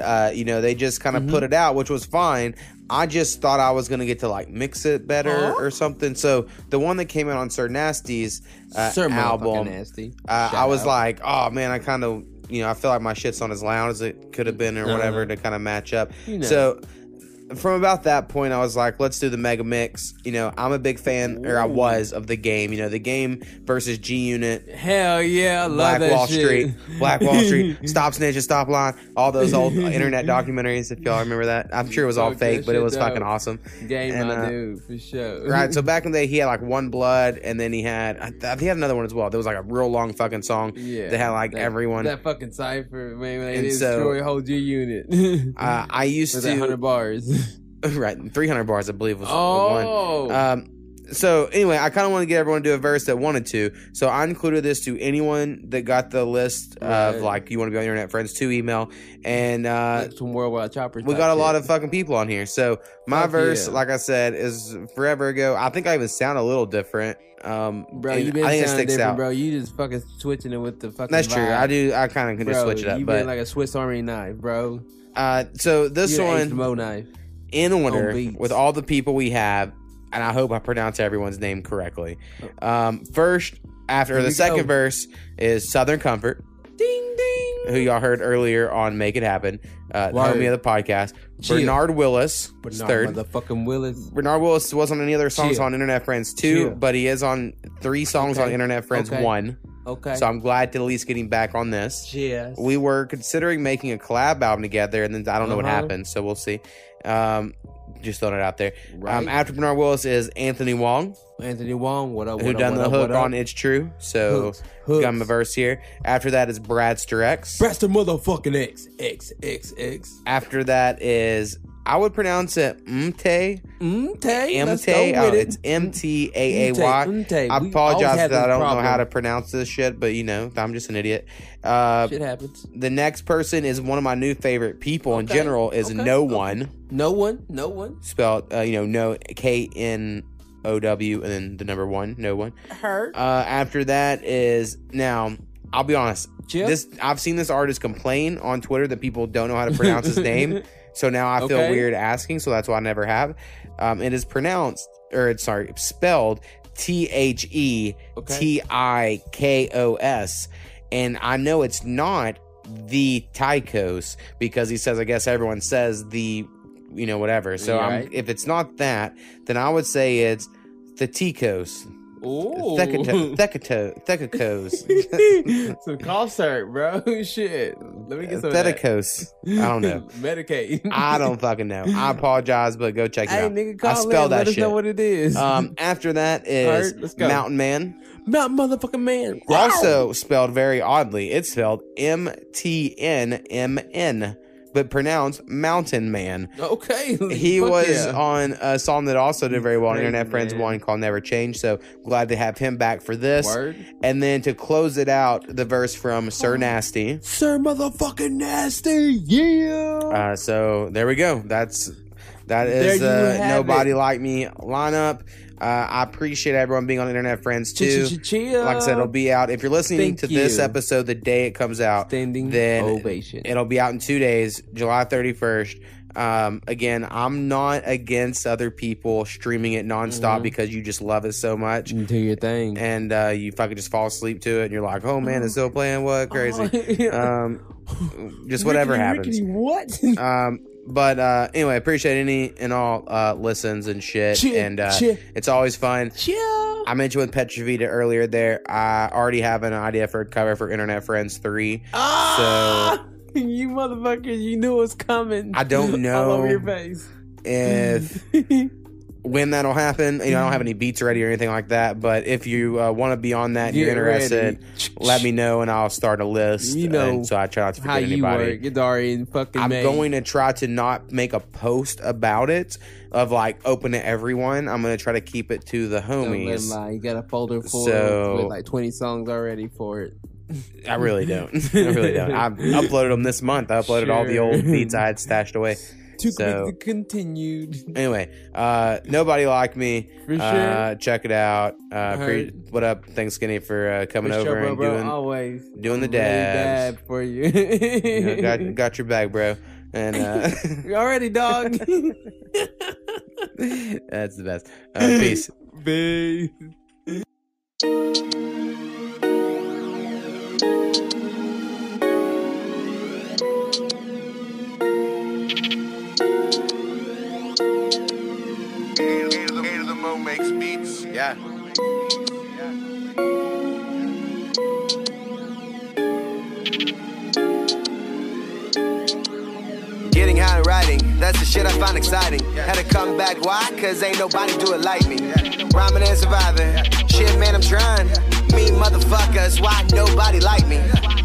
they just kind of put it out, which was fine. I just thought I was going to get to, like, mix it better or something. So the one that came out on Sir Nasty's album, Nasty. I was like, oh, man, I kind of, I feel like my shit's not as loud as it could have been or whatever to kind of match up. So from about that point, I was like, let's do the mega mix. I'm a big fan, or I was, of The Game. The Game versus G Unit. Hell yeah, I love that shit. Black Wall Street, Stop Snitching, Stop Lying, all those old internet documentaries, if y'all remember that. I'm sure it was all fake, but it was fucking awesome. Game, and, I do, for sure. Right, so back in the day, he had like One Blood, and then he had another one as well. There was like a real long fucking song that had like everyone. That fucking cypher, man, when they destroy whole G Unit. I used to. 100 bars. Right, 300 bars, I believe, was one. So anyway, I kind of want to get everyone to do a verse that wanted to. So I included this to anyone that got the list of like, you want to be on Internet Friends 2 email, and some worldwide choppers. We got a lot of fucking people on here. So my verse, like I said, is forever ago. I think I even sound a little different. Bro, you been sounding different, bro. You just fucking switching it with the fucking. That's true. I do. I kind of can just switch it up. You've been like a Swiss Army knife, bro. So this one, in order with all the people we have, and I hope I pronounce everyone's name correctly. First, after the second verse is Southern Comfort. Ding, ding. Who y'all heard earlier on Make It Happen. Homie of the podcast. Chill. Bernard Willis. Bernard motherfucking Willis. Bernard Willis wasn't on any other songs on Internet Friends 2, but he is on 3 songs on Internet Friends 1. Okay. So I'm glad to at least get him back on this. Cheers. We were considering making a collab album together, and then I don't know what happened, so we'll see. Just throwing it out there. Right. After Bernard Willis is Anthony Hoang. Anthony Hoang, what up? Who done the hook on It's True? So got him a verse here. After that is Bradster X. Bradster motherfucking X. After that is, I would pronounce it It's M-T-A-A-Y. I apologize that I don't know how to pronounce this shit, but you know, I'm just an idiot. Shit happens. The next person is one of my new favorite people in general is No One. No One. Spelled, no, K-N-O-W, and then the number one, No One. Her. After that is, now, I'll be honest. Chip? I've seen this artist complain on Twitter that people don't know how to pronounce his name. So now I feel weird asking, so that's why I never have. It is spelled Thetikos, and I know it's not the Tycos because he says, I guess everyone says the, whatever. So if it's not that, then I would say it's Thetikos. Ooh. Thetikos. Some concert, bro. Shit. Let me get some Thetikos. I don't know. Medicaid. I don't fucking know. I apologize, but go check it out. Nigga, call I spell that let shit. Let us know what it is. After that is Mountain Man. Mountain motherfucking Man. Wow. Also spelled very oddly. It's spelled M-T-N-M-N. But pronounced Mountain Man. Okay. He was on a song that also did very well on Internet Friends 1 called Never Change. So glad to have him back for this. Word. And then to close it out, the verse from Sir Nasty. Sir motherfucking Nasty. Yeah. So there we go. That is Nobody Like Me lineup. I appreciate everyone being on Internet Friends too. Like I said, it'll be out. If you're listening to this episode the day it comes out, then ovation. It'll be out in 2 days, July 31st. Again, I'm not against other people streaming it nonstop because you just love it so much. You do your thing. And you fucking just fall asleep to it and you're like, oh man, it's still playing. What? Crazy. Just whatever happens. What? But anyway, I appreciate any and all listens and shit. It's always fun. I mentioned with Petravita earlier there, I already have an idea for a cover for Internet Friends 3. So you motherfuckers, you knew it was coming. I don't know all over your face. When that'll happen, I don't have any beats ready or anything like that, but if you want to be on that and you're interested, let me know and I'll start a list. And so I try not to forget anybody. Work. It's already fucking I'm made. Going to try to not make a post about it of like open to everyone. I'm going to try to keep it to the homies. Don't lie. You got a folder for it with like 20 songs already for it. I really don't. I uploaded them this month. I uploaded all the old beats I had stashed away. Continued. Anyway, Nobody Like Me. For sure. Check it out. What up? Thanks, Skinny, for coming for over sure, bro, and doing the dabs. Really bad for you. Got your bag, bro. And you already, dog. That's the best. Peace. Makes beats, Getting high and writing, that's the shit I find exciting. Had to come back, why? Cause ain't nobody do it like me. Rhyming and surviving, shit man I'm trying. Me motherfuckers, why nobody like me?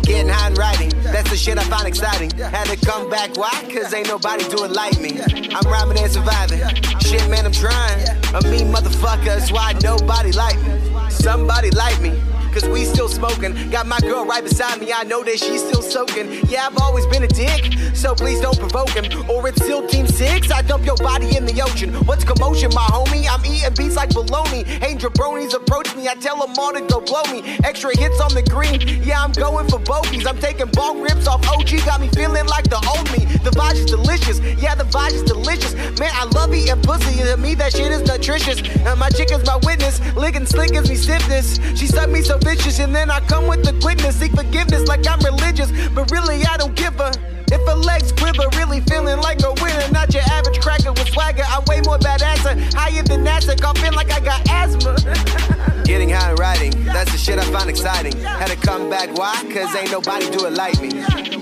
Getting high and writing, that's the shit I find exciting. Had to come back, why? Cause ain't nobody do it like me. I'm rhyming and surviving, shit man I'm trying. Me motherfuckers, why nobody like me? Somebody like me, cause we still smoking. Got my girl right beside me, I know that she's still soaking. Yeah, I've always been a dick, so please don't provoke him. Or it's still Team 6, I dump your body in the ocean. What's commotion, my homie? I'm eating beats like bologna. Ain't jabronis approach me, I tell them all to go blow me. Extra hits on the green, yeah, I'm going for bogeys. I'm taking bong rips off OG, got me feeling like the old me. The vibe is delicious, yeah, the vibe is delicious. Man, I love eating pussy, to me that shit is nutritious. And my chick is my witness, licking slick as me sip this. She sucked me so vicious, and then I come with the quickness. Seek forgiveness like I'm religious, but really I don't give a. If her legs quiver, really feeling like a winner. Not your average cracker with swagger, I'm way more badasser. Higher than NASA, coughing like I got asthma. Getting high and riding, that's the shit I find exciting. Had to come back, why? Cause ain't nobody do it like me.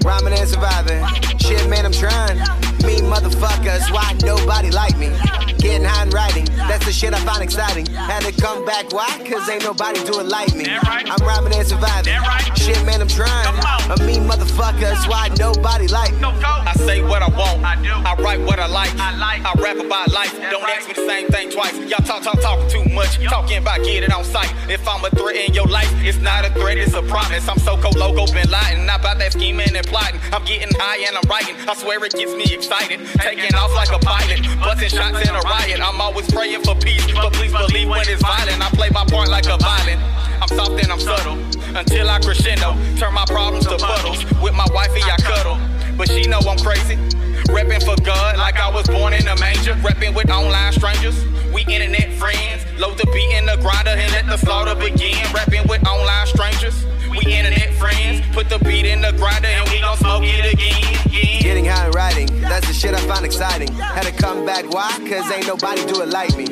Rhyming and surviving, shit man I'm trying. mean motherfuckers, why nobody like me? Getting high and writing, that's the shit I find exciting. Had to come back, why? Cause ain't nobody do it like me. I'm rhyming and surviving. Shit, man, I'm trying. I mean motherfuckers, why nobody like me? I say what I want, I do. I write what I like, I rap about life. Don't ask me the same thing twice. Y'all talking too much, talking about getting on sight. If I'm a threat in your life, it's not a threat, it's a promise. I'm so cold, loco, been lying, not about that scheming and plotting. I'm getting high and I'm writing, I swear it gets me excited. Taking off like a pilot, busting shots in a riot. I'm always praying for peace, but please believe when it's violent. I play my part like a violin, I'm soft and I'm subtle, until I crescendo, turn my problems to puddles. With my wifey I cuddle, but she know I'm crazy. Reppin' for God like I was born in a manger. Reppin' with online strangers, we internet friends. Load the beat in the grinder and let the slaughter begin. Reppin' with online strangers, we internet friends. Put the beat in the grinder and we gon' smoke it again. Getting high and riding, that's the shit I find exciting. Had to come back, why? Cause ain't nobody do it like me.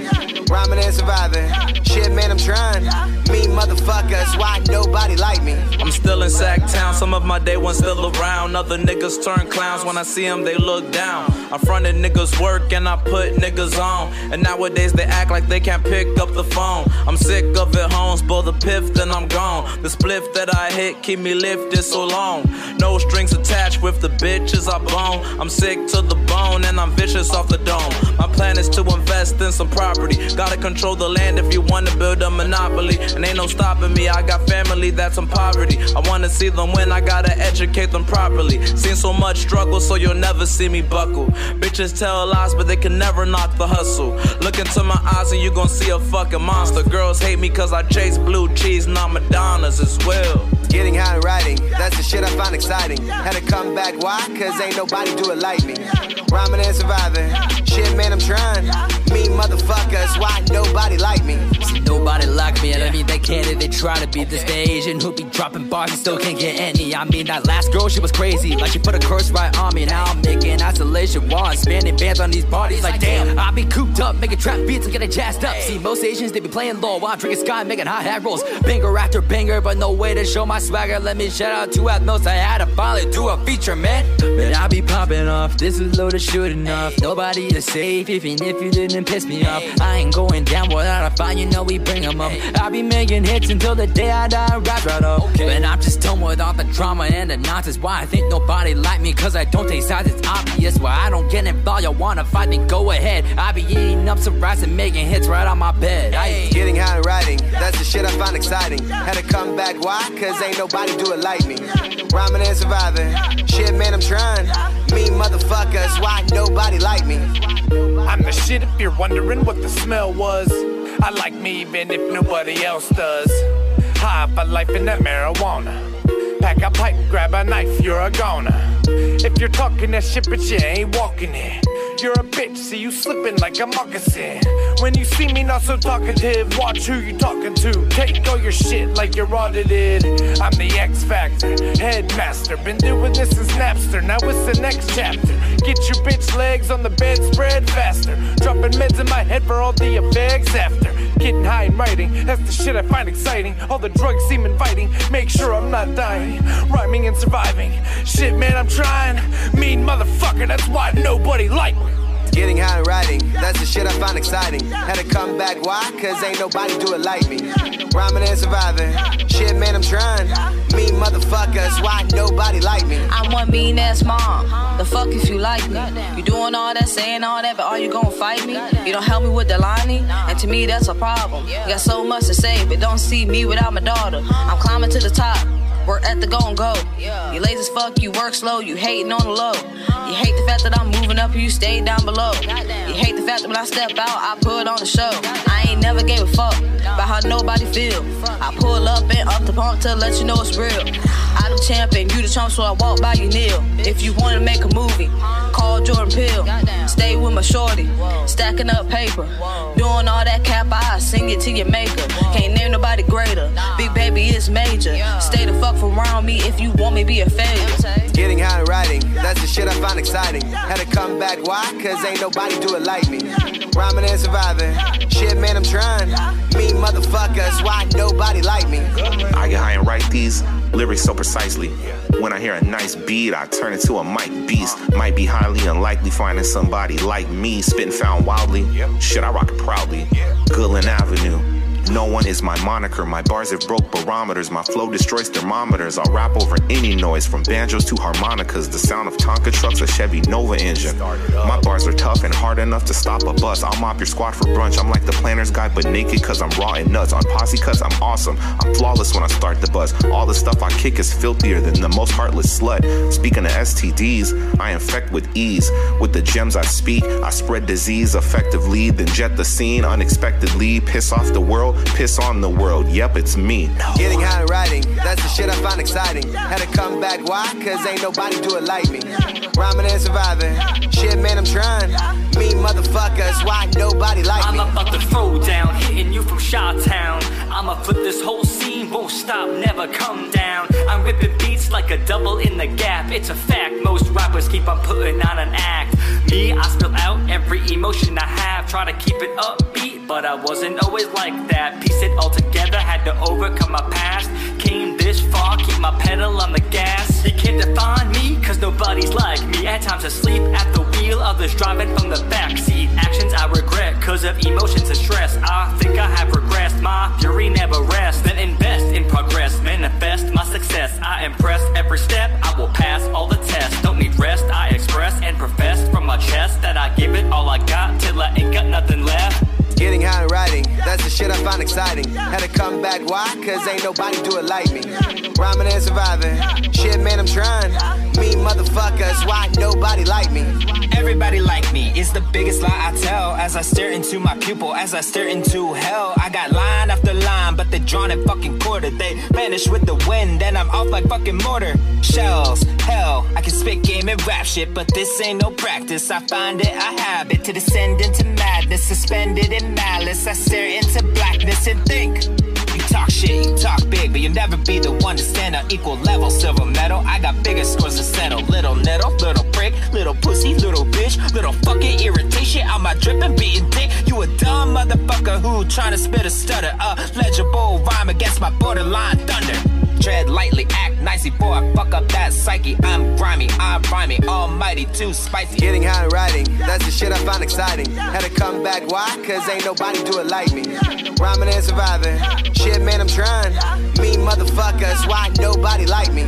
Rhyming and surviving, shit man I'm trying. Me motherfuckers, why nobody like me? I'm still in Sac Town, some of my day ones still around. Other niggas turn clowns, when I see them they look down. I fronted niggas work and I put niggas on, and nowadays they act like they can't pick up the phone. I'm sick of it, homes, blow the piff then I'm gone. The spliff that I hit keep me lifted so long. No strings attached with the bitches I bone. I'm sick to the bone and I'm vicious off the dome. My plan is to invest in some property, gotta control the land if you wanna build a monopoly. And ain't no stopping me, I got family that's in poverty. I wanna see them win, I gotta educate them properly. Seen so much struggle so you'll never see me buckle. Bitches tell lies but they can never knock the hustle. Look into my eyes and you gon' see a fucking monster. Girls hate me cause I chase blue cheese, not Madonnas as well. Getting high and riding, that's the shit I find exciting. Had to come back, why? Cause ain't nobody do it like me. Rhyming and surviving, shit man I'm trying. Me motherfuckers, why nobody like me? See, nobody like me, and I mean they can't if they try to be. This the Asian who be dropping bars and still can't get any. I mean that last girl, she was crazy, like she put a curse right on me. Now I'm making isolation walls, spanning bands on these parties like damn. I be cooped up, making trap beats and getting jazzed up. See, most Asians they be playing low while drinking sky, making hot hat rolls. Banger after banger, but no way to show my swagger. Let me shout out to Atmos, I had to finally do a feature, man. But I be popping off, this is loaded shooting off. Nobody to save, even if you didn't piss me off. I ain't going down without a fight, you know we bring them up. I be making hits until the day I die, rap right up. But I'm just done with all the drama and the nonsense. Why I think nobody like me, cause I don't take sides, it's obvious. Why I don't get involved, y'all wanna fight me, go ahead. I be eating up some rice and making hits right on my bed. Getting high and riding, that's the shit I find exciting. Had to come back, why? Cause ain't nobody do it like me. Rhyming and surviving, shit man I'm trying. Me motherfuckers, why nobody like me? I'm the shit if you're wondering what the smell was. I like me even if nobody else does. High for life in that marijuana. Pack a pipe, grab a knife, you're a goner. If you're talking that shit but you ain't walking it, you're a bitch, see you slipping like a moccasin. When you see me not so talkative, watch who you talking to. Take all your shit like you're audited. I'm the X Factor, headmaster. Been doing this since Napster, now it's the next chapter. Get your bitch legs on the bedspread faster. Dropping meds in my head for all the effects after. Getting high and writing, that's the shit I find exciting. All the drugs seem inviting, make sure I'm not dying. Rhyming and surviving, shit man I'm trying. Mean motherfucker, that's why nobody like me. Getting high and riding, that's the shit I find exciting. Had to come back, why? Cause ain't nobody do it like me. Rhyming and surviving, shit man I'm trying. Me motherfuckers, why nobody like me? I'm one mean ass mom, the fuck if you like me. You doing all that, saying all that, but are you gonna fight me? You don't help me with the lining, and to me that's a problem. You got so much to say, but don't see me without my daughter. I'm climbing to the top, we're at the go. You lazy as fuck, you work slow, you hating on the low. You hate the fact that I'm moving up, you stay down below. You hate the fact that when I step out, I put on the show. I ain't never gave a fuck about how nobody feel. I pull up and up the pump to let you know it's real. I the champ and you the chump, so I walk by you kneel. If you wanna make a movie, call Jordan Peele. Stay with my shorty, stacking up paper. Doing all that cap, I sing it to your maker. Can't name nobody greater. Big baby is it's major. Stay the fuck around me if you want me, be a failure. Getting high and writing, that's the shit I find exciting. Had to come back, why? Cause ain't nobody do it like me. Rhyming and surviving, shit man I'm trying. Me motherfuckers, why nobody like me? I get high and write these lyrics so precisely. When I hear a nice beat, I turn into a mic beast. Might be highly unlikely finding somebody like me. Spitting found wildly, shit I rock it proudly. Goodland Avenue, no one is my moniker. My bars have broke barometers, my flow destroys thermometers. I'll rap over any noise, from banjos to harmonicas. The sound of Tonka trucks, a Chevy Nova engine. My bars are tough and hard enough to stop a bus. I'll mop your squad for brunch, I'm like the planner's guy but naked, cause I'm raw and nuts. On posse cuts, I'm awesome, I'm flawless when I start the bus. All the stuff I kick is filthier than the most heartless slut. Speaking of STDs, I infect with ease. With the gems I speak, I spread disease effectively. Then jet the scene unexpectedly, piss off the world, piss on the world, yep, it's me. Getting high and writing, that's the shit I find exciting. Had to come back, why? Cause ain't nobody do it like me. Rhyming and surviving, shit man I'm trying. Me motherfuckers, why nobody like me? I'm about to throw down, hitting you from Chi-Town. I'ma flip this whole scene, won't stop, never come down. I'm ripping beats like a double in the gap. It's a fact, most rappers keep on putting on an act. Me, I spill out every emotion I have. Try to keep it upbeat, but I wasn't always like that. Piece it all together, had to overcome my past. Came this far, keep my pedal on the gas. You can't define me, cause nobody's like me. At times I sleep at the wheel, others driving from the backseat. Actions I regret, cause of emotions and stress. I think I have regressed, my fury never rests. Then invest in progress, manifest my success. I impress every step, I will pass all the tests. Don't need rest, I express and profess from my chest that I give it all I got till I ain't got nothing left. Getting high and writing, that's the shit I find exciting. Had to come back, why? Cause ain't nobody do it like me. Rhyming and surviving, shit man I'm trying. Me motherfuckers, why nobody like me? Everybody like me is the biggest lie I tell. As I stare into my pupil, as I stare into hell. I got line after line, but they drawn in fucking quarter. They vanish with the wind, then I'm off like fucking mortar. Shells, hell, I can spit game and rap shit, but this ain't no practice. I find it, I have it, to descend into madness, suspended in malice. I stare into blackness and think. You talk shit, you talk big, but you'll never be the one to stand on equal level. Silver medal, I got bigger scores to settle. Little nettle, little prick, little pussy, little bitch, little fucking irritation on my dripping beating dick. You a dumb motherfucker who tryna spit a stutter, a legible rhyme against my borderline thunder. Tread lightly, act nicely, boy, I fuck up that psyche. I'm grimy, I'm rhyming, almighty, too spicy. Getting high and writing, that's the shit I find exciting. Had to come back, why? Cause ain't nobody do it like me. Rhyming and surviving, shit man I'm trying. Me motherfuckers, why nobody like me?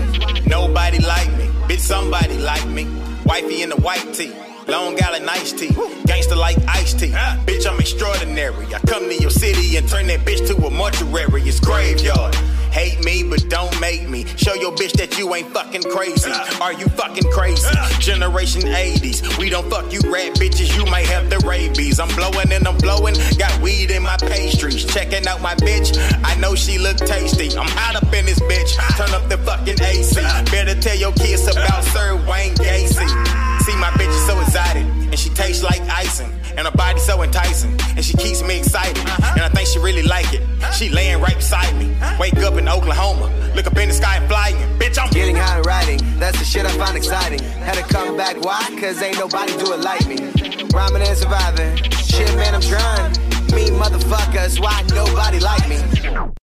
Nobody like me, bitch somebody like me. Wifey in the white tee, Long Island iced tea, gangster like iced tea. Bitch, I'm extraordinary. I come to your city and turn that bitch to a mortuary. It's graveyard. Hate me, but don't make me. Show your bitch that you ain't fucking crazy. Are you fucking crazy? Generation 80s. We don't fuck you rat bitches. You might have the rabies. I'm blowing and I'm blowing. Got weed in my pastries. Checking out my bitch. I know she look tasty. I'm hot up in this bitch. Turn up the fucking AC. Better tell your kids about Sir Wayne Gacy. See, my bitch is so exotic, and she tastes like icing, and her body so enticing, and she keeps me excited, and I think she really like it. She laying right beside me. Wake up in Oklahoma, look up in the sky and flying. Bitch, I'm getting high and riding. That's the shit I find exciting. Had to come back, why? Cause ain't nobody do it like me. Rhyming and surviving, shit man I'm trying. Me motherfuckers, why nobody like me?